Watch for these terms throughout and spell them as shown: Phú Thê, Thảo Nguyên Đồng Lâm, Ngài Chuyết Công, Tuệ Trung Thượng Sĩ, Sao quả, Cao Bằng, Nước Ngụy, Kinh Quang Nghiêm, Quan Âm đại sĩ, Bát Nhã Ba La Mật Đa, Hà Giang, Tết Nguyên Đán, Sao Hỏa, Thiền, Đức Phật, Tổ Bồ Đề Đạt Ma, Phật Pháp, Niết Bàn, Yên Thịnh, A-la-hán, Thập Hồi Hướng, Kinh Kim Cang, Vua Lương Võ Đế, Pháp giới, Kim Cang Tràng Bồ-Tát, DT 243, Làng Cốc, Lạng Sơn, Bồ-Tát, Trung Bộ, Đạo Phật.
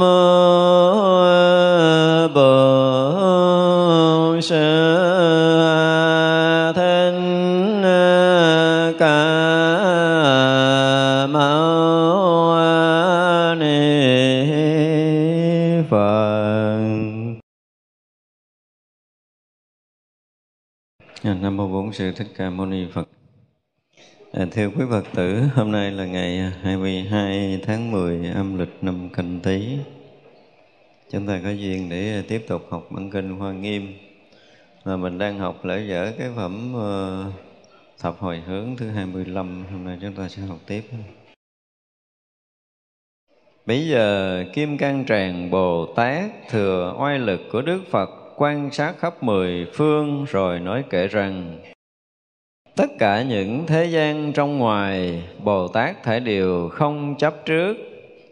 Bổn Sư Thích Ca Mâu Ni Phật. Nam Mô Bổn Sư Thích Ca Mâu Ni Phật. Thưa quý Phật tử, hôm nay là ngày 22 tháng 10 âm lịch năm Canh Tý. Chúng ta có duyên để tiếp tục học Bản Kinh Hoa Nghiêm. Và mình đang học lễ dở cái phẩm Thập Hồi Hướng thứ 25. Hôm nay chúng ta sẽ học tiếp. Bây giờ Kim Cang Tràng Bồ-Tát thừa oai lực của Đức Phật quan sát khắp mười phương rồi nói kể rằng: tất cả những thế gian trong ngoài, Bồ Tát thể đều không chấp trước,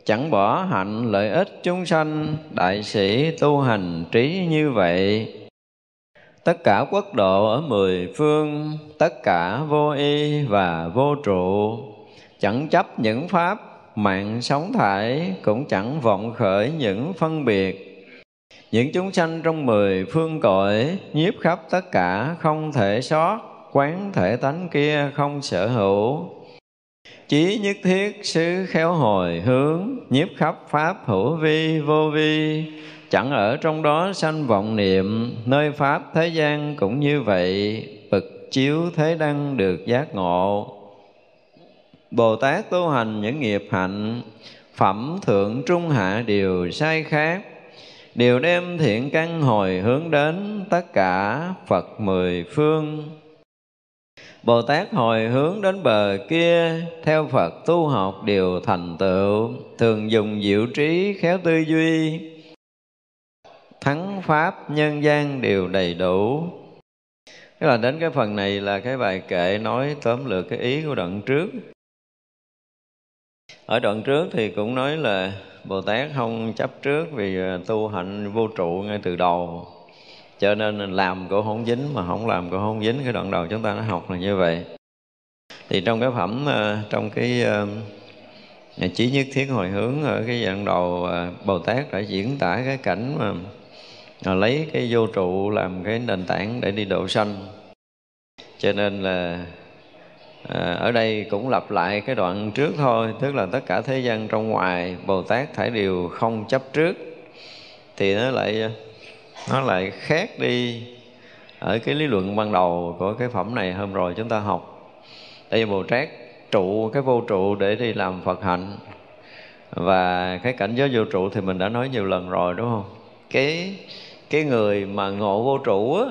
chẳng bỏ hạnh lợi ích chúng sanh, đại sĩ tu hành trí như vậy. Tất cả quốc độ ở mười phương, tất cả vô y và vô trụ, chẳng chấp những pháp mạng sống thải, cũng chẳng vọng khởi những phân biệt. Những chúng sanh trong mười phương cõi, nhiếp khắp tất cả không thể sót, quán thể tánh kia không sở hữu. Chí nhất thiết xứ khéo hồi hướng, nhiếp khắp pháp hữu vi vô vi, chẳng ở trong đó sanh vọng niệm, nơi pháp thế gian cũng như vậy, bậc chiếu thế đăng được giác ngộ. Bồ Tát tu hành những nghiệp hạnh, phẩm thượng trung hạ đều sai khác, đều đem thiện căn hồi hướng đến tất cả Phật mười phương. Bồ Tát hồi hướng đến bờ kia, theo Phật tu học đều thành tựu, thường dùng diệu trí khéo tư duy, thắng pháp nhân gian đều đầy đủ. Tức là đến cái phần này là cái bài kệ nói tóm lược cái ý của đoạn trước. Ở đoạn trước thì cũng nói là Bồ Tát không chấp trước vì tu hạnh vô trụ ngay từ đầu. Cho nên làm cũng không dính, mà không làm cũng không dính. Cái đoạn đầu chúng ta đã học là như vậy. Thì trong cái phẩm, trong cái chí nhất thiết hồi hướng, ở cái đoạn đầu Bồ Tát đã diễn tả cái cảnh mà lấy cái vô trụ làm cái nền tảng để đi độ sanh. Cho nên là ở đây cũng lặp lại cái đoạn trước thôi. Tức là tất cả thế gian trong ngoài, Bồ Tát thảy đều không chấp trước. Thì nó lại khác đi ở cái lý luận ban đầu của cái phẩm này hôm rồi chúng ta học. Đây Bồ Tát trụ cái vô trụ để đi làm Phật hạnh. Và cái cảnh giới vô trụ thì mình đã nói nhiều lần rồi, đúng không? Cái người mà ngộ vô trụ á,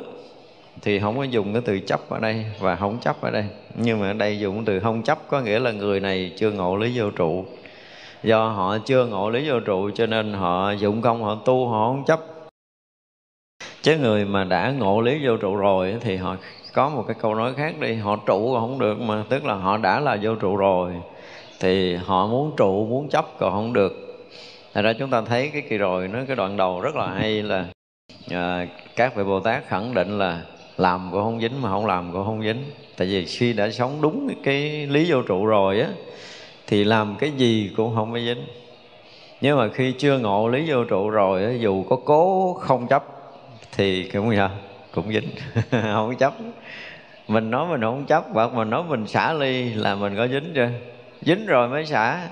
thì không có dùng cái từ chấp ở đây và không chấp ở đây. Nhưng mà ở đây dùng từ không chấp, có nghĩa là người này chưa ngộ lý vô trụ. Do họ chưa ngộ lý vô trụ cho nên họ dụng công, họ tu, họ không chấp. Chứ người mà đã ngộ lý vô trụ rồi thì họ có một cái câu nói khác đi, họ trụ còn không được mà, tức là họ đã là vô trụ rồi thì họ muốn trụ, muốn chấp còn không được. Thật ra chúng ta thấy cái kỳ rồi nó, cái đoạn đầu rất là hay là các vị Bồ Tát khẳng định là làm cũng không dính mà không làm cũng không dính. Tại vì khi đã sống đúng cái lý vô trụ rồi á thì làm cái gì cũng không có dính. Nhưng mà khi chưa ngộ lý vô trụ rồi á, dù có cố không chấp thì cũng dính. Không chấp. Mình nói mình không chấp, hoặc mình nói mình xả ly là mình có dính chưa? Dính rồi mới xả.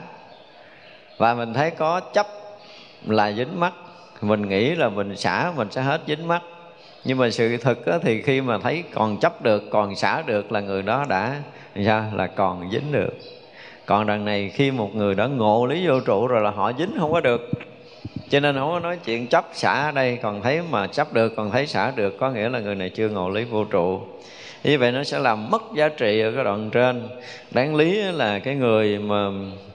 Và mình thấy có chấp là dính mắt, mình nghĩ là mình xả mình sẽ hết dính mắt. Nhưng mà sự thực á, thì khi mà thấy còn chấp được, còn xả được là người đó đã là còn dính được. Còn đằng này khi một người đã ngộ lý vô trụ rồi là họ dính không có được. Cho nên không có nói chuyện chấp xả ở đây. Còn thấy mà chấp được, còn thấy xả được, có nghĩa là người này chưa ngộ lý vô trụ. Như vậy nó sẽ làm mất giá trị ở cái đoạn trên. Đáng lý là cái người mà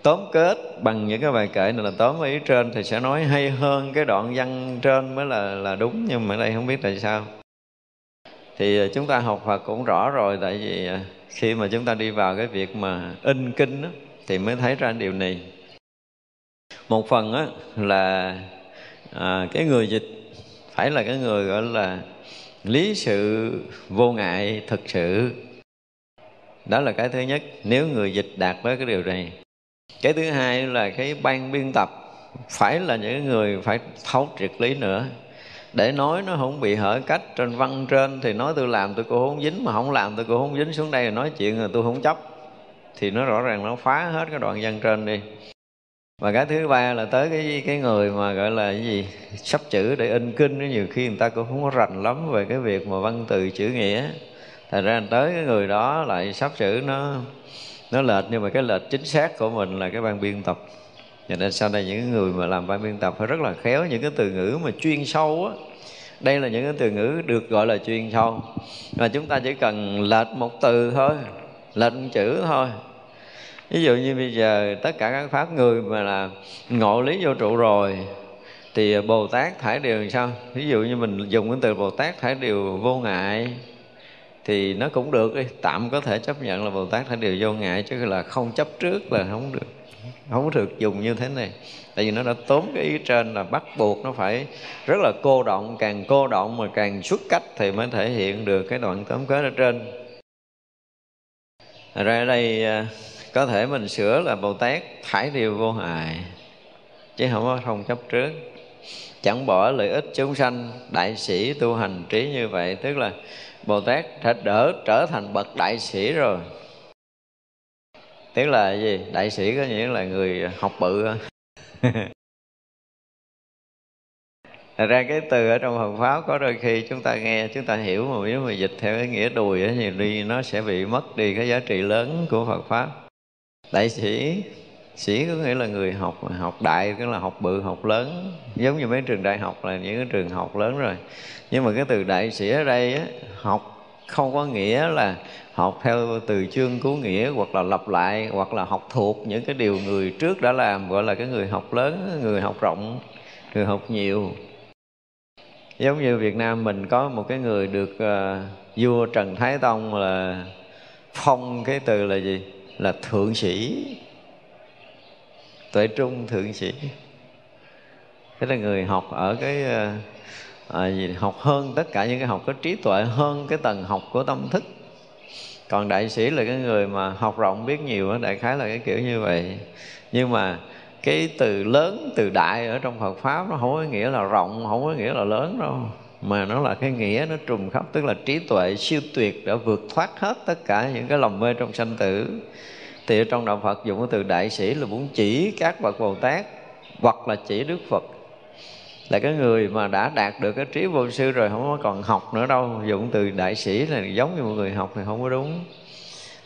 tóm kết bằng những cái bài kệ này là tóm ý trên thì sẽ nói hay hơn cái đoạn văn trên mới là đúng. Nhưng mà ở đây không biết tại sao. Thì chúng ta học Phật cũng rõ rồi. Tại vì khi mà chúng ta đi vào cái việc mà in kinh đó, thì mới thấy ra điều này. Một phần á là cái người dịch phải là cái người gọi là lý sự vô ngại thực sự. Đó là cái thứ nhất, nếu người dịch đạt tới cái điều này. Cái thứ hai là cái ban biên tập phải là những người phải thấu triệt lý nữa, để nói nó không bị hở cách. Trên văn trên thì nói tôi làm tôi cũng không dính, mà không làm tôi cũng không dính, xuống đây nói chuyện rồi tôi không chấp, thì nó rõ ràng nó phá hết cái đoạn văn trên đi. Và cái thứ ba là tới cái người mà gọi là cái gì sắp chữ để in kinh, nhiều khi người ta cũng không có rành lắm về cái việc mà văn từ chữ nghĩa, thành ra tới cái người đó lại sắp chữ nó lệch, nhưng mà cái lệch chính xác của mình là cái ban biên tập. Cho nên sau đây những người mà làm ban biên tập phải rất là khéo, những cái từ ngữ mà chuyên sâu á. Đây là những cái từ ngữ được gọi là chuyên sâu, mà chúng ta chỉ cần lệch một từ thôi, lệch một chữ thôi. Ví dụ như bây giờ tất cả các pháp, người mà là ngộ lý vô trụ rồi thì Bồ Tát thải điều sao? Ví dụ như mình dùng cái từ Bồ Tát thải điều vô ngại thì nó cũng được đi, tạm có thể chấp nhận là Bồ Tát thải điều vô ngại, chứ là không chấp trước là không được, không được dùng như thế này. Tại vì nó đã tốn cái ý trên, là bắt buộc nó phải rất là cô động, càng cô động mà càng xuất cách thì mới thể hiện được cái đoạn tóm kết ở trên. Rồi ở đây có thể mình sửa là Bồ Tát thải điều vô hại, chứ không có không chấp trước, chẳng bỏ lợi ích chúng sanh, đại sĩ tu hành trí như vậy. Tức là Bồ Tát đã trở thành bậc đại sĩ rồi. Tức là gì? Đại sĩ có nghĩa là người học bự. Thật ra cái từ ở trong Phật Pháp có đôi khi chúng ta nghe, chúng ta hiểu, mà nếu mà dịch theo cái nghĩa đùi ấy, thì đi nó sẽ bị mất đi cái giá trị lớn của Phật Pháp. Đại sĩ, sĩ có nghĩa là người học, học đại tức là học bự, học lớn. Giống như mấy trường đại học là những cái trường học lớn rồi. Nhưng mà cái từ đại sĩ ở đây ấy, học không có nghĩa là học theo từ chương cứu nghĩa, hoặc là lặp lại, hoặc là học thuộc những cái điều người trước đã làm, gọi là cái người học lớn, người học rộng, người học nhiều. Giống như Việt Nam mình có một cái người được vua Trần Thái Tông là phong cái từ là gì? Là thượng sĩ, Tuệ Trung Thượng Sĩ. Thế là người học ở cái học hơn tất cả những cái học, có trí tuệ hơn cái tầng học của tâm thức. Còn đại sĩ là cái người mà học rộng biết nhiều, đại khái là cái kiểu như vậy. Nhưng mà cái từ lớn, từ đại ở trong Phật Pháp nó không có nghĩa là rộng, không có nghĩa là lớn đâu, mà nó là cái nghĩa nó trùm khắp. Tức là trí tuệ siêu tuyệt đã vượt thoát hết tất cả những cái lòng mê trong sanh tử. Thì ở trong Đạo Phật dùng cái từ đại sĩ là muốn chỉ các bậc Bồ Tát, hoặc là chỉ Đức Phật, là cái người mà đã đạt được cái trí vô sư rồi, không có còn học nữa đâu. Dụng từ đại sĩ là giống như một người học thì không có đúng,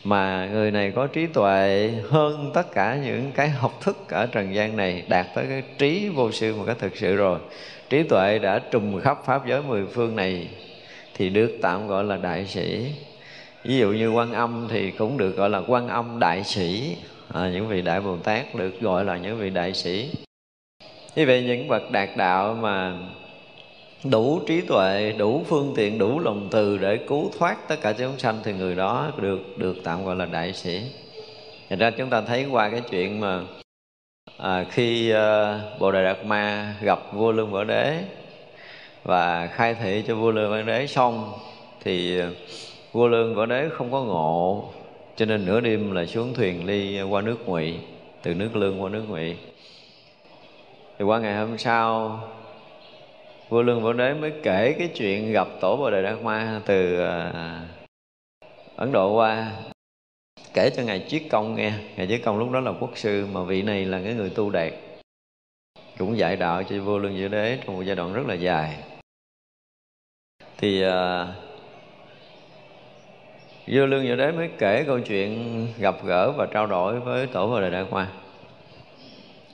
mà người này có trí tuệ hơn tất cả những cái học thức ở trần gian này, đạt tới cái trí vô sư một cách thực sự rồi. Trí tuệ đã trùm khắp pháp giới mười phương này thì được tạm gọi là đại sĩ. Ví dụ như Quan Âm thì cũng được gọi là Quan Âm đại sĩ, những vị đại Bồ Tát được gọi là những vị đại sĩ. Như vậy những bậc đạt đạo mà đủ trí tuệ, đủ phương tiện, đủ lòng từ để cứu thoát tất cả chúng sanh thì người đó được tạm gọi là đại sĩ. Thật ra chúng ta thấy qua cái chuyện mà khi Bồ Đề Đạt Ma gặp vua Lương Võ Đế và khai thị cho vua Lương Võ Đế xong thì vua Lương Võ Đế không có ngộ, cho nên nửa đêm là xuống thuyền đi qua nước Ngụy, từ nước Lương qua nước Ngụy. Thì qua ngày hôm sau vua Lương Võ Đế mới kể cái chuyện gặp Tổ Bồ Đề Đạt Ma từ Ấn Độ qua, kể cho Ngài Chuyết Công nghe. Ngài Chuyết Công lúc đó là quốc sư, mà vị này là cái người tu đạt, cũng dạy đạo cho vua Lương Giữa Đế trong một giai đoạn rất là dài. Thì vua Lương Giữa Đế mới kể câu chuyện gặp gỡ và trao đổi với Tổ Bồ Đề Đạt Ma.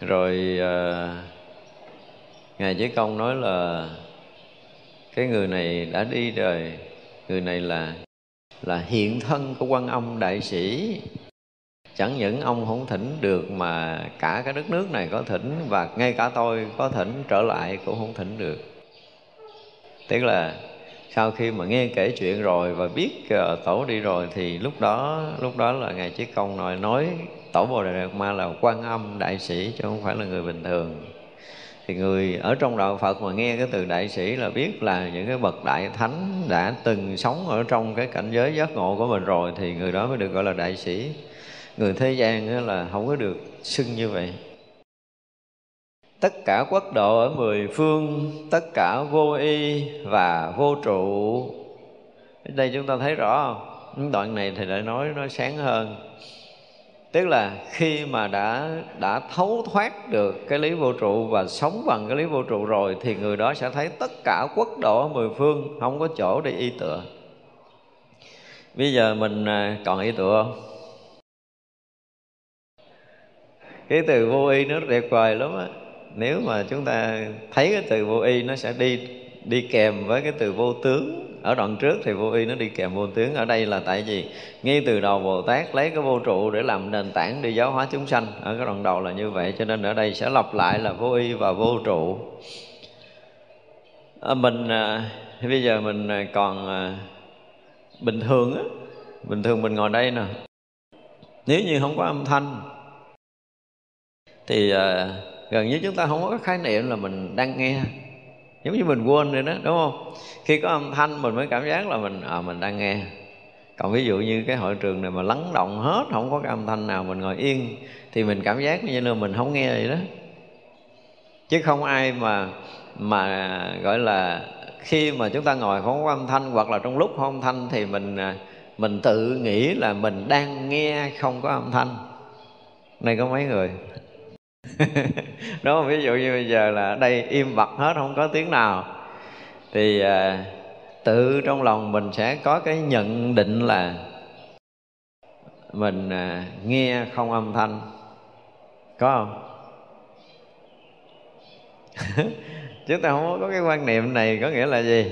Rồi Ngài Chuyết Công nói là cái người này đã đi rồi, người này là hiện thân của Quan Âm đại sĩ. Chẳng những ông không thỉnh được mà cả cái đất nước này có thỉnh, và ngay cả tôi có thỉnh trở lại cũng không thỉnh được. Tức là sau khi mà nghe kể chuyện rồi và biết Tổ đi rồi thì lúc đó là Ngài Chuyết Công nói Tổ Bồ Đề Đạt Ma là Quan Âm đại sĩ, chứ không phải là người bình thường. Thì người ở trong Đạo Phật mà nghe cái từ đại sĩ là biết là những cái bậc đại thánh đã từng sống ở trong cái cảnh giới giác ngộ của mình rồi, thì người đó mới được gọi là đại sĩ. Người thế gian là không có được xưng như vậy. tất cả quốc độ ở mười phương, tất cả vô y và vô trụ. Ở đây chúng ta thấy rõ không? Đoạn này thì lại nói nó sáng hơn. Tức là khi mà đã thấu thoát được cái lý vô trụ và sống bằng cái lý vô trụ rồi, thì người đó sẽ thấy tất cả quốc độ ở mười phương không có chỗ để y tựa. Bây giờ mình còn y tựa không? Cái từ vô y nó tuyệt vời lắm á. Nếu mà chúng ta thấy cái từ vô y nó sẽ đi kèm với cái từ vô tướng. Ở đoạn trước thì vô y nó đi kèm vô tướng. Ở đây là tại vì ngay từ đầu Bồ Tát lấy cái vô trụ để làm nền tảng đi giáo hóa chúng sanh. Ở cái đoạn đầu là như vậy, cho nên ở đây sẽ lặp lại là vô y và vô trụ. Bây giờ mình còn bình thường á. Bình thường mình ngồi đây nè, nếu như không có âm thanh thì gần như chúng ta không có khái niệm là mình đang nghe. Giống như mình quên rồi đó, đúng không? Khi có âm thanh mình mới cảm giác là mình đang nghe. Còn ví dụ như cái hội trường này mà lắng động hết, không có cái âm thanh nào, mình ngồi yên thì mình cảm giác như là mình không nghe gì đó. Chứ không ai mà gọi là khi mà chúng ta ngồi không có âm thanh, hoặc là trong lúc không âm thanh thì mình tự nghĩ là mình đang nghe không có âm thanh. Này có mấy người đó, ví dụ như bây giờ là đây im bặt hết, không có tiếng nào, thì tự trong lòng mình sẽ có cái nhận định là mình nghe không âm thanh, có không? Chúng ta không có cái quan niệm này, có nghĩa là gì?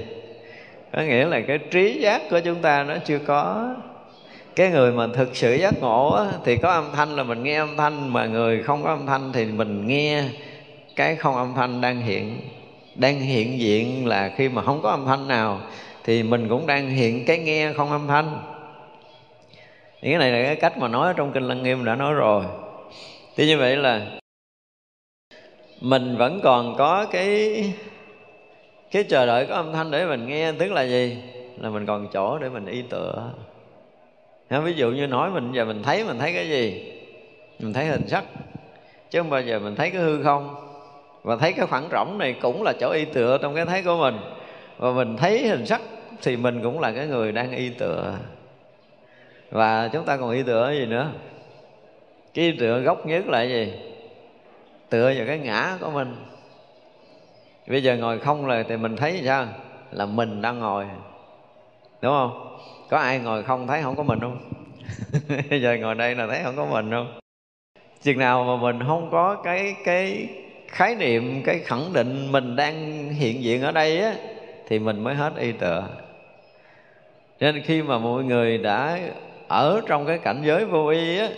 Có nghĩa là cái trí giác của chúng ta nó chưa có. Cái người mà thực sự giác ngộ á, thì có âm thanh là mình nghe âm thanh, mà người không có âm thanh thì mình nghe cái không âm thanh đang hiện diện. Là khi mà không có âm thanh nào thì mình cũng đang hiện cái nghe không âm thanh. Thì cái này là cái cách mà nói trong Kinh Lăng Nghiêm đã nói rồi. Thì như vậy là mình vẫn còn có cái chờ đợi có âm thanh để mình nghe, tức là gì? Là mình còn chỗ để mình y tựa. Ví dụ như nói mình giờ mình thấy cái gì? Mình thấy hình sắc, chứ không bao giờ mình thấy cái hư không. Và thấy cái khoảng rỗng này cũng là chỗ y tựa trong cái thấy của mình. Và mình thấy hình sắc thì mình cũng là cái người đang y tựa. Và chúng ta còn y tựa gì nữa? Cái y tựa gốc nhất là gì? Tựa vào cái ngã của mình. Bây giờ ngồi không rồi thì mình thấy sao? Là mình đang ngồi, đúng không? Có ai ngồi không thấy không có mình không? Bây giờ ngồi đây là thấy không có mình không? Chừng nào mà mình không có cái khái niệm, cái khẳng định mình đang hiện diện ở đây á, thì mình mới hết y tựa. Nên khi mà mọi người đã ở trong cái cảnh giới vô y á,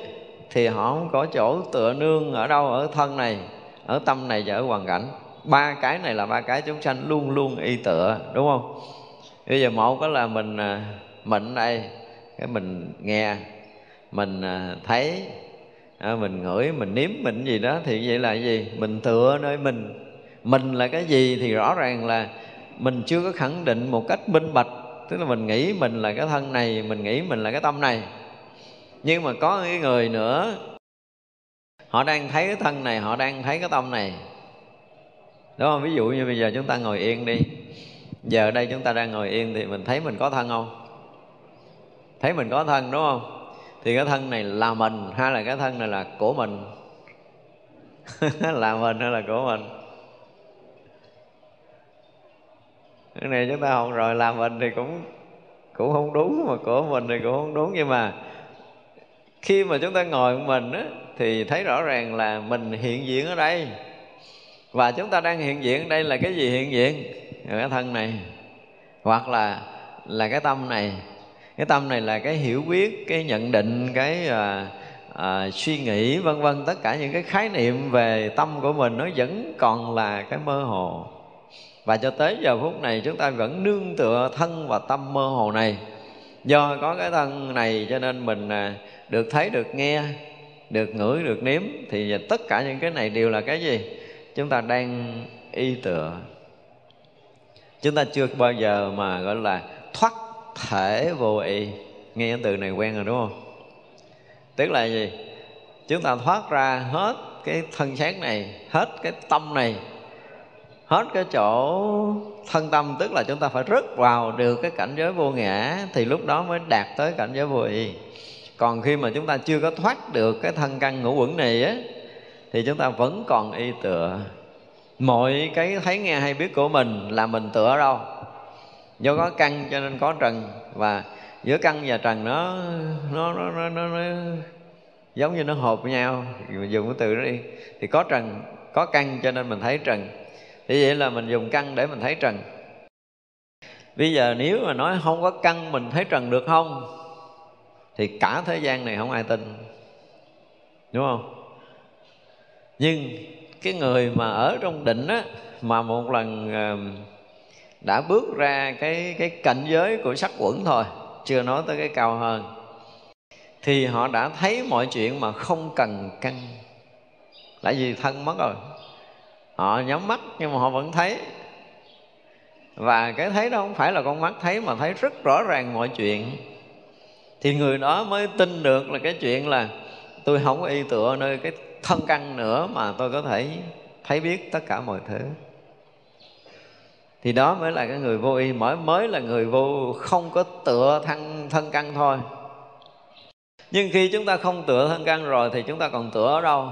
thì họ không có chỗ tựa nương ở đâu? Ở thân này, ở tâm này và ở hoàn cảnh. Ba cái này là ba cái chúng sanh luôn luôn y tựa, đúng không? Bây giờ một đó là mình đây, cái mình nghe, mình thấy, mình ngửi, mình nếm, mình gì đó. Thì vậy là gì? Mình tựa nơi mình. Mình là cái gì thì rõ ràng là mình chưa có khẳng định một cách minh bạch. Tức là mình nghĩ mình là cái thân này, mình nghĩ mình là cái tâm này. Nhưng mà có cái người nữa, họ đang thấy cái thân này, họ đang thấy cái tâm này, đúng không? Ví dụ như bây giờ chúng ta ngồi yên đi. Giờ ở đây chúng ta đang ngồi yên thì mình thấy mình có thân không? Thấy mình có thân, đúng không? Thì cái thân này là mình hay là cái thân này là của mình? Là mình hay là của mình? Cái này chúng ta học rồi, là mình thì cũng không đúng, mà của mình thì cũng không đúng. Nhưng mà khi mà chúng ta ngồi một mình á, thì thấy rõ ràng là mình hiện diện ở đây. Và chúng ta đang hiện diện ở đây là cái gì hiện diện? Là cái thân này, hoặc là cái tâm này. Cái tâm này là cái hiểu biết, cái nhận định, cái suy nghĩ vân vân. Tất cả những cái khái niệm về tâm của mình nó vẫn còn là cái mơ hồ. Và cho tới giờ phút này chúng ta vẫn nương tựa thân và tâm mơ hồ này. Do có cái thân này cho nên mình được thấy, được nghe, được ngửi, được nếm. Thì tất cả những cái này đều là cái gì? Chúng ta đang y tựa. Chúng ta chưa bao giờ mà gọi là thoát thể vô y. Nghe cái từ này quen rồi đúng không? Tức là gì? Chúng ta thoát ra hết cái thân xác này, hết cái tâm này, hết cái chỗ thân tâm, tức là chúng ta phải rớt vào được cái cảnh giới vô ngã thì lúc đó mới đạt tới cảnh giới vô y. Còn khi mà chúng ta chưa có thoát được cái thân căn ngũ uẩn này á, thì chúng ta vẫn còn y tựa. Mọi cái thấy nghe hay biết của mình là mình tựa ở đâu? Do có căn cho nên có trần, và giữa căn và trần nó giống như nó hộp với nhau, dùng cái từ đó đi. Thì có trần, có căn cho nên mình thấy trần. Thì vậy là mình dùng căn để mình thấy trần. Bây giờ nếu mà nói không có căn mình thấy trần được không? Thì cả thế gian này không ai tin, đúng không? Nhưng cái người mà ở trong định á, mà một lần đã bước ra cái cảnh giới của sắc uẩn thôi, chưa nói tới cái cao hơn, thì họ đã thấy mọi chuyện mà không cần căn. Tại vì thân mất rồi, họ nhắm mắt nhưng mà họ vẫn thấy. Và cái thấy đó không phải là con mắt thấy, mà thấy rất rõ ràng mọi chuyện. Thì người đó mới tin được là cái chuyện là tôi không có y tựa nơi cái thân căn nữa, mà tôi có thể thấy biết tất cả mọi thứ. Thì đó mới là cái người vô y, mới là người vô không có tựa thân căn thôi. Nhưng khi chúng ta không tựa thân căn rồi thì chúng ta còn tựa ở đâu?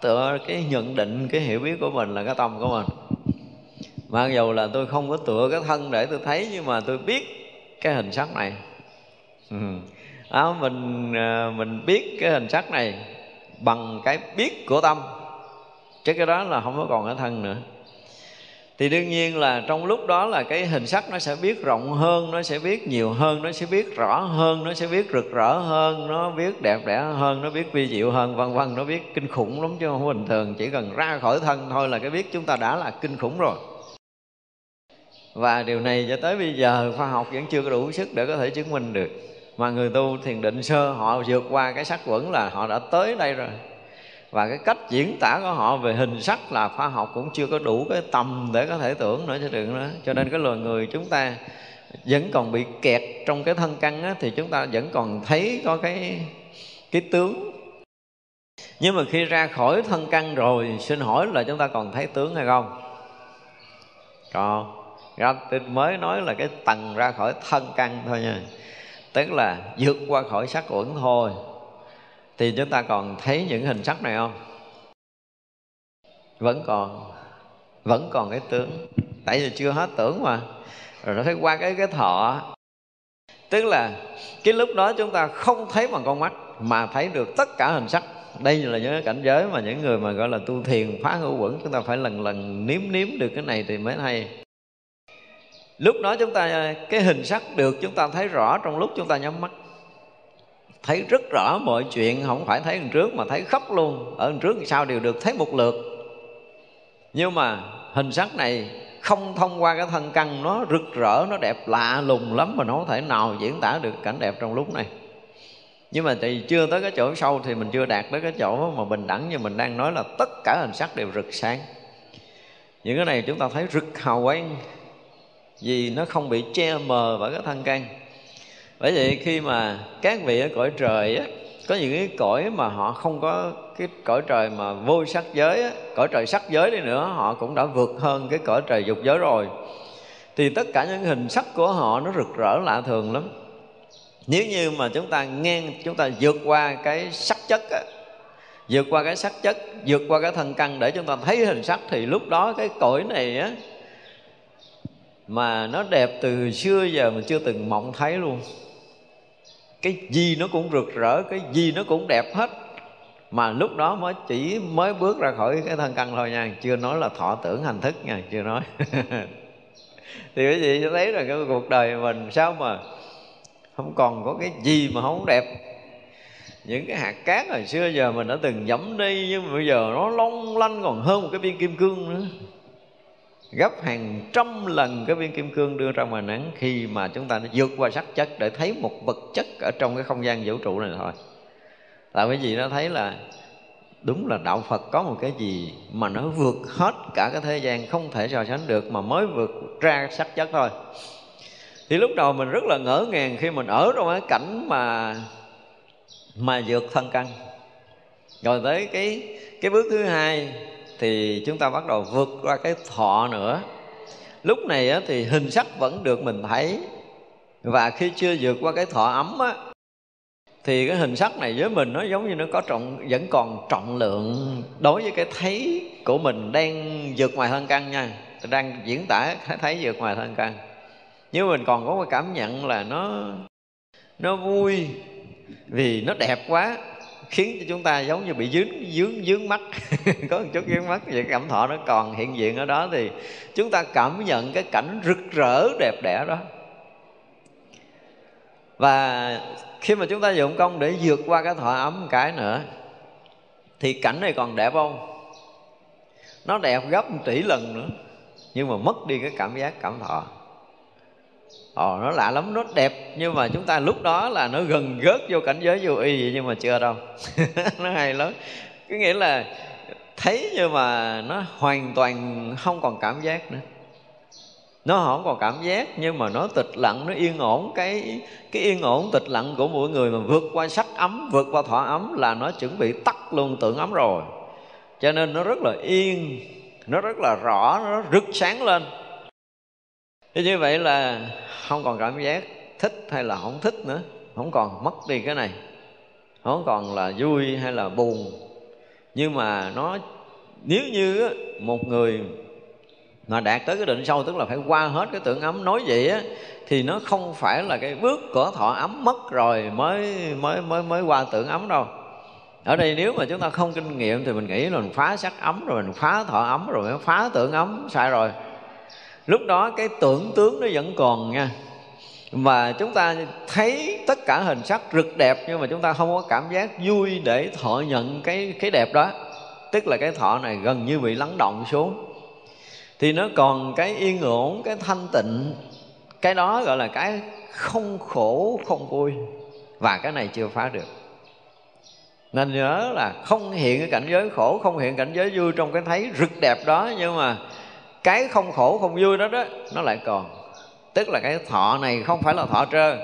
Tựa cái nhận định, cái hiểu biết của mình là cái tâm của mình. Mặc dù là tôi không có tựa cái thân để tôi thấy, nhưng mà tôi biết cái hình sắc này. Mình biết cái hình sắc này bằng cái biết của tâm, chứ cái đó là không có còn ở thân nữa. Thì đương nhiên là trong lúc đó là cái hình sắc nó sẽ biết rộng hơn, nó sẽ biết nhiều hơn, nó sẽ biết rõ hơn, nó sẽ biết rực rỡ hơn, nó biết đẹp đẽ hơn, nó biết vi diệu hơn, vân vân. Nó biết kinh khủng lắm chứ không bình thường. Chỉ cần ra khỏi thân thôi là cái biết chúng ta đã là kinh khủng rồi. Và điều này cho tới bây giờ khoa học vẫn chưa có đủ sức để có thể chứng minh được. Mà người tu thiền định sơ họ vượt qua cái sắc uẩn là họ đã tới đây rồi. Và cái cách diễn tả của họ về hình sắc là khoa học cũng chưa có đủ cái tầm để có thể tưởng nữa chứ đừng đó. Cho nên cái loài người chúng ta vẫn còn bị kẹt trong cái thân căn á, thì chúng ta vẫn còn thấy có cái tướng. Nhưng mà khi ra khỏi thân căn rồi, xin hỏi là chúng ta còn thấy tướng hay không? Còn. Mới nói là cái tầng ra khỏi thân căn thôi nha, tức là vượt qua khỏi sắc uẩn thôi. Thì chúng ta còn thấy những hình sắc này không? Vẫn còn cái tướng. Tại vì chưa hết tưởng mà. Rồi nó thấy qua cái thọ. Tức là cái lúc đó chúng ta không thấy bằng con mắt, mà thấy được tất cả hình sắc. Đây là những cảnh giới mà những người mà gọi là tu thiền phá ngũ uẩn, chúng ta phải lần lần nếm được cái này thì mới hay. Lúc đó chúng ta cái hình sắc được chúng ta thấy rõ trong lúc chúng ta nhắm mắt. Thấy rất rõ mọi chuyện, không phải thấy đằng trước mà thấy khắp luôn. Ở đằng trước sau đều được thấy một lượt. Nhưng mà hình sắc này không thông qua cái thân căn, nó rực rỡ, nó đẹp lạ lùng lắm. Mình không thể nào diễn tả được cảnh đẹp trong lúc này. Nhưng mà thì chưa tới cái chỗ sâu thì mình chưa đạt tới cái chỗ mà bình đẳng. Như mình đang nói là tất cả hình sắc đều rực sáng. Những cái này chúng ta thấy rực hào quang, vì nó không bị che mờ bởi cái thân căn. Bởi vậy khi mà các vị ở cõi trời á, có những cái cõi mà họ không có cái cõi trời mà vô sắc giới á, cõi trời sắc giới đi nữa, họ cũng đã vượt hơn cái cõi trời dục giới rồi. Thì tất cả những hình sắc của họ nó rực rỡ lạ thường lắm. Nếu như mà chúng ta vượt qua cái sắc chất á, vượt qua cái sắc chất, vượt qua cái thân căn để chúng ta thấy hình sắc, thì lúc đó cái cõi này á mà nó đẹp từ xưa giờ mình chưa từng mộng thấy luôn. Cái gì nó cũng rực rỡ, cái gì nó cũng đẹp hết. Mà lúc đó mới bước ra khỏi cái thân căn thôi nha. Chưa nói là thọ tưởng hành thức nha, chưa nói. Thì quý vị sẽ thấy là cái cuộc đời mình sao mà không còn có cái gì mà không đẹp. Những cái hạt cát hồi xưa giờ mình đã từng dẫm đi, nhưng mà bây giờ nó long lanh còn hơn một cái viên kim cương nữa. Gấp hàng trăm lần cái viên kim cương đưa ra ngoài nắng, khi mà chúng ta vượt qua sắc chất để thấy một vật chất ở trong cái không gian vũ trụ này thôi. Là quý vị nó thấy là đúng là đạo Phật có một cái gì mà nó vượt hết cả cái thế gian, không thể so sánh được, mà mới vượt ra sắc chất thôi. Thì lúc đầu mình rất là ngỡ ngàng khi mình ở trong cái cảnh mà vượt thân căn. Rồi tới cái bước thứ hai thì chúng ta bắt đầu vượt qua cái thọ nữa. Lúc này á, thì hình sắc vẫn được mình thấy. Và khi chưa vượt qua cái thọ ấm á, thì cái hình sắc này với mình nó giống như nó có vẫn còn trọng lượng đối với cái thấy của mình đang vượt ngoài thân căn nha. Tôi đang diễn tả cái thấy vượt ngoài thân căn. Nhưng mình còn có cái cảm nhận là nó vui vì nó đẹp quá, khiến cho chúng ta giống như bị dướng mắt có một chút dướng mắt. Vậy cảm thọ nó còn hiện diện ở đó thì chúng ta cảm nhận cái cảnh rực rỡ đẹp đẽ đó. Và khi mà chúng ta dụng công để vượt qua cái thọ ấm một cái nữa thì cảnh này còn đẹp không? Nó đẹp gấp 1 tỷ lần nữa, nhưng mà mất đi cái cảm giác cảm thọ. Nó lạ lắm, nó đẹp, nhưng mà chúng ta lúc đó là nó gần gớt vô cảnh giới vô y vậy, nhưng mà chưa đâu. Nó hay lắm. Cứ nghĩa là thấy nhưng mà nó hoàn toàn không còn cảm giác nữa. Nó không còn cảm giác, nhưng mà nó tịch lặng, nó yên ổn. Cái yên ổn tịch lặng của mỗi người mà vượt qua sắc ấm, vượt qua thọ ấm là nó chuẩn bị tắt luôn tưởng ấm rồi. Cho nên nó rất là yên, nó rất là rõ, nó rực sáng lên. Thế như vậy là không còn cảm giác thích hay là không thích nữa, không còn mất đi cái này, không còn là vui hay là buồn. Nhưng mà nó nếu như một người mà đạt tới cái định sâu, tức là phải qua hết cái tưởng ấm, nói vậy á, thì nó không phải là cái bước của thọ ấm mất rồi mới qua tưởng ấm đâu. Ở đây nếu mà chúng ta không kinh nghiệm thì mình nghĩ là mình phá sắc ấm rồi, mình phá thọ ấm rồi, mình phá tưởng ấm, sai rồi. Lúc đó cái tưởng tướng nó vẫn còn nha. Mà chúng ta thấy tất cả hình sắc rực đẹp, nhưng mà chúng ta không có cảm giác vui để thọ nhận cái đẹp đó. Tức là cái thọ này gần như bị lắng động xuống. Thì nó còn cái yên ổn, cái thanh tịnh. Cái đó gọi là cái không khổ, không vui. Và cái này chưa phá được. Nên nhớ là không hiện cái cảnh giới khổ, không hiện cảnh giới vui trong cái thấy rực đẹp đó. Nhưng mà cái không khổ không vui đó nó lại còn. Tức là cái thọ này không phải là thọ trơ,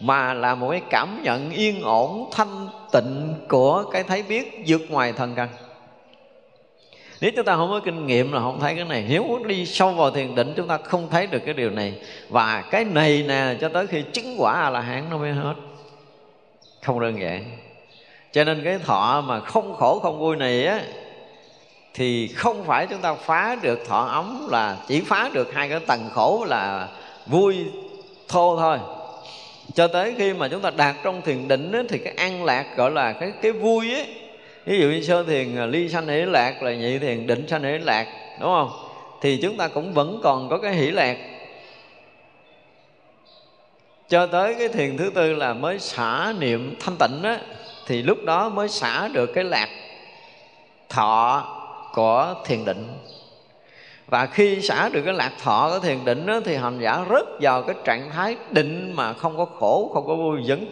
mà là một cái cảm nhận yên ổn thanh tịnh của cái thấy biết vượt ngoài thân căn. Nếu chúng ta không có kinh nghiệm là không thấy cái này. Nếu đi sâu vào thiền định chúng ta không thấy được cái điều này. Và cái này nè, cho tới khi chứng quả A-la-hán nó mới hết. Không đơn giản. Cho nên cái thọ mà không khổ không vui này á, thì không phải chúng ta phá được thọ ấm là chỉ phá được 2 cái tầng khổ là vui thô thôi. Cho tới khi mà chúng ta đạt trong thiền định ấy, thì cái an lạc gọi là cái vui ấy. Ví dụ như sơ thiền ly sanh hỷ lạc, là nhị thiền định sanh hỷ lạc, đúng không? Thì chúng ta cũng vẫn còn có cái hỷ lạc. Cho tới cái thiền thứ tư là mới xả niệm thanh tịnh á, thì lúc đó mới xả được cái lạc thọ của thiền định. Và khi xả được cái lạc thọ của thiền định đó, thì hành giả rớt vào cái trạng thái định mà không có khổ, không có vui, vẫn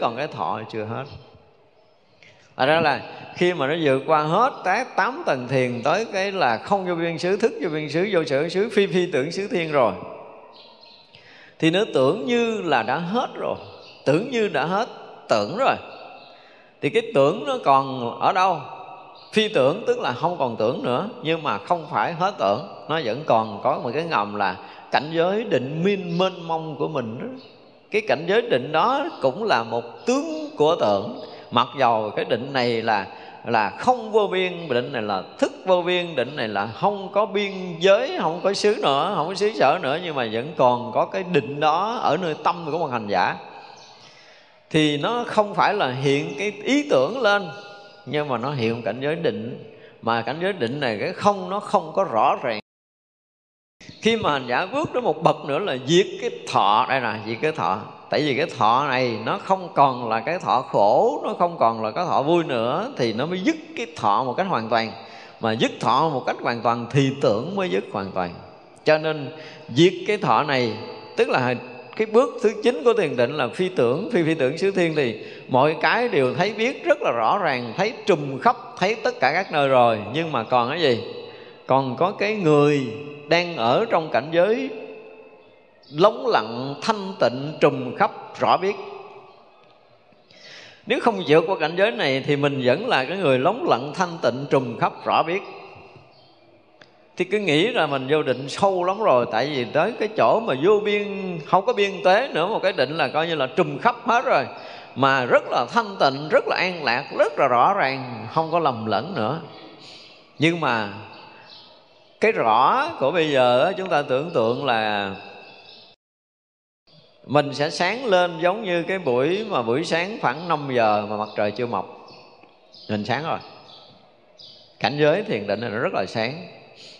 còn cái thọ chưa hết. Và đó là khi mà nó vượt qua hết 8 tầng thiền tới cái là không vô biên xứ, thức vô biên xứ, vô sở xứ, phi phi tưởng xứ thiên rồi, thì nó tưởng như là đã hết rồi, tưởng như đã hết tưởng rồi. Thì cái tưởng nó còn ở đâu? Phi tưởng tức là không còn tưởng nữa, nhưng mà không phải hết tưởng. Nó vẫn còn có một cái ngầm là cảnh giới định mênh mông của mình đó. Cái cảnh giới định đó cũng là một tướng của tưởng. Mặc dầu cái định này là không vô biên, định này là thức vô biên, định này là không có biên giới, không có xứ nữa, không có xứ sở nữa, nhưng mà vẫn còn có cái định đó ở nơi tâm của một hành giả. Thì nó không phải là hiện cái ý tưởng lên, nhưng mà nó hiện cảnh giới định. Mà cảnh giới định này cái không nó không có rõ ràng. Khi mà hành giả bước đến một bậc nữa là diệt cái thọ. Đây nè, diệt cái thọ. Tại vì cái thọ này nó không còn là cái thọ khổ, nó không còn là cái thọ vui nữa, thì nó mới dứt cái thọ một cách hoàn toàn. Mà dứt thọ một cách hoàn toàn thì tưởng mới dứt hoàn toàn. Cho nên diệt cái thọ này, tức là cái bước thứ 9 của thiền định là phi tưởng, phi phi tưởng xứ thiên, thì mọi cái đều thấy biết rất là rõ ràng, thấy trùm khắp, thấy tất cả các nơi rồi. Nhưng mà còn cái gì? Còn có cái người đang ở trong cảnh giới lóng lặng, thanh tịnh, trùm khắp, rõ biết. Nếu không vượt qua cảnh giới này thì mình vẫn là cái người lóng lặng thanh tịnh trùm khắp rõ biết. Thì cứ nghĩ là mình vô định sâu lắm rồi, tại vì tới cái chỗ mà vô biên, không có biên tế nữa, một cái định là coi như là trùm khắp hết rồi, mà rất là thanh tịnh, rất là an lạc, rất là rõ ràng, không có lầm lẫn nữa. Nhưng mà cái rõ của bây giờ chúng ta tưởng tượng là mình sẽ sáng lên giống như cái buổi mà buổi sáng khoảng 5 giờ mà mặt trời chưa mọc, mình sáng rồi. Cảnh giới thiền định này nó rất là sáng,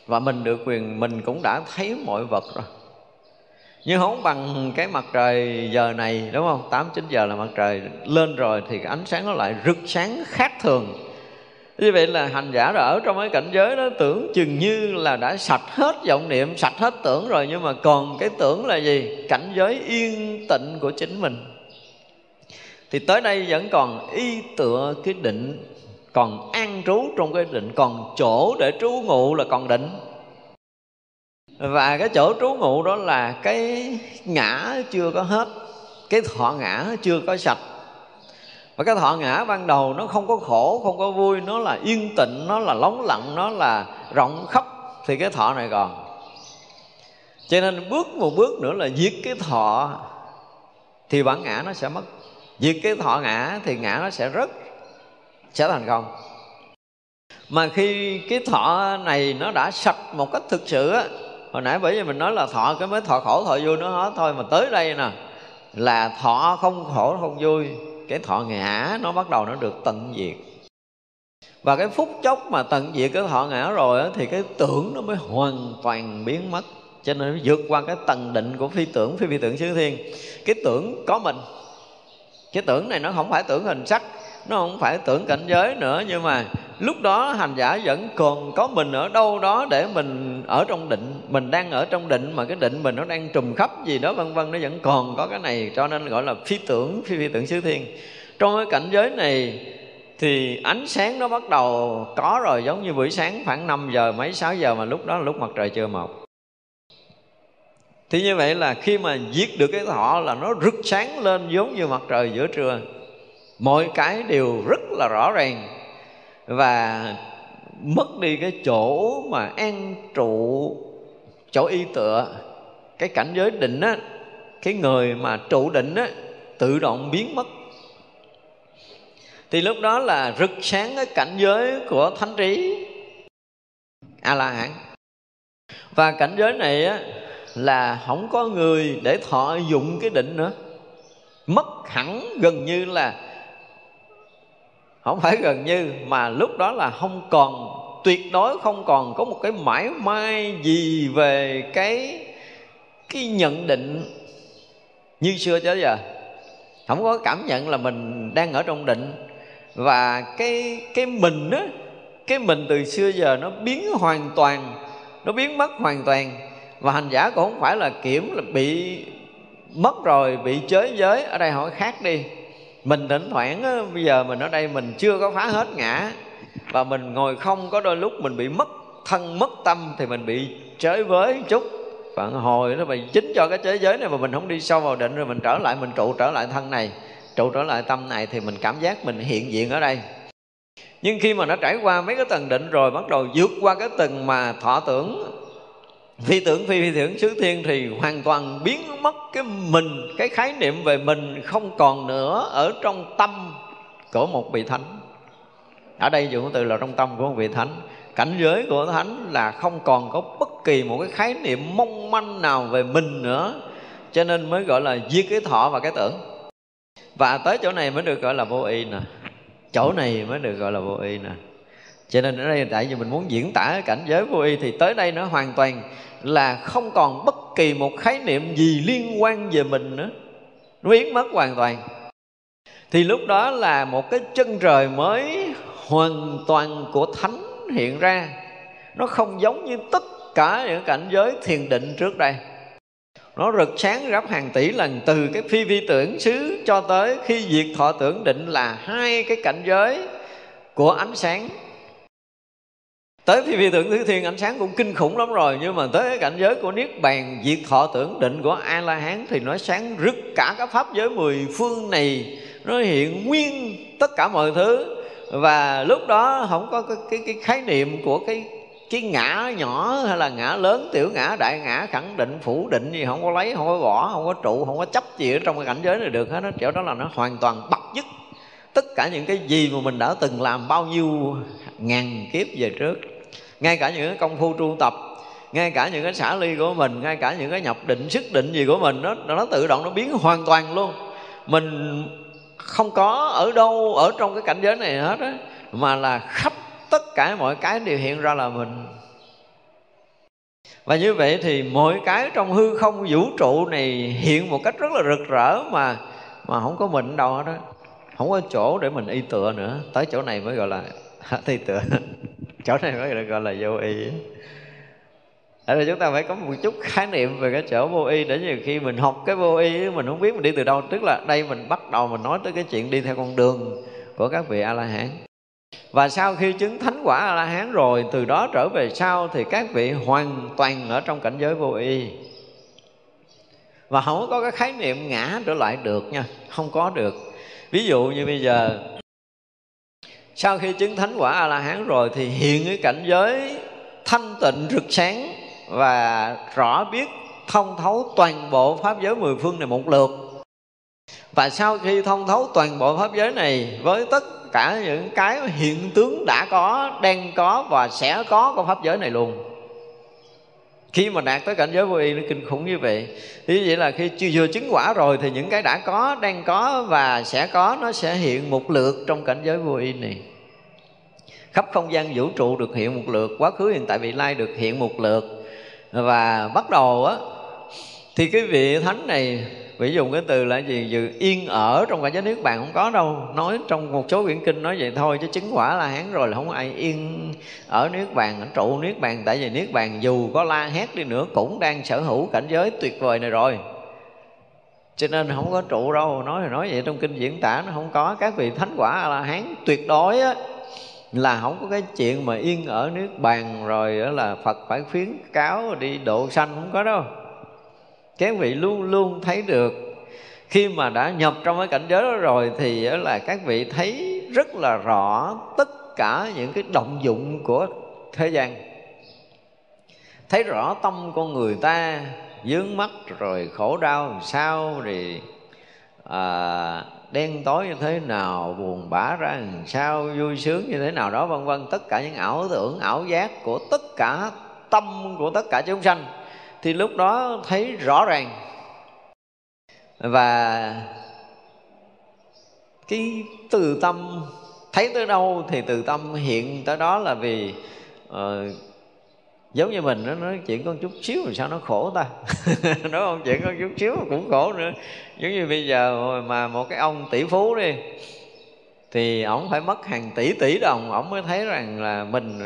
và mình được quyền, mình cũng đã thấy mọi vật rồi. Nhưng không bằng cái mặt trời giờ này, đúng không? 8-9 giờ là mặt trời lên rồi thì cái ánh sáng nó lại rực sáng khác thường. Như vậy là hành giả đã ở trong cái cảnh giới đó, tưởng chừng như là đã sạch hết vọng niệm, sạch hết tưởng rồi, nhưng mà còn cái tưởng là gì? Cảnh giới yên tịnh của chính mình. Thì tới đây vẫn còn y tựa cái định, còn an trú trong cái định, còn chỗ để trú ngụ là còn định. Và cái chỗ trú ngụ đó là cái ngã chưa có hết, cái thọ ngã chưa có sạch. Và cái thọ ngã ban đầu nó không có khổ, không có vui, nó là yên tịnh, nó là lóng lặng, nó là rộng khắp, thì cái thọ này còn. Cho nên bước một bước nữa là diệt cái thọ thì bản ngã nó sẽ mất. Diệt cái thọ ngã thì ngã nó sẽ rớt, sẽ thành không. Mà khi cái thọ này nó đã sạch một cách thực sự á, hồi nãy bởi vì mình nói là thọ cái mới thọ khổ, thọ vui nó hết thôi, mà tới đây nè là thọ không khổ không vui, cái thọ ngã nó bắt đầu nó được tận diệt. Và cái phút chốc mà tận diệt cái thọ ngã rồi thì cái tưởng nó mới hoàn toàn biến mất. Cho nên nó vượt qua cái tầng định của phi tưởng xứ thiên. Cái tưởng có mình, cái tưởng này nó không phải tưởng hình sắc, nó không phải tưởng cảnh giới nữa, nhưng mà lúc đó hành giả vẫn còn có mình ở đâu đó để mình ở trong định. Mình đang ở trong định mà cái định mình nó đang trùm khắp gì đó vân vân, nó vẫn còn có cái này, cho nên gọi là phi tưởng, phi tưởng xứ thiên. Trong cái cảnh giới này thì ánh sáng nó bắt đầu có rồi, giống như buổi sáng khoảng 5 giờ mấy 6 giờ mà lúc đó là lúc mặt trời chưa mọc. Thì như vậy là khi mà giết được cái thọ là nó rực sáng lên giống như mặt trời giữa trưa. Mọi cái đều rất là rõ ràng và mất đi cái chỗ mà an trụ, chỗ y tựa. Cái cảnh giới định á, cái người mà trụ định á, tự động biến mất. Thì lúc đó là rực sáng cái cảnh giới của thánh trí A-la-hán. Và cảnh giới này á, là không có người để thọ dụng cái định nữa. Mất hẳn, gần như là không phải gần như, mà lúc đó là không còn, tuyệt đối không còn có một cái mãi mai gì về cái nhận định như xưa tới giờ. Không có cảm nhận là mình đang ở trong định. Và cái mình á, cái mình từ xưa giờ nó biến hoàn toàn, nó biến mất hoàn toàn. Và hành giả cũng không phải là kiểm là bị mất rồi, bị chới giới. Ở đây hỏi khác đi, mình thỉnh thoảng á, bây giờ mình ở đây mình chưa có phá hết ngã và mình ngồi không, có đôi lúc mình bị mất thân mất tâm thì mình bị chới với một chút. Phản hồi nó bị chính cho cái chới giới này mà mình không đi sâu vào định, rồi mình trở lại, mình trụ trở lại thân này, trụ trở lại tâm này thì mình cảm giác mình hiện diện ở đây. Nhưng khi mà nó trải qua mấy cái tầng định rồi, bắt đầu vượt qua cái tầng mà thọ tưởng, phi tưởng, phi tưởng xứ thiên thì hoàn toàn biến mất cái mình, cái khái niệm về mình không còn nữa ở trong tâm của một vị thánh. Ở đây dùng từ là trong tâm của một vị thánh. Cảnh giới của thánh là không còn có bất kỳ một cái khái niệm mong manh nào về mình nữa, cho nên mới gọi là diệt cái thọ và cái tưởng. Và tới chỗ này mới được gọi là vô y nè, chỗ này mới được gọi là vô y nè. Cho nên ở đây, tại vì mình muốn diễn tả cảnh giới vô y thì tới đây nó hoàn toàn là không còn bất kỳ một khái niệm gì liên quan về mình nữa, nó biến mất hoàn toàn. Thì lúc đó là một cái chân trời mới hoàn toàn của thánh hiện ra. Nó không giống như tất cả những cảnh giới thiền định trước đây. Nó rực sáng gấp hàng tỷ lần, từ cái phi vi tưởng xứ cho tới khi diệt thọ tưởng định là hai cái cảnh giới của ánh sáng. Tới phi tưởng xứ thiên ánh sáng cũng kinh khủng lắm rồi, nhưng mà tới cảnh giới của Niết Bàn, diệt thọ tưởng định của A-la-hán thì nó sáng rực cả các pháp giới mười phương này nó hiện nguyên tất cả mọi thứ. Và lúc đó không có cái khái niệm của cái ngã nhỏ hay là ngã lớn, tiểu ngã, đại ngã, khẳng định, phủ định gì, không có lấy, không có bỏ, không có trụ, không có chấp gì ở trong cái cảnh giới này được hết. Kiểu đó là nó hoàn toàn bậc dứt tất cả những cái gì mà mình đã từng làm bao nhiêu ngàn kiếp về trước. Ngay cả những cái công phu tu tập, ngay cả những cái xả ly của mình, ngay cả những cái nhập định, sức định gì của mình, nó tự động nó biến hoàn toàn luôn. Mình không có ở đâu ở trong cái cảnh giới này hết á, mà là khắp tất cả mọi cái đều hiện ra là mình. Và như vậy thì mọi cái trong hư không vũ trụ này hiện một cách rất là rực rỡ, mà không có mình đâu hết á, không có chỗ để mình y tựa nữa. Tới chỗ này mới gọi là y tựa, chỗ này mới gọi là vô y. Tại vì chúng ta phải có một chút khái niệm về cái chỗ vô y, để nhiều khi mình học cái vô y mình không biết mình đi từ đâu. Tức là đây mình bắt đầu mình nói tới cái chuyện đi theo con đường của các vị A-la-hán. Và sau khi chứng thánh quả A-la-hán rồi, từ đó trở về sau thì các vị hoàn toàn ở trong cảnh giới vô y, và không có cái khái niệm ngã trở lại được nha, không có được. Ví dụ như bây giờ sau khi chứng thánh quả A-la-hán rồi thì hiện cái cảnh giới thanh tịnh rực sáng và rõ biết thông thấu toàn bộ pháp giới mười phương này một lượt. Và sau khi thông thấu toàn bộ pháp giới này với tất cả những cái hiện tướng đã có, đang có và sẽ có của pháp giới này luôn. Khi mà đạt tới cảnh giới vô y nó kinh khủng như vậy. Như vậy là khi chưa vừa chứng quả rồi thì những cái đã có, đang có và sẽ có nó sẽ hiện một lượt trong cảnh giới vô y này. Khắp không gian vũ trụ được hiện một lượt, quá khứ hiện tại vị lai được hiện một lượt. Và bắt đầu á thì cái vị thánh này, vị dùng cái từ là gì, dự yên ở trong cảnh giới Niết Bàn không có đâu. Nói trong một số quyển kinh nói vậy thôi, chứ chứng quả La Hán rồi là không ai yên ở Niết Bàn, ở trụ Niết Bàn. Tại vì Niết Bàn dù có la hét đi nữa cũng đang sở hữu cảnh giới tuyệt vời này rồi, cho nên không có trụ đâu. Nói thì nói vậy, trong kinh diễn tả nó không có. Các vị thánh quả La Hán tuyệt đối á là không có cái chuyện mà yên ở Niết Bàn rồi đó là Phật phải khuyến cáo đi độ sanh, không có đâu. Các vị luôn luôn thấy được. Khi mà đã nhập trong cái cảnh giới đó rồi thì đó là các vị thấy rất là rõ tất cả những cái động dụng của thế gian, thấy rõ tâm con người ta vướng mắc rồi khổ đau làm sao, rồi đen tối như thế nào, buồn bã ra làm sao, vui sướng như thế nào đó, vân vân. Tất cả những ảo tưởng, ảo giác của tất cả tâm của tất cả chúng sanh thì lúc đó thấy rõ ràng. Và cái từ tâm thấy tới đâu thì từ tâm hiện tới đó. Là vì giống như mình nó nói chuyện con chút xíu mà sao nó khổ ta nói không, chuyện con chút xíu cũng khổ nữa. Giống như bây giờ mà một cái ông tỷ phú đi, thì ổng phải mất hàng tỷ tỷ đồng ổng mới thấy rằng là mình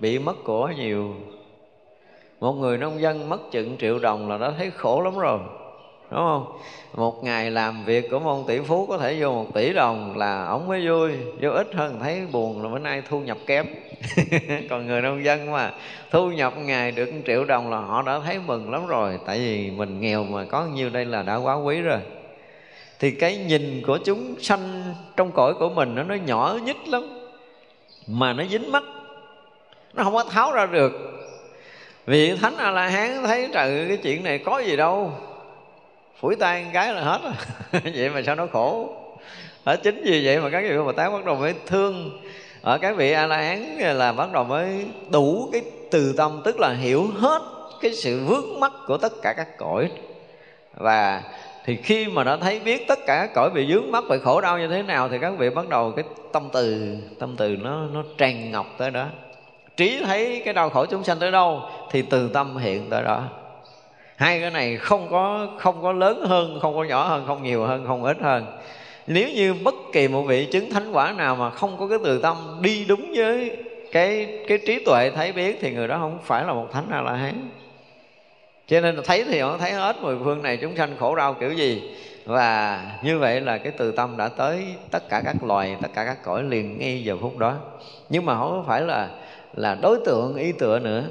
bị mất của nhiều. Một người nông dân mất chừng triệu đồng là đã thấy khổ lắm rồi, đúng không? Một ngày làm việc của ông tỷ phú có thể vô 1 tỷ đồng là ổng mới vui. Vô ít hơn thấy buồn là bữa nay thu nhập kém Còn người nông dân mà thu nhập ngày được 1 triệu đồng là họ đã thấy mừng lắm rồi. Tại vì mình nghèo mà có nhiêu đây là đã quá quý rồi. Thì cái nhìn của chúng sanh trong cõi của mình nó nhỏ nhít lắm, mà nó dính mắt, nó không có tháo ra được. Vị thánh A-la-hán thấy trời, cái chuyện này có gì đâu, phủi tay một cái là hết vậy mà sao nó khổ. Ở chính vì vậy mà các vị Bồ-Tát bắt đầu mới thương. Ở các vị A-la-hán là bắt đầu mới đủ cái từ tâm, tức là hiểu hết cái sự vướng mắc của tất cả các cõi. Và thì khi mà đã thấy biết tất cả các cõi bị vướng mắc, bị khổ đau như thế nào, thì các vị bắt đầu cái tâm từ nó tràn ngọc tới đó. Trí thấy cái đau khổ chúng sanh tới đâu thì từ tâm hiện tới đó. Hai cái này không có lớn hơn, không có nhỏ hơn, không nhiều hơn, không ít hơn. Nếu như bất kỳ một vị chứng thánh quả nào mà không có cái từ tâm đi đúng với cái trí tuệ thấy biết thì người đó không phải là một thánh A-la-hán. Cho nên thấy thì họ thấy hết mười phương này chúng sanh khổ đau kiểu gì. Và như vậy là cái từ tâm đã tới tất cả các loài, tất cả các cõi liền ngay giờ phút đó. Nhưng mà không phải là đối tượng ý tựa nữa,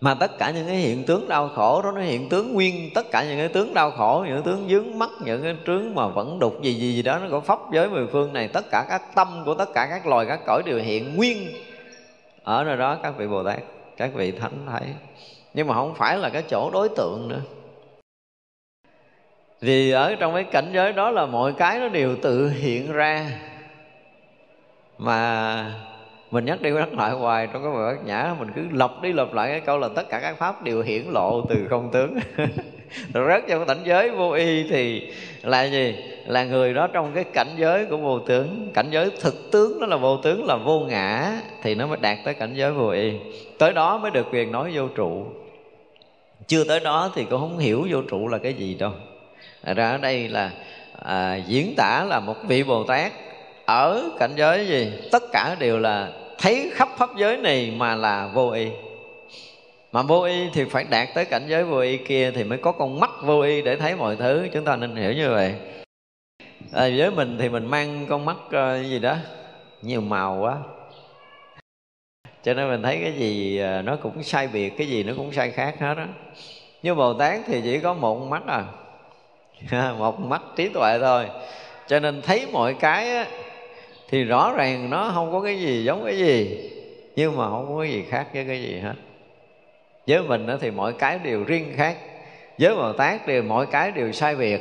Mà tất cả những cái hiện tướng đau khổ đó, nó hiện tướng nguyên tất cả những cái tướng đau khổ, những tướng vướng mắc, những cái tướng mà vẫn đục gì đó, nó có pháp giới mười phương này, tất cả các tâm của tất cả các loài các cõi đều hiện nguyên ở nơi đó. Các vị Bồ Tát, các vị Thánh thấy, nhưng mà không phải là cái chỗ đối tượng nữa. Vì ở trong cái cảnh giới đó là mọi cái nó đều tự hiện ra. Mà mình nhắc đi nhắc lại hoài trong cái bài Bát Nhã, mình cứ lặp lại cái câu là tất cả các pháp đều hiển lộ từ không tướng. Rớt trong cảnh giới vô y thì là gì? Là người đó trong cái cảnh giới của vô tướng, cảnh giới thực tướng đó là vô tướng, là vô ngã, thì nó mới đạt tới cảnh giới vô y. Tới đó mới được quyền nói vô trụ. Chưa tới đó thì cũng không hiểu vô trụ là cái gì đâu. Ra ở đây là diễn tả là một vị Bồ Tát ở cảnh giới gì? Tất cả đều là thấy khắp pháp giới này mà là vô y. Mà vô y thì phải đạt tới cảnh giới vô y kia thì mới có con mắt vô y để thấy mọi thứ. Chúng ta nên hiểu như vậy. Với mình thì mình mang con mắt gì đó nhiều màu quá, cho nên mình thấy cái gì nó cũng sai biệt, cái gì nó cũng sai khác hết á. Như Bồ Tát thì chỉ có một mắt à, một mắt trí tuệ thôi, cho nên thấy mọi cái á, thì rõ ràng nó không có cái gì giống cái gì, nhưng mà không có cái gì khác với cái gì hết. Với mình á, thì mọi cái đều riêng khác. Với Bồ Tát thì mọi cái đều sai biệt,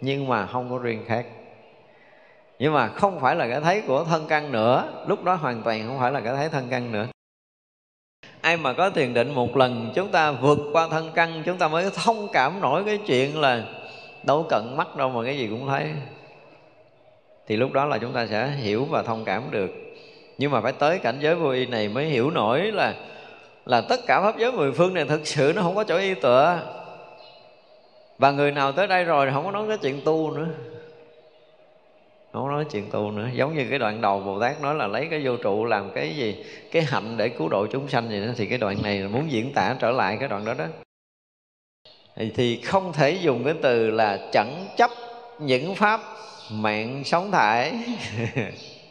nhưng mà không có riêng khác. Nhưng mà không phải là cái thấy của thân căn nữa. Lúc đó hoàn toàn không phải là cái thấy thân căn nữa. Ai mà có thiền định một lần, chúng ta vượt qua thân căn, chúng ta mới thông cảm nổi cái chuyện là đâu cận mắt đâu mà cái gì cũng thấy. Thì lúc đó là chúng ta sẽ hiểu và thông cảm được. Nhưng mà phải tới cảnh giới vô y này mới hiểu nổi là tất cả pháp giới mười phương này thực sự nó không có chỗ y tựa. Và người nào tới đây rồi không có nói cái chuyện tu nữa, không có nói chuyện tu nữa. Giống như cái đoạn đầu Bồ Tát nói là lấy cái vô trụ làm cái gì, cái hạnh để cứu độ chúng sanh gì đó, thì cái đoạn này là muốn diễn tả trở lại cái đoạn đó đó. Thì không thể dùng cái từ là chẳng chấp những pháp mạng sống thải.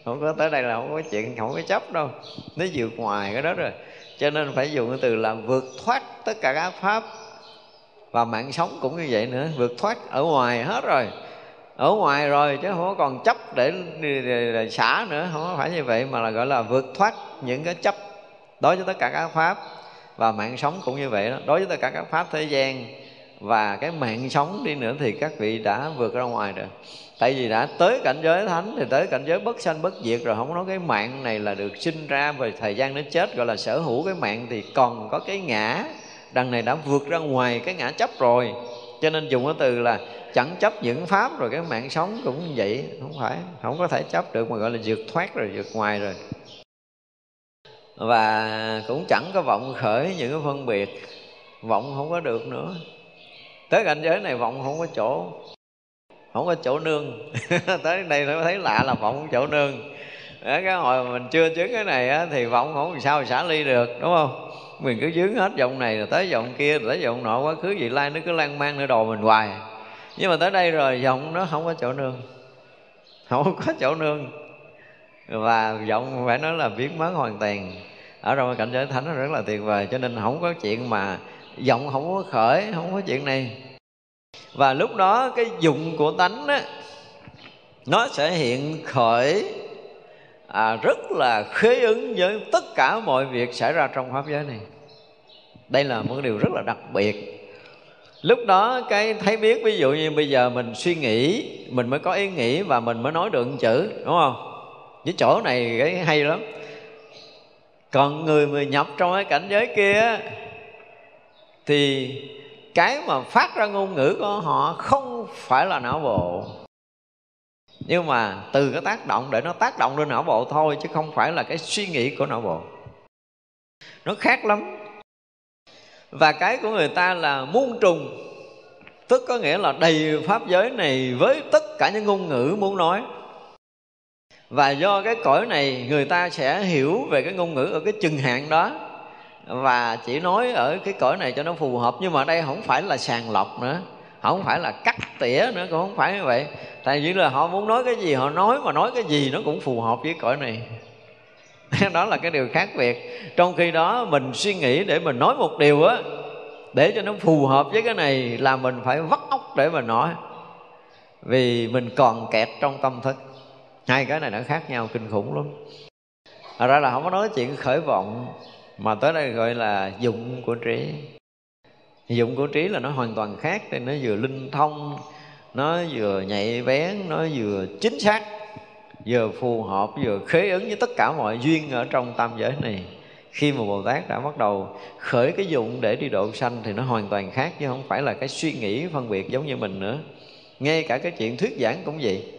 Không có, tới đây là không có chuyện, không có chấp đâu, nó vượt ngoài cái đó rồi. Cho nên phải dùng cái từ là vượt thoát tất cả các pháp. Và mạng sống cũng như vậy nữa, vượt thoát ở ngoài hết rồi, ở ngoài rồi chứ không còn chấp để xả nữa. Không phải như vậy mà là gọi là vượt thoát những cái chấp đối với tất cả các pháp. Và mạng sống cũng như vậy đó, đối với tất cả các pháp thế gian và cái mạng sống đi nữa thì các vị đã vượt ra ngoài rồi. Tại vì đã tới cảnh giới thánh thì tới cảnh giới bất sanh bất diệt rồi, không nói cái mạng này là được sinh ra và thời gian nó chết gọi là sở hữu cái mạng, thì còn có cái ngã. Đằng này đã vượt ra ngoài cái ngã chấp rồi, cho nên dùng cái từ là chẳng chấp những pháp. Rồi cái mạng sống cũng như vậy, không phải, không có thể chấp được mà gọi là vượt thoát rồi, vượt ngoài rồi. Và cũng chẳng có vọng khởi những cái phân biệt, vọng không có được nữa. Tới cảnh giới này vọng không có chỗ, không có chỗ nương. Tới đây nó thấy lạ là vọng không chỗ nương. Cái hồi mình chưa chứng cái này á, thì vọng không sao xả ly được, đúng không? Mình cứ dướng hết vọng này rồi tới vọng kia rồi tới vọng nọ, quá khứ vị lai nó cứ lan man nữa đồ mình hoài. Nhưng mà tới đây rồi vọng nó không có chỗ nương, không có chỗ nương, và vọng phải nói là biến mất hoàn toàn. Ở trong cảnh giới thánh nó rất là tuyệt vời, cho nên không có chuyện mà vọng không có khởi, không có chuyện này. Và lúc đó cái dụng của tánh á, nó sẽ hiện khởi rất là khế ứng với tất cả mọi việc xảy ra trong pháp giới này. Đây là một điều rất là đặc biệt. Lúc đó cái thấy biết, ví dụ như bây giờ mình suy nghĩ, mình mới có ý nghĩ và mình mới nói được một chữ, đúng không? Với chỗ này cái hay lắm. Còn người mà nhập trong cái cảnh giới kia thì cái mà phát ra ngôn ngữ của họ không phải là não bộ, nhưng mà từ cái tác động để nó tác động lên não bộ thôi, chứ không phải là cái suy nghĩ của não bộ. Nó khác lắm. Và cái của người ta là muôn trùng, tức có nghĩa là đầy pháp giới này với tất cả những ngôn ngữ muốn nói. Và do cái cõi này người ta sẽ hiểu về cái ngôn ngữ ở cái chừng hạn đó, và chỉ nói ở cái cõi này cho nó phù hợp. Nhưng mà đây không phải là sàng lọc nữa, không phải là cắt tỉa nữa, cũng không phải như vậy. Tại vì là họ muốn nói cái gì họ nói, mà nói cái gì nó cũng phù hợp với cõi này. Đó là cái điều khác biệt. Trong khi đó mình suy nghĩ để mình nói một điều á, để cho nó phù hợp với cái này là mình phải vắt óc để mình nói, vì mình còn kẹt trong tâm thức. Hai cái này nó khác nhau kinh khủng lắm. Thật ra là không có nói chuyện khởi vọng, mà tới đây gọi là dụng của trí. Dụng của trí là nó hoàn toàn khác, thì nó vừa linh thông, nó vừa nhạy bén, nó vừa chính xác, vừa phù hợp, vừa khế ứng với tất cả mọi duyên ở trong tam giới này. Khi mà Bồ Tát đã bắt đầu khởi cái dụng để đi độ sanh thì nó hoàn toàn khác, chứ không phải là cái suy nghĩ phân biệt giống như mình nữa. Ngay cả cái chuyện thuyết giảng cũng vậy,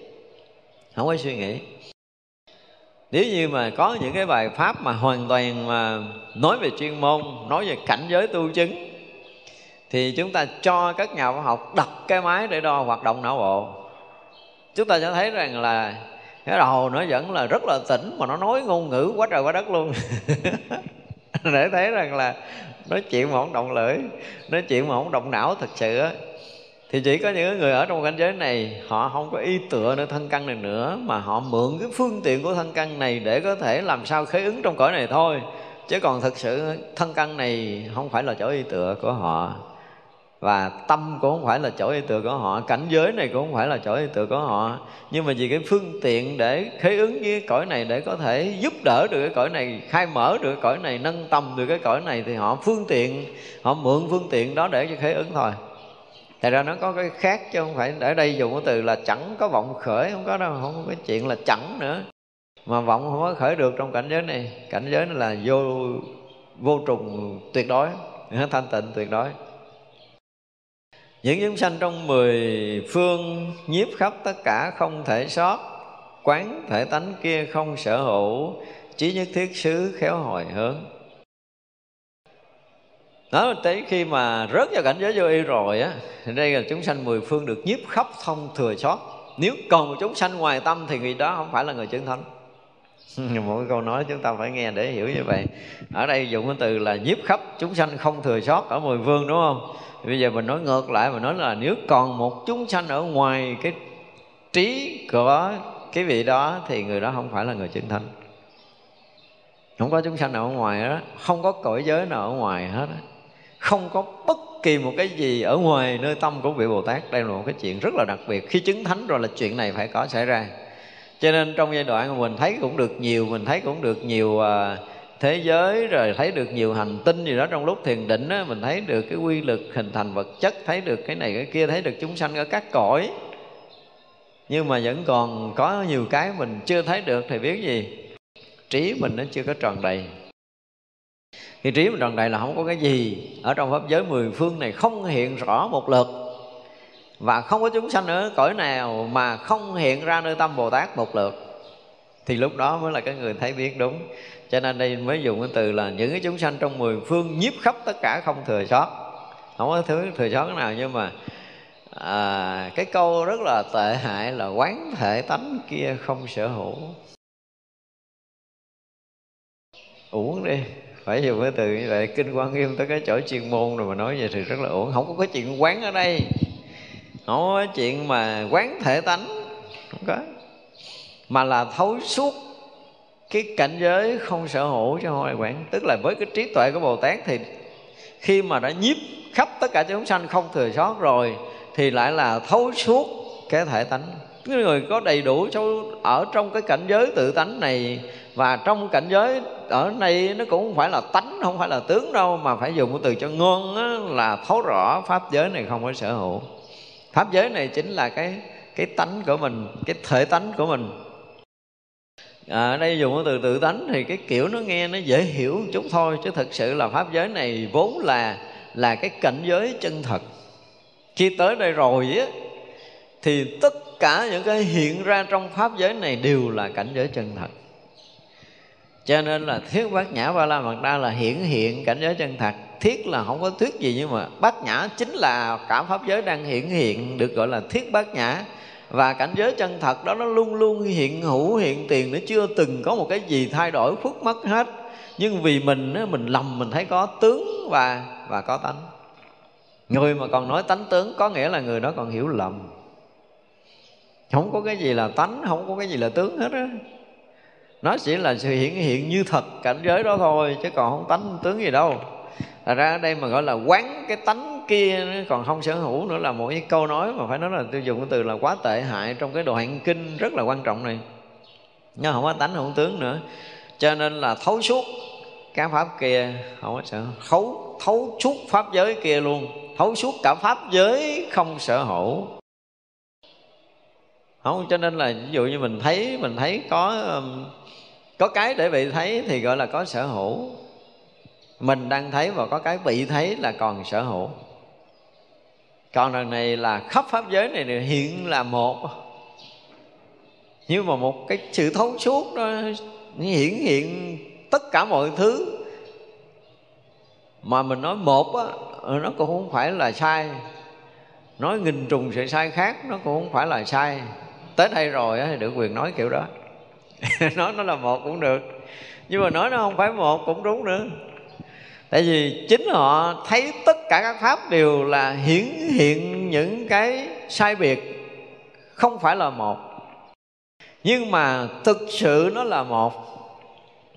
không có suy nghĩ. Nếu như mà có những cái bài pháp mà hoàn toàn mà nói về chuyên môn, nói về cảnh giới tu chứng, thì chúng ta cho các nhà khoa học đặt cái máy để đo hoạt động não bộ. Chúng ta sẽ thấy rằng là cái đầu nó vẫn là rất là tỉnh, mà nó nói ngôn ngữ quá trời quá đất luôn. Để thấy rằng là nói chuyện mà không động lưỡi, nói chuyện mà không động não thật sự á, thì chỉ có những người ở trong cảnh giới này họ không có y tựa nữa thân căn này nữa, mà họ mượn cái phương tiện của thân căn này để có thể làm sao khế ứng trong cõi này thôi. Chứ còn thực sự thân căn này không phải là chỗ y tựa của họ, và tâm cũng không phải là chỗ y tựa của họ, cảnh giới này cũng không phải là chỗ y tựa của họ. Nhưng mà vì cái phương tiện để khế ứng với cõi này, để có thể giúp đỡ được cái cõi này, khai mở được cái cõi này, nâng tầm được cái cõi này, thì họ phương tiện, họ mượn phương tiện đó để cho khế ứng thôi. Tại ra nó có cái khác, chứ không phải ở đây dùng cái từ là chẳng có vọng khởi, không có đâu, không có chuyện là chẳng nữa. Mà vọng không có khởi được trong cảnh giới này. Cảnh giới này là vô trùng tuyệt đối, thanh tịnh tuyệt đối. Những chúng sanh trong 10 phương nhiếp khắp tất cả không thể sót, quán thể tánh kia không sở hữu, chí nhất thiết xứ khéo hồi hướng. Đó tới khi mà rớt vào cảnh giới vô y rồi á, đây là chúng sanh 10 phương được nhiếp khắp không thừa sót. Nếu còn một chúng sanh ngoài tâm thì người đó không phải là người chứng thánh. Mỗi câu nói chúng ta phải nghe để hiểu như vậy. Ở đây dùng cái từ là nhiếp khắp chúng sanh không thừa sót ở 10 phương, đúng không? Bây giờ mình nói ngược lại, mình nói là nếu còn một chúng sanh ở ngoài cái trí của cái vị đó thì người đó không phải là người chứng thánh. Không có chúng sanh nào ở ngoài hết, không có cõi giới nào ở ngoài hết, không có bất kỳ một cái gì ở ngoài nơi tâm của vị Bồ Tát. Đây là một cái chuyện rất là đặc biệt. Khi chứng thánh rồi là chuyện này phải có xảy ra. Cho nên trong giai đoạn mà mình thấy cũng được nhiều, mình thấy cũng được nhiều thế giới, rồi thấy được nhiều hành tinh gì đó trong lúc thiền định đó, mình thấy được cái quy luật hình thành vật chất, thấy được cái này cái kia, thấy được chúng sanh ở các cõi. Nhưng mà vẫn còn có nhiều cái mình chưa thấy được thì biết gì? Trí mình nó chưa có tròn đầy. Thì trí mình tròn đầy là không có cái gì ở trong pháp giới 10 phương này không hiện rõ một lượt, và không có chúng sanh ở cõi nào mà không hiện ra nơi tâm Bồ Tát một lượt, thì lúc đó mới là cái người thấy biết đúng. Cho nên đây mới dùng cái từ là những cái chúng sanh trong 10 phương nhiếp khắp tất cả không thừa sót. Không có thứ thừa sót nào, nhưng mà cái câu rất là tệ hại là quán thể tánh kia không sở hữu. Uổng đi, phải dùng cái từ như vậy. Kinh Quang Nghiêm tới cái chỗ chuyên môn rồi mà nói vậy thì rất là uổng. Không có cái chuyện quán ở đây, không có chuyện mà quán thể tánh, không có, mà là thấu suốt cái cảnh giới không sở hữu cho hội quản. Tức là với cái trí tuệ của Bồ Tát thì khi mà đã nhiếp khắp tất cả chúng sanh không thừa sót rồi thì lại là thấu suốt cái thể tánh. Cái người có đầy đủ ở trong cái cảnh giới tự tánh này, và trong cảnh giới ở này nó cũng không phải là tánh, không phải là tướng đâu, mà phải dùng cái từ cho ngon á, là thấu rõ pháp giới này không có sở hữu. Pháp giới này chính là cái tánh của mình, cái thể tánh của mình. Ở đây dùng cái từ tự tánh thì cái kiểu nó nghe nó dễ hiểu một chút thôi, chứ thực sự là pháp giới này vốn là cái cảnh giới chân thật. Khi tới đây rồi á thì tất cả những cái hiện ra trong pháp giới này đều là cảnh giới chân thật. Cho nên là thuyết Bát Nhã Ba La Mật Đa là hiện cảnh giới chân thật. Thuyết là không có thuyết gì, nhưng mà Bát Nhã chính là cả pháp giới đang hiện được gọi là thuyết Bát Nhã. Và cảnh giới chân thật đó nó luôn luôn hiện hữu, hiện tiền, nó chưa từng có một cái gì thay đổi khuất mất hết. Nhưng vì mình lầm, mình thấy có tướng và có tánh. Người mà còn nói tánh tướng có nghĩa là người đó còn hiểu lầm. Không có cái gì là tánh, không có cái gì là tướng hết á. nó chỉ là sự hiển hiện như thật cảnh giới đó thôi, chứ còn không tánh tướng gì đâu. Thật ra ở đây mà gọi là quán cái tánh kia còn không sở hữu nữa là một cái câu nói mà phải nói là tôi dùng cái từ là quá tệ hại trong cái đoạn kinh rất là quan trọng này. Nhưng không có tánh, không tướng nữa, cho nên là thấu suốt các pháp kia, không có sở hữu, thấu suốt pháp giới kia luôn, thấu suốt cả pháp giới không sở hữu. Không, cho nên là ví dụ như mình thấy có cái để bị thấy thì gọi là có sở hữu. Mình đang thấy và có cái bị thấy là còn sở hữu. Còn lần này là khắp pháp giới này hiện là một, nhưng mà một cái sự thấu suốt đó hiển hiện tất cả mọi thứ. Mà mình nói một á, nó cũng không phải là sai, nói nghìn trùng sự sai khác nó cũng không phải là sai. Tới đây rồi á, thì được quyền nói kiểu đó nói nó là một cũng được, nhưng mà nói nó không phải một cũng đúng nữa. Tại vì chính họ thấy tất cả các pháp đều là hiển hiện những cái sai biệt, không phải là một. Nhưng mà thực sự nó là một.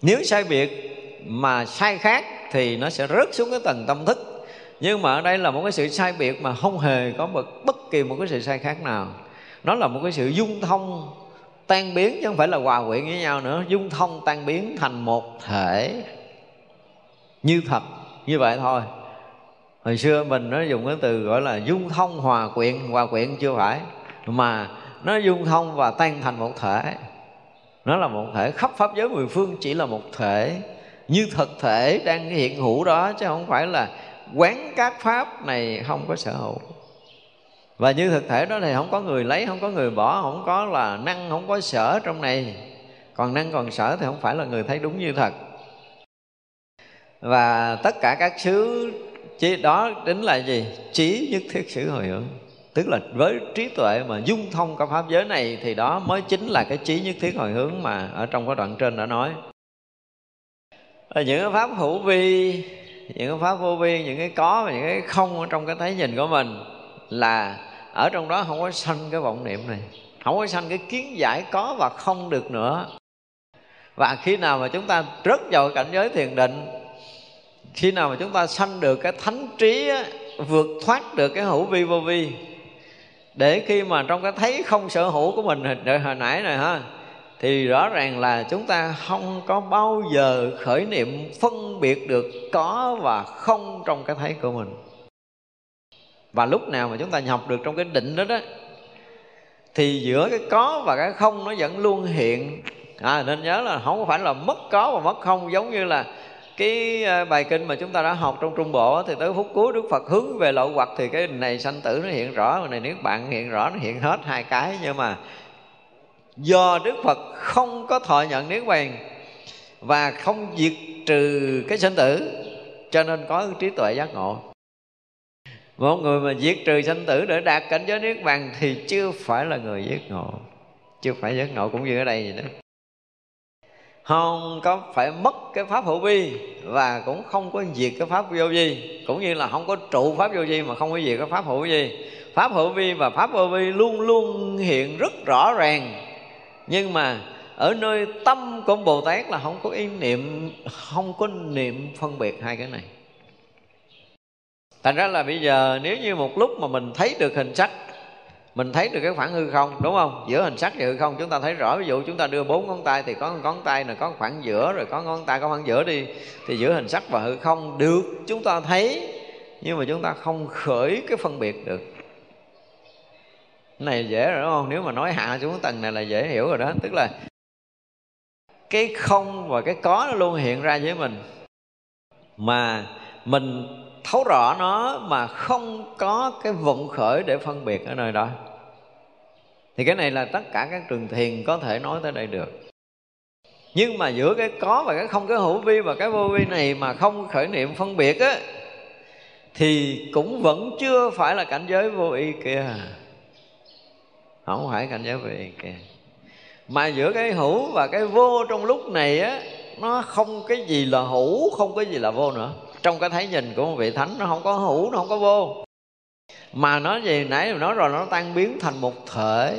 Nếu sai biệt mà sai khác thì nó sẽ rớt xuống cái tầng tâm thức. Nhưng mà ở đây là một cái sự sai biệt mà không hề có bất kỳ một cái sự sai khác nào. Nó là một cái sự dung thông tan biến, chứ không phải là hòa quyện với nhau nữa. Dung thông tan biến thành một thể như thật, như vậy thôi. Hồi xưa mình nó dùng cái từ gọi là dung thông hòa quyện chưa phải, mà nó dung thông và tan thành một thể. Nó là một thể, khắp pháp giới mười phương chỉ là một thể, như thực thể đang hiện hữu đó, chứ không phải là quán các pháp này không có sở hữu. Và như thực thể đó thì không có người lấy, không có người bỏ, không có là năng, không có sở trong này. Còn năng còn sở thì không phải là người thấy đúng như thật. Và tất cả các xứ chỉ đó chính là gì? Trí nhất thiết xứ hồi hướng. Tức là với trí tuệ mà dung thông cả pháp giới này thì đó mới chính là cái trí nhất thiết hồi hướng mà ở trong cái đoạn trên đã nói. Những cái pháp hữu vi, những cái pháp vô vi, những cái có và những cái không ở trong cái thấy nhìn của mình là ở trong đó không có sanh cái vọng niệm này, không có sanh cái kiến giải có và không được nữa. Và khi nào mà chúng ta rớt vào cảnh giới thiền định, khi nào mà chúng ta sanh được cái thánh trí á, vượt thoát được cái hữu vi vô vi, để khi mà trong cái thấy không sở hữu của mình hồi nãy này ha, thì rõ ràng là chúng ta không có bao giờ khởi niệm phân biệt được có và không trong cái thấy của mình. Và lúc nào mà chúng ta nhập được trong cái định đó đó, thì giữa cái có và cái không nó vẫn luôn hiện. Nên nhớ là không phải là mất có và mất không, giống như là cái bài kinh mà chúng ta đã học trong Trung Bộ thì tới phút cuối Đức Phật hướng về lậu hoặc thì cái này sanh tử nó hiện rõ, cái này Niết Bàn hiện rõ, nó hiện hết hai cái. Nhưng mà do Đức Phật không có thọ nhận Niết Bàn và không diệt trừ cái sanh tử, cho nên có trí tuệ giác ngộ. Một người mà diệt trừ sanh tử để đạt cảnh giới Niết Bàn thì chưa phải là người giác ngộ, chưa phải giác ngộ, cũng như ở đây vậy đó. Không có phải mất cái pháp hữu vi và cũng không có diệt cái pháp vô vi, cũng như là không có trụ pháp vô vi mà không có diệt cái pháp hữu vi. Pháp hữu vi và pháp vô vi luôn luôn hiện rất rõ ràng, nhưng mà ở nơi tâm của Bồ Tát là không có ý niệm, không có niệm phân biệt hai cái này. Thành ra là bây giờ nếu như một lúc mà mình thấy được hình sắc, mình thấy được cái khoảng hư không, đúng không? Giữa hình sắc và hư không chúng ta thấy rõ. Ví dụ chúng ta đưa 4 ngón tay thì có ngón tay này có khoảng giữa, rồi có ngón tay có khoảng giữa đi, thì giữa hình sắc và hư không được chúng ta thấy, nhưng mà chúng ta không khởi cái phân biệt được. Cái này dễ rồi đúng không? Nếu mà nói hạ xuống tầng này là dễ hiểu rồi đó. Tức là cái không và cái có nó luôn hiện ra với mình, mà mình thấu rõ nó mà không có cái vọng khởi để phân biệt ở nơi đó. Thì cái này là tất cả các trường thiền có thể nói tới đây được. Nhưng mà giữa cái có và cái không, cái hữu vi và cái vô vi này mà không khởi niệm phân biệt á, thì cũng vẫn chưa phải là cảnh giới vô y kia, không phải cảnh giới vô y kia. Mà giữa cái hữu và cái vô trong lúc này á, nó không cái gì là hữu, không cái gì là vô nữa. Trong cái thấy nhìn của một vị thánh nó không có hữu, nó không có vô, mà nó gì nãy mình nói rồi, nó tan biến thành một thể.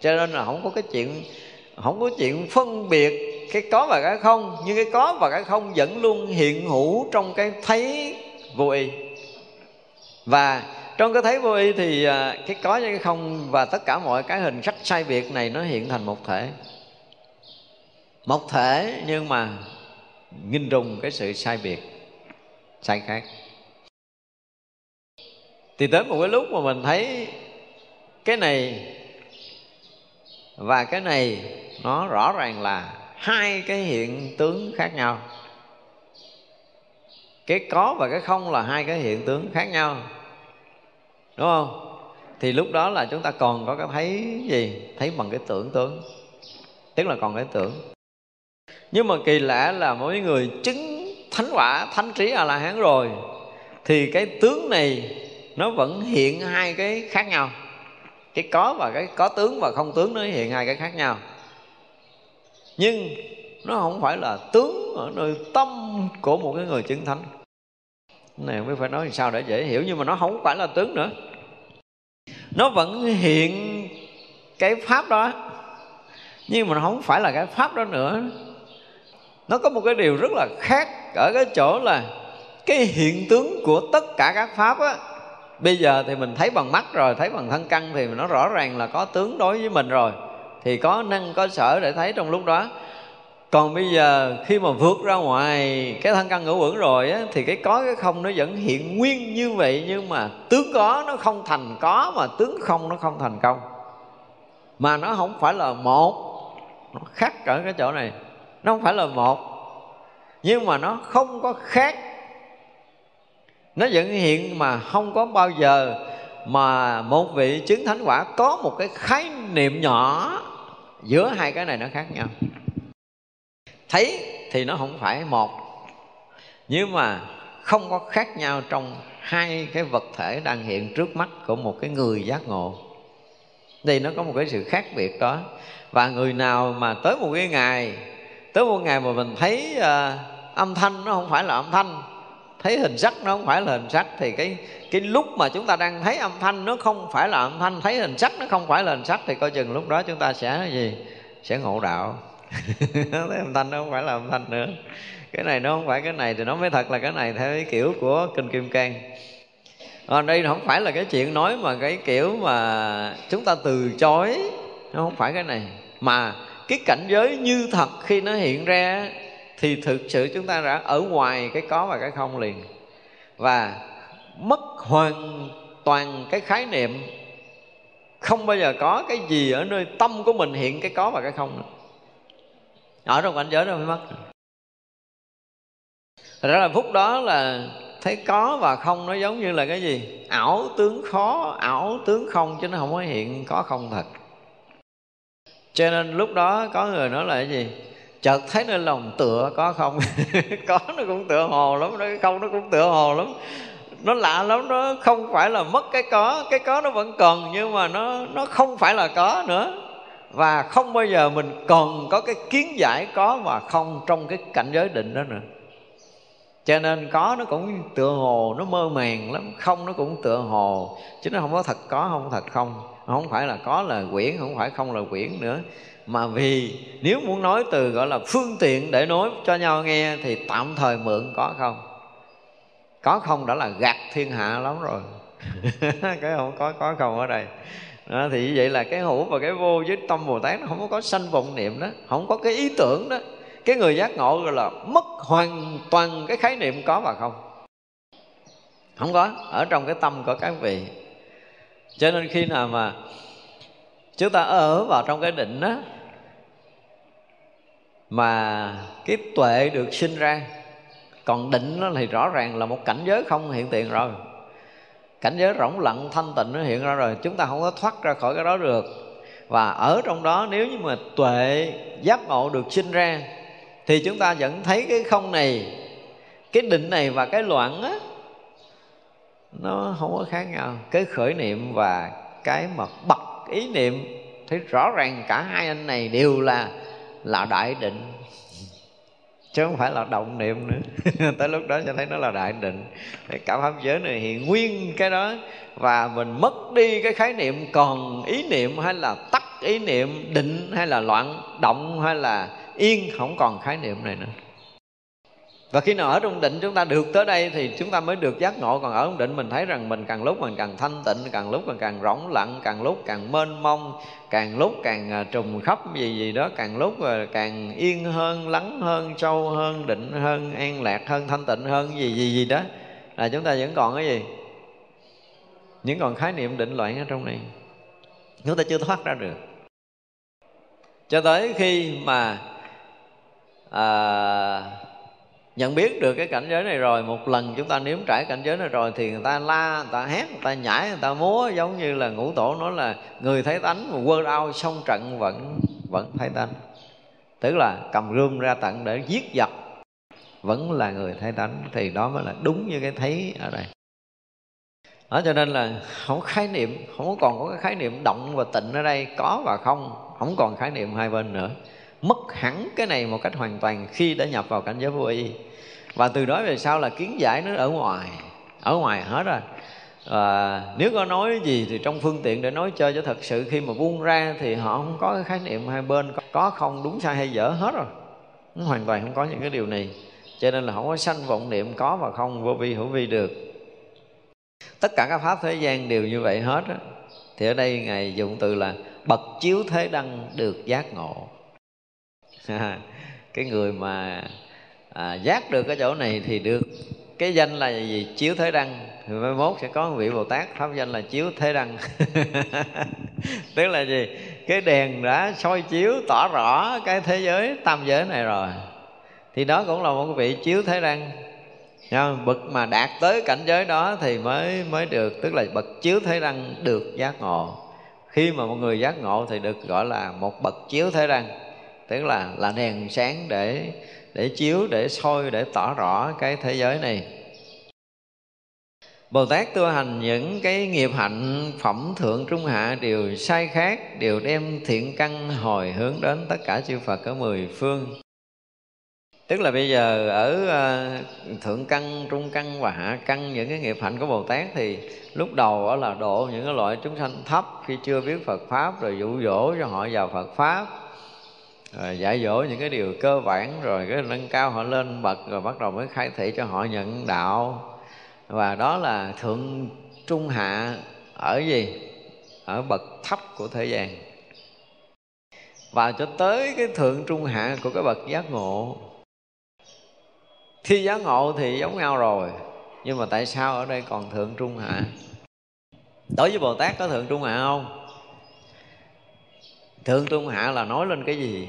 Cho nên là không có cái chuyện phân biệt cái có và cái không, nhưng cái có và cái không vẫn luôn hiện hữu trong cái thấy vô y. Và trong cái thấy vô y thì cái có và cái không và tất cả mọi cái hình sắc sai biệt này nó hiện thành một thể. Một thể nhưng mà nghìn trùng cái sự sai biệt, sai khác. Thì tới một cái lúc mà mình thấy cái này và cái này nó rõ ràng là hai cái hiện tướng khác nhau. Cái có và cái không là hai cái hiện tướng khác nhau, đúng không? Thì lúc đó là chúng ta còn có cái thấy gì? Thấy bằng cái tưởng tướng, tức là còn cái tưởng. Nhưng mà kỳ lạ là mỗi người chứng thánh quả, thánh trí A-la-hán rồi thì cái tướng này nó vẫn hiện hai cái khác nhau. Cái có và cái có tướng và không tướng nó hiện hai cái khác nhau, nhưng nó không phải là tướng ở nơi tâm của một cái người chứng thánh. Cái này mới phải nói làm sao để dễ hiểu, nhưng mà nó không phải là tướng nữa. Nó vẫn hiện cái pháp đó, nhưng mà nó không phải là cái pháp đó nữa. Nó có một cái điều rất là khác ở cái chỗ là cái hiện tướng của tất cả các pháp á, bây giờ thì mình thấy bằng mắt rồi, thấy bằng thân căn thì nó rõ ràng là có tướng đối với mình rồi, thì có năng có sở để thấy trong lúc đó. Còn bây giờ khi mà vượt ra ngoài cái thân căn ngũ uẩn rồi á, thì cái có cái không nó vẫn hiện nguyên như vậy, nhưng mà tướng có nó không thành có mà tướng không nó không thành không. Mà nó không phải là một, nó khác ở cái chỗ này. Nó không phải là một, nhưng mà nó không có khác. Nó vẫn hiện mà không có bao giờ mà một vị chứng thánh quả có một cái khái niệm nhỏ giữa hai cái này nó khác nhau. Thấy thì nó không phải một, nhưng mà không có khác nhau trong hai cái vật thể đang hiện trước mắt của một cái người giác ngộ. Đây nó có một cái sự khác biệt đó. Và người nào mà tới một ngày mà mình thấy âm thanh nó không phải là âm thanh, thấy hình sắc nó không phải là hình sắc, thì cái lúc mà chúng ta đang thấy âm thanh nó không phải là âm thanh, thấy hình sắc nó không phải là hình sắc, thì coi chừng lúc đó chúng ta sẽ gì? Sẽ ngộ đạo. Thấy âm thanh nó không phải là âm thanh nữa, cái này nó không phải cái này, thì nó mới thật là cái này theo cái kiểu của Kinh Kim Cang. Đây không phải là cái chuyện nói mà cái kiểu mà chúng ta từ chối, nó không phải cái này. Mà cái cảnh giới như thật khi nó hiện ra thì thực sự chúng ta đã ở ngoài cái có và cái không liền, và mất hoàn toàn cái khái niệm. Không bao giờ có cái gì ở nơi tâm của mình hiện cái có và cái không nữa. Ở trong cảnh giới đó mới mất. Thật ra là phút đó là thấy có và không nó giống như là cái gì? Ảo tướng khó, ảo tướng không, chứ nó không có hiện có không thật. Cho nên lúc đó có người nói là cái gì? Chợt thấy nơi lòng tựa có không. Có nó cũng tựa hồ lắm, nó không nó cũng tựa hồ lắm. Nó lạ lắm, nó không phải là mất cái có nó vẫn còn, nhưng mà nó không phải là có nữa. Và không bao giờ mình còn có cái kiến giải có và không trong cái cảnh giới định đó nữa. Cho nên có nó cũng tựa hồ, nó mơ màng lắm, không nó cũng tựa hồ, chứ nó không có thật có, không thật không. Không phải là có là quyển, không phải không là quyển nữa. Mà vì nếu muốn nói từ gọi là phương tiện để nói cho nhau nghe thì tạm thời mượn có không. Có không đã là gạt thiên hạ lắm rồi. Cái không có không ở đây đó, thì vậy là cái hữu và cái vô với tâm Bồ Tát nó không có sanh vọng niệm đó, không có cái ý tưởng đó. Cái người giác ngộ gọi là mất hoàn toàn cái khái niệm có và không, không có ở trong cái tâm của các vị. Cho nên khi nào mà chúng ta ở vào trong cái định đó mà cái tuệ được sinh ra. Còn định nó thì rõ ràng là một cảnh giới không hiện tiền rồi, cảnh giới rỗng lặng thanh tịnh nó hiện ra rồi, chúng ta không có thoát ra khỏi cái đó được. Và ở trong đó nếu như mà tuệ giác ngộ được sinh ra thì chúng ta vẫn thấy cái không này, cái định này và cái loạn á, nó không có khác nhau. Cái khởi niệm và cái mà bật ý niệm, thấy rõ ràng cả hai anh này đều là đại định, chứ không phải là động niệm nữa. Tới lúc đó sẽ thấy nó là đại định. Cả pháp giới này hiện nguyên cái đó. Và mình mất đi cái khái niệm còn ý niệm hay là tắc ý niệm, định hay là loạn, động hay là yên, không còn khái niệm này nữa. Và khi nào ở trong định chúng ta được tới đây thì chúng ta mới được giác ngộ. Còn ở trong định mình thấy rằng mình càng lúc mình càng thanh tịnh, càng lúc mình càng rỗng lặng, càng lúc càng mênh mông, càng lúc càng trùng khắp gì đó, càng lúc càng yên hơn, lắng hơn, sâu hơn, định hơn, an lạc hơn, thanh tịnh hơn gì đó. Là chúng ta vẫn còn cái gì? Vẫn còn khái niệm định loạn ở trong này. Chúng ta chưa thoát ra được. Cho tới khi mà nhận biết được cái cảnh giới này rồi, một lần chúng ta nếm trải cảnh giới này rồi thì người ta la, người ta hét, người ta nhảy, người ta múa, giống như là Ngũ Tổ nói là người thấy tánh mà quơ đau xong trận vẫn thấy tánh. Tức là cầm gươm ra tận để giết giặc vẫn là người thấy tánh, thì đó mới là đúng như cái thấy ở đây. Đó, cho nên là không khái niệm, không còn có cái khái niệm động và tịnh ở đây, có và không, không còn khái niệm hai bên nữa. Mất hẳn cái này một cách hoàn toàn khi đã nhập vào cảnh giới vô y. Và từ đó về sau là kiến giải nó ở ngoài hết rồi. Nếu có nói gì thì trong phương tiện để nói chơi, chứ thật sự khi mà buông ra thì họ không có cái khái niệm hai bên, có không, đúng sai hay dở hết rồi. Nó hoàn toàn không có những cái điều này. Cho nên là không có sanh vọng niệm có và không, vô vi hữu vi được. Tất cả các pháp thế gian đều như vậy hết á. Thì ở đây Ngài dùng từ là bậc chiếu thế đăng được giác ngộ. Cái người mà giác được cái chỗ này thì được cái danh là gì? Chiếu thế đăng. Thì mai mốt sẽ có một vị Bồ Tát pháp danh là chiếu thế đăng. Tức là gì? Cái đèn đã soi chiếu tỏ rõ cái thế giới tam giới này rồi, thì đó cũng là một vị chiếu thế đăng. Bậc mà đạt tới cảnh giới đó thì mới được, tức là bậc chiếu thế đăng được giác ngộ. Khi mà một người giác ngộ thì được gọi là một bậc chiếu thế đăng, tức là đèn sáng để chiếu, để soi, để tỏ rõ cái thế giới này. Bồ Tát tu hành những cái nghiệp hạnh phẩm thượng trung hạ đều sai khác, đều đem thiện căn hồi hướng đến tất cả chư Phật ở mười phương. Tức là bây giờ ở thượng căn, trung căn và hạ căn, những cái nghiệp hạnh của Bồ Tát thì lúc đầu đó là độ những cái loại chúng sanh thấp khi chưa biết Phật Pháp, rồi dụ dỗ cho họ vào Phật Pháp, rồi dạy dỗ những cái điều cơ bản, rồi cái nâng cao họ lên bậc, rồi bắt đầu mới khai thị cho họ nhận đạo. Và đó là thượng trung hạ ở gì? Ở bậc thấp của thế gian. Và cho tới cái thượng trung hạ của cái bậc giác ngộ. Khi giác ngộ thì giống nhau rồi, nhưng mà tại sao ở đây còn thượng trung hạ? Đối với Bồ Tát có thượng trung hạ không? Thượng trung hạ là nói lên cái gì?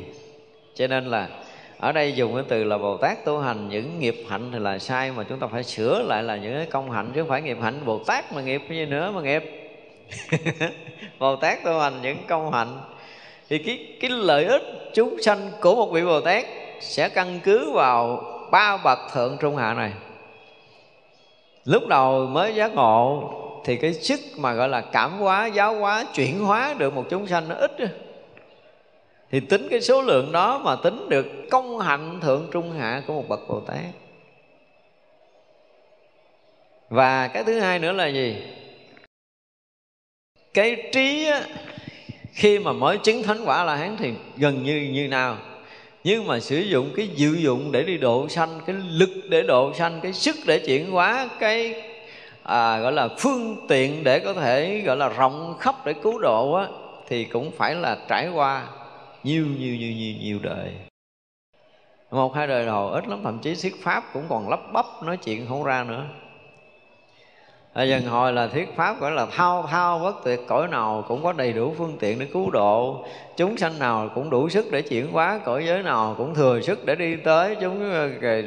Cho nên là ở đây dùng cái từ là Bồ Tát tu hành những nghiệp hạnh thì là sai, mà chúng ta phải sửa lại là những cái công hạnh, chứ không phải nghiệp hạnh Bồ Tát mà nghiệp như nữa mà nghiệp. Bồ Tát tu hành những công hạnh thì cái lợi ích chúng sanh của một vị Bồ Tát sẽ căn cứ vào ba bậc thượng trung hạ này. Lúc đầu mới giác ngộ thì cái sức mà gọi là cảm hóa, giáo hóa, chuyển hóa được một chúng sanh nó ít, thì tính cái số lượng đó mà tính được công hạnh thượng trung hạ của một bậc Bồ Tát. Và cái thứ hai nữa là gì? Cái trí á, khi mà mới chứng thánh quả A-la-hán thì gần như nào, nhưng mà sử dụng cái diệu dụng để đi độ sanh, cái lực để độ sanh, cái sức để chuyển hóa, cái gọi là phương tiện để có thể gọi là rộng khắp để cứu độ á, thì cũng phải là trải qua nhiều đời. Một hai đời đầu ít lắm, thậm chí thuyết pháp cũng còn lắp bắp nói chuyện không ra nữa. Dần hồi là thuyết pháp gọi là thao bất tuyệt, cõi nào cũng có đầy đủ phương tiện để cứu độ, chúng sanh nào cũng đủ sức để chuyển hóa, cõi giới nào cũng thừa sức để đi tới. Chúng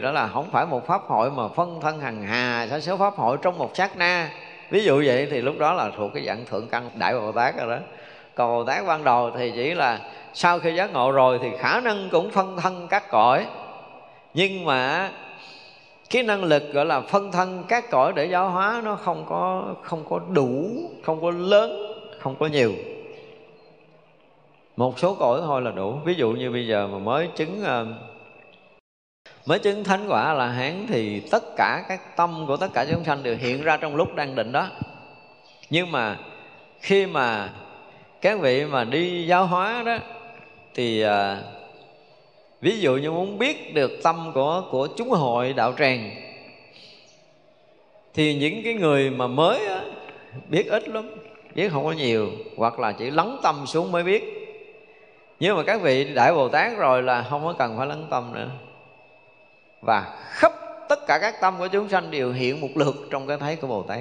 đó là không phải một pháp hội mà phân thân hằng hà sa số pháp hội trong một sát na. Ví dụ vậy thì lúc đó là thuộc cái dạng thượng căn đại Bồ Tát rồi đó. Còn Bồ Tát ban đầu thì chỉ là sau khi giác ngộ rồi thì khả năng cũng phân thân các cõi, nhưng mà cái năng lực gọi là phân thân các cõi để giáo hóa nó không có đủ, không có lớn, không có nhiều. Một số cõi thôi là đủ. Ví dụ như bây giờ mà mới chứng thánh quả A-la-hán thì tất cả các tâm của tất cả chúng sanh đều hiện ra trong lúc đang định đó. Nhưng mà khi mà các vị mà đi giáo hóa đó thì Ví dụ như muốn biết được tâm của chúng hội đạo tràng thì những cái người mà mới á, biết ít lắm, biết không có nhiều, hoặc là chỉ lắng tâm xuống mới biết. Nhưng mà các vị Đại Bồ Tát rồi là không có cần phải lắng tâm nữa, và khắp tất cả các tâm của chúng sanh đều hiện một lượt trong cái thấy của Bồ Tát.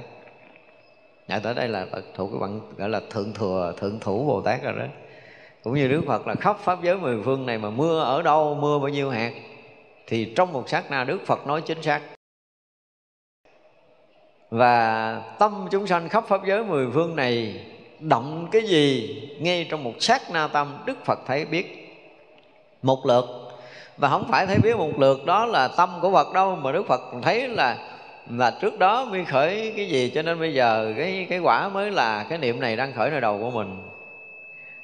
Nhờ tới đây là thuộc cái bạn gọi là thượng thừa, thượng thủ Bồ Tát rồi đó. Cũng như Đức Phật là khắp Pháp giới mười phương này mà mưa ở đâu, mưa bao nhiêu hạt, thì trong một sát na Đức Phật nói chính xác. Và tâm chúng sanh khắp Pháp giới mười phương này động cái gì, ngay trong một sát na tâm Đức Phật thấy biết một lượt. Và không phải thấy biết một lượt đó là tâm của Phật đâu, mà Đức Phật thấy là trước đó mới khởi cái gì, cho nên bây giờ cái quả mới là cái niệm này đang khởi nơi đầu của mình.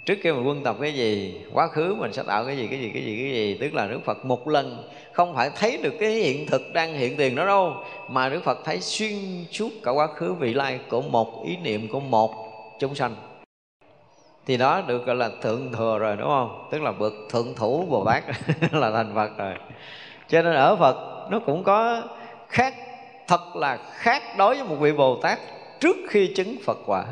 Trước kia mình quân tập cái gì, quá khứ mình sẽ tạo cái gì. Tức là Đức Phật một lần không phải thấy được cái hiện thực đang hiện tiền đó đâu, mà Đức Phật thấy xuyên suốt cả quá khứ vị lai của một ý niệm của một chúng sanh. Thì đó được gọi là thượng thừa rồi, đúng không? Tức là bậc thượng thủ Bồ Tát là thành Phật rồi. Cho nên ở Phật nó cũng có khác, thật là khác đối với một vị Bồ Tát trước khi chứng Phật quả.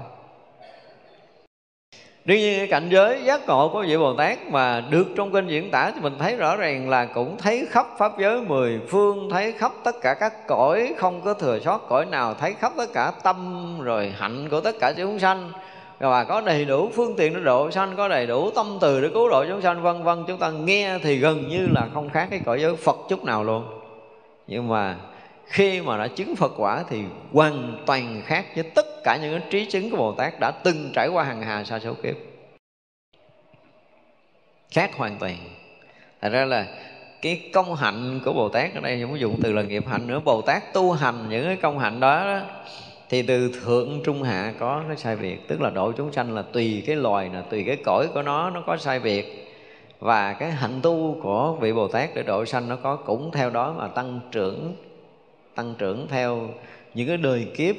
Đương nhiên cái cảnh giới giác ngộ của vị Bồ Tát mà được trong kinh diễn tả thì mình thấy rõ ràng là cũng thấy khắp Pháp giới mười phương, thấy khắp tất cả các cõi, không có thừa sót cõi nào, thấy khắp tất cả tâm rồi hạnh của tất cả chúng sanh, và có đầy đủ phương tiện để độ sanh, có đầy đủ tâm từ để cứu độ chúng sanh, vân vân. Chúng ta nghe thì gần như là không khác cái cõi giới Phật chút nào luôn. Nhưng mà khi mà đã chứng Phật quả thì hoàn toàn khác với tất cả những trí chứng của Bồ Tát đã từng trải qua hàng hà sa số kiếp. Khác hoàn toàn. Thật ra là cái công hạnh của Bồ Tát, ở đây không dùng từ là nghiệp hạnh nữa, Bồ Tát tu hành những cái công hạnh đó thì từ thượng trung hạ có cái sai biệt. Tức là độ chúng sanh là tùy cái loài, là tùy cái cõi của nó có sai biệt. Và cái hạnh tu của vị Bồ Tát để độ sanh nó có cũng theo đó mà tăng trưởng theo những cái đời kiếp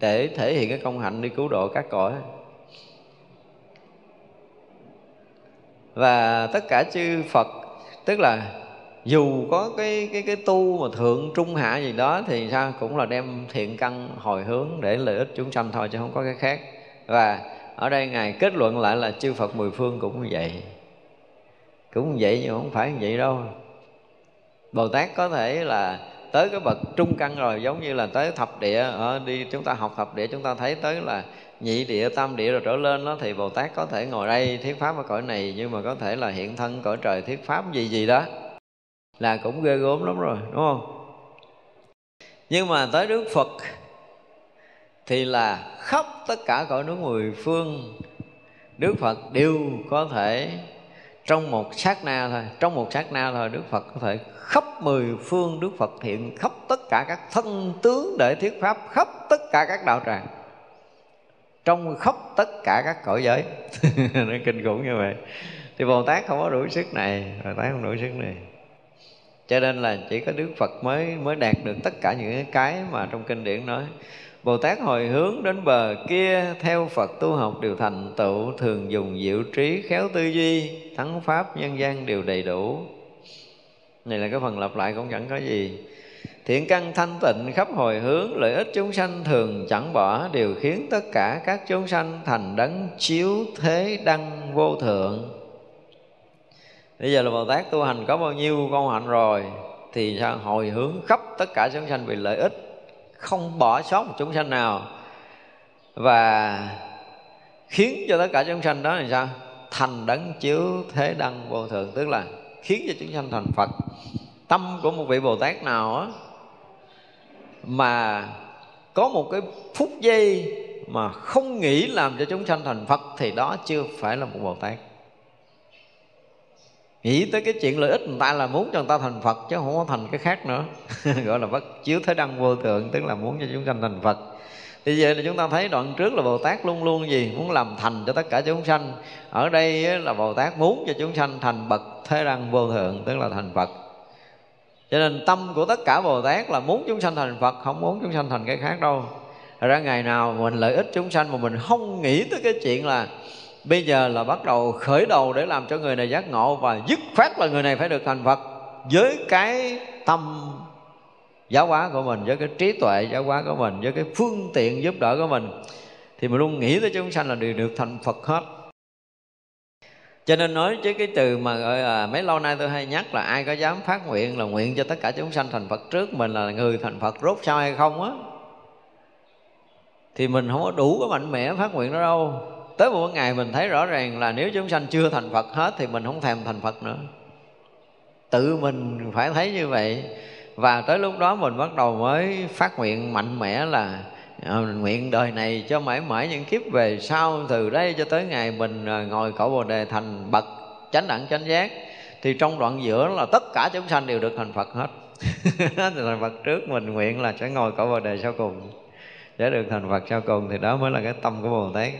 để thể hiện cái công hạnh đi cứu độ các cõi. Và tất cả chư Phật, tức là dù có cái tu mà thượng trung hạ gì đó thì sao cũng là đem thiện căn hồi hướng để lợi ích chúng sanh thôi, chứ không có cái khác. Và ở đây Ngài kết luận lại là chư Phật mười phương cũng như vậy. Cũng vậy nhưng không phải như vậy đâu. Bồ Tát có thể là tới cái bậc trung căn rồi, giống như là tới thập địa, đi chúng ta học thập địa chúng ta thấy tới là nhị địa, tam địa rồi trở lên đó, thì Bồ Tát có thể ngồi đây thuyết pháp ở cõi này, nhưng mà có thể là hiện thân cõi trời thuyết pháp gì đó là cũng ghê gớm lắm rồi, đúng không? Nhưng mà tới Đức Phật thì là khắp tất cả cõi nước mười phương, Đức Phật đều có thể trong một sát na thôi, Đức Phật có thể khắp mười phương, Đức Phật hiện khắp tất cả các thân tướng để thuyết pháp khắp tất cả các đạo tràng, trong khắp tất cả các cõi giới. Nó kinh khủng như vậy. Thì Bồ Tát không có đủ sức này, cho nên là chỉ có Đức Phật mới đạt được tất cả những cái mà trong kinh điển nói. Bồ Tát hồi hướng đến bờ kia, theo Phật tu học đều thành tựu, thường dùng diệu trí khéo tư duy, thắng pháp nhân gian đều đầy đủ. Này là cái phần lặp lại cũng chẳng có gì. Thiện căn thanh tịnh khắp hồi hướng, lợi ích chúng sanh thường chẳng bỏ, đều khiến tất cả các chúng sanh thành đấng chiếu thế đăng vô thượng. Bây giờ là Bồ Tát tu hành có bao nhiêu công hạnh rồi thì sao hồi hướng khắp tất cả chúng sanh vì lợi ích, không bỏ sót một chúng sanh nào, và khiến cho tất cả chúng sanh đó là sao? Thành đấng chiếu thế đăng vô thượng, tức là khiến cho chúng sanh thành Phật. Tâm của một vị Bồ Tát nào á mà có một cái phút giây mà không nghĩ làm cho chúng sanh thành Phật thì đó chưa phải là một Bồ Tát. Nghĩ tới cái chuyện lợi ích người ta là muốn cho người ta thành Phật, chứ không có thành cái khác nữa. Gọi là bất chiếu thế đăng vô thượng, tức là muốn cho chúng sanh thành Phật. Thì vậy là chúng ta thấy đoạn trước là Bồ Tát luôn luôn gì? Muốn làm thành cho tất cả chúng sanh. Ở đây là Bồ Tát muốn cho chúng sanh thành bậc thế đăng vô thượng, tức là thành Phật. Cho nên tâm của tất cả Bồ Tát là muốn chúng sanh thành Phật, không muốn chúng sanh thành cái khác đâu. Thật ra ngày nào mình lợi ích chúng sanh mà mình không nghĩ tới cái chuyện là Bây giờ là bắt đầu khởi đầu để làm cho người này giác ngộ, và dứt khoát là người này phải được thành Phật với cái tâm giáo hóa của mình, với cái trí tuệ giáo hóa của mình, với cái phương tiện giúp đỡ của mình. Thì mình luôn nghĩ tới chúng sanh là đều được thành Phật hết. Cho nên nói chứ cái từ mà gọi là mấy lâu nay tôi hay nhắc là ai có dám phát nguyện là nguyện cho tất cả chúng sanh thành Phật trước mình là người thành Phật rốt sau hay không á, thì mình không có đủ cái mạnh mẽ phát nguyện đó đâu. Tới một ngày mình thấy rõ ràng là nếu chúng sanh chưa thành Phật hết thì mình không thèm thành Phật nữa. Tự mình phải thấy như vậy. Và tới lúc đó mình bắt đầu mới phát nguyện mạnh mẽ là nguyện đời này cho mãi mãi những kiếp về sau, từ đây cho tới ngày mình ngồi cõi Bồ Đề thành bậc chánh đẳng chánh giác, thì trong đoạn giữa là tất cả chúng sanh đều được thành Phật hết. Thành Phật trước mình nguyện là sẽ ngồi cõi Bồ Đề sau cùng, sẽ được thành Phật sau cùng. Thì đó mới là cái tâm của Bồ Tát.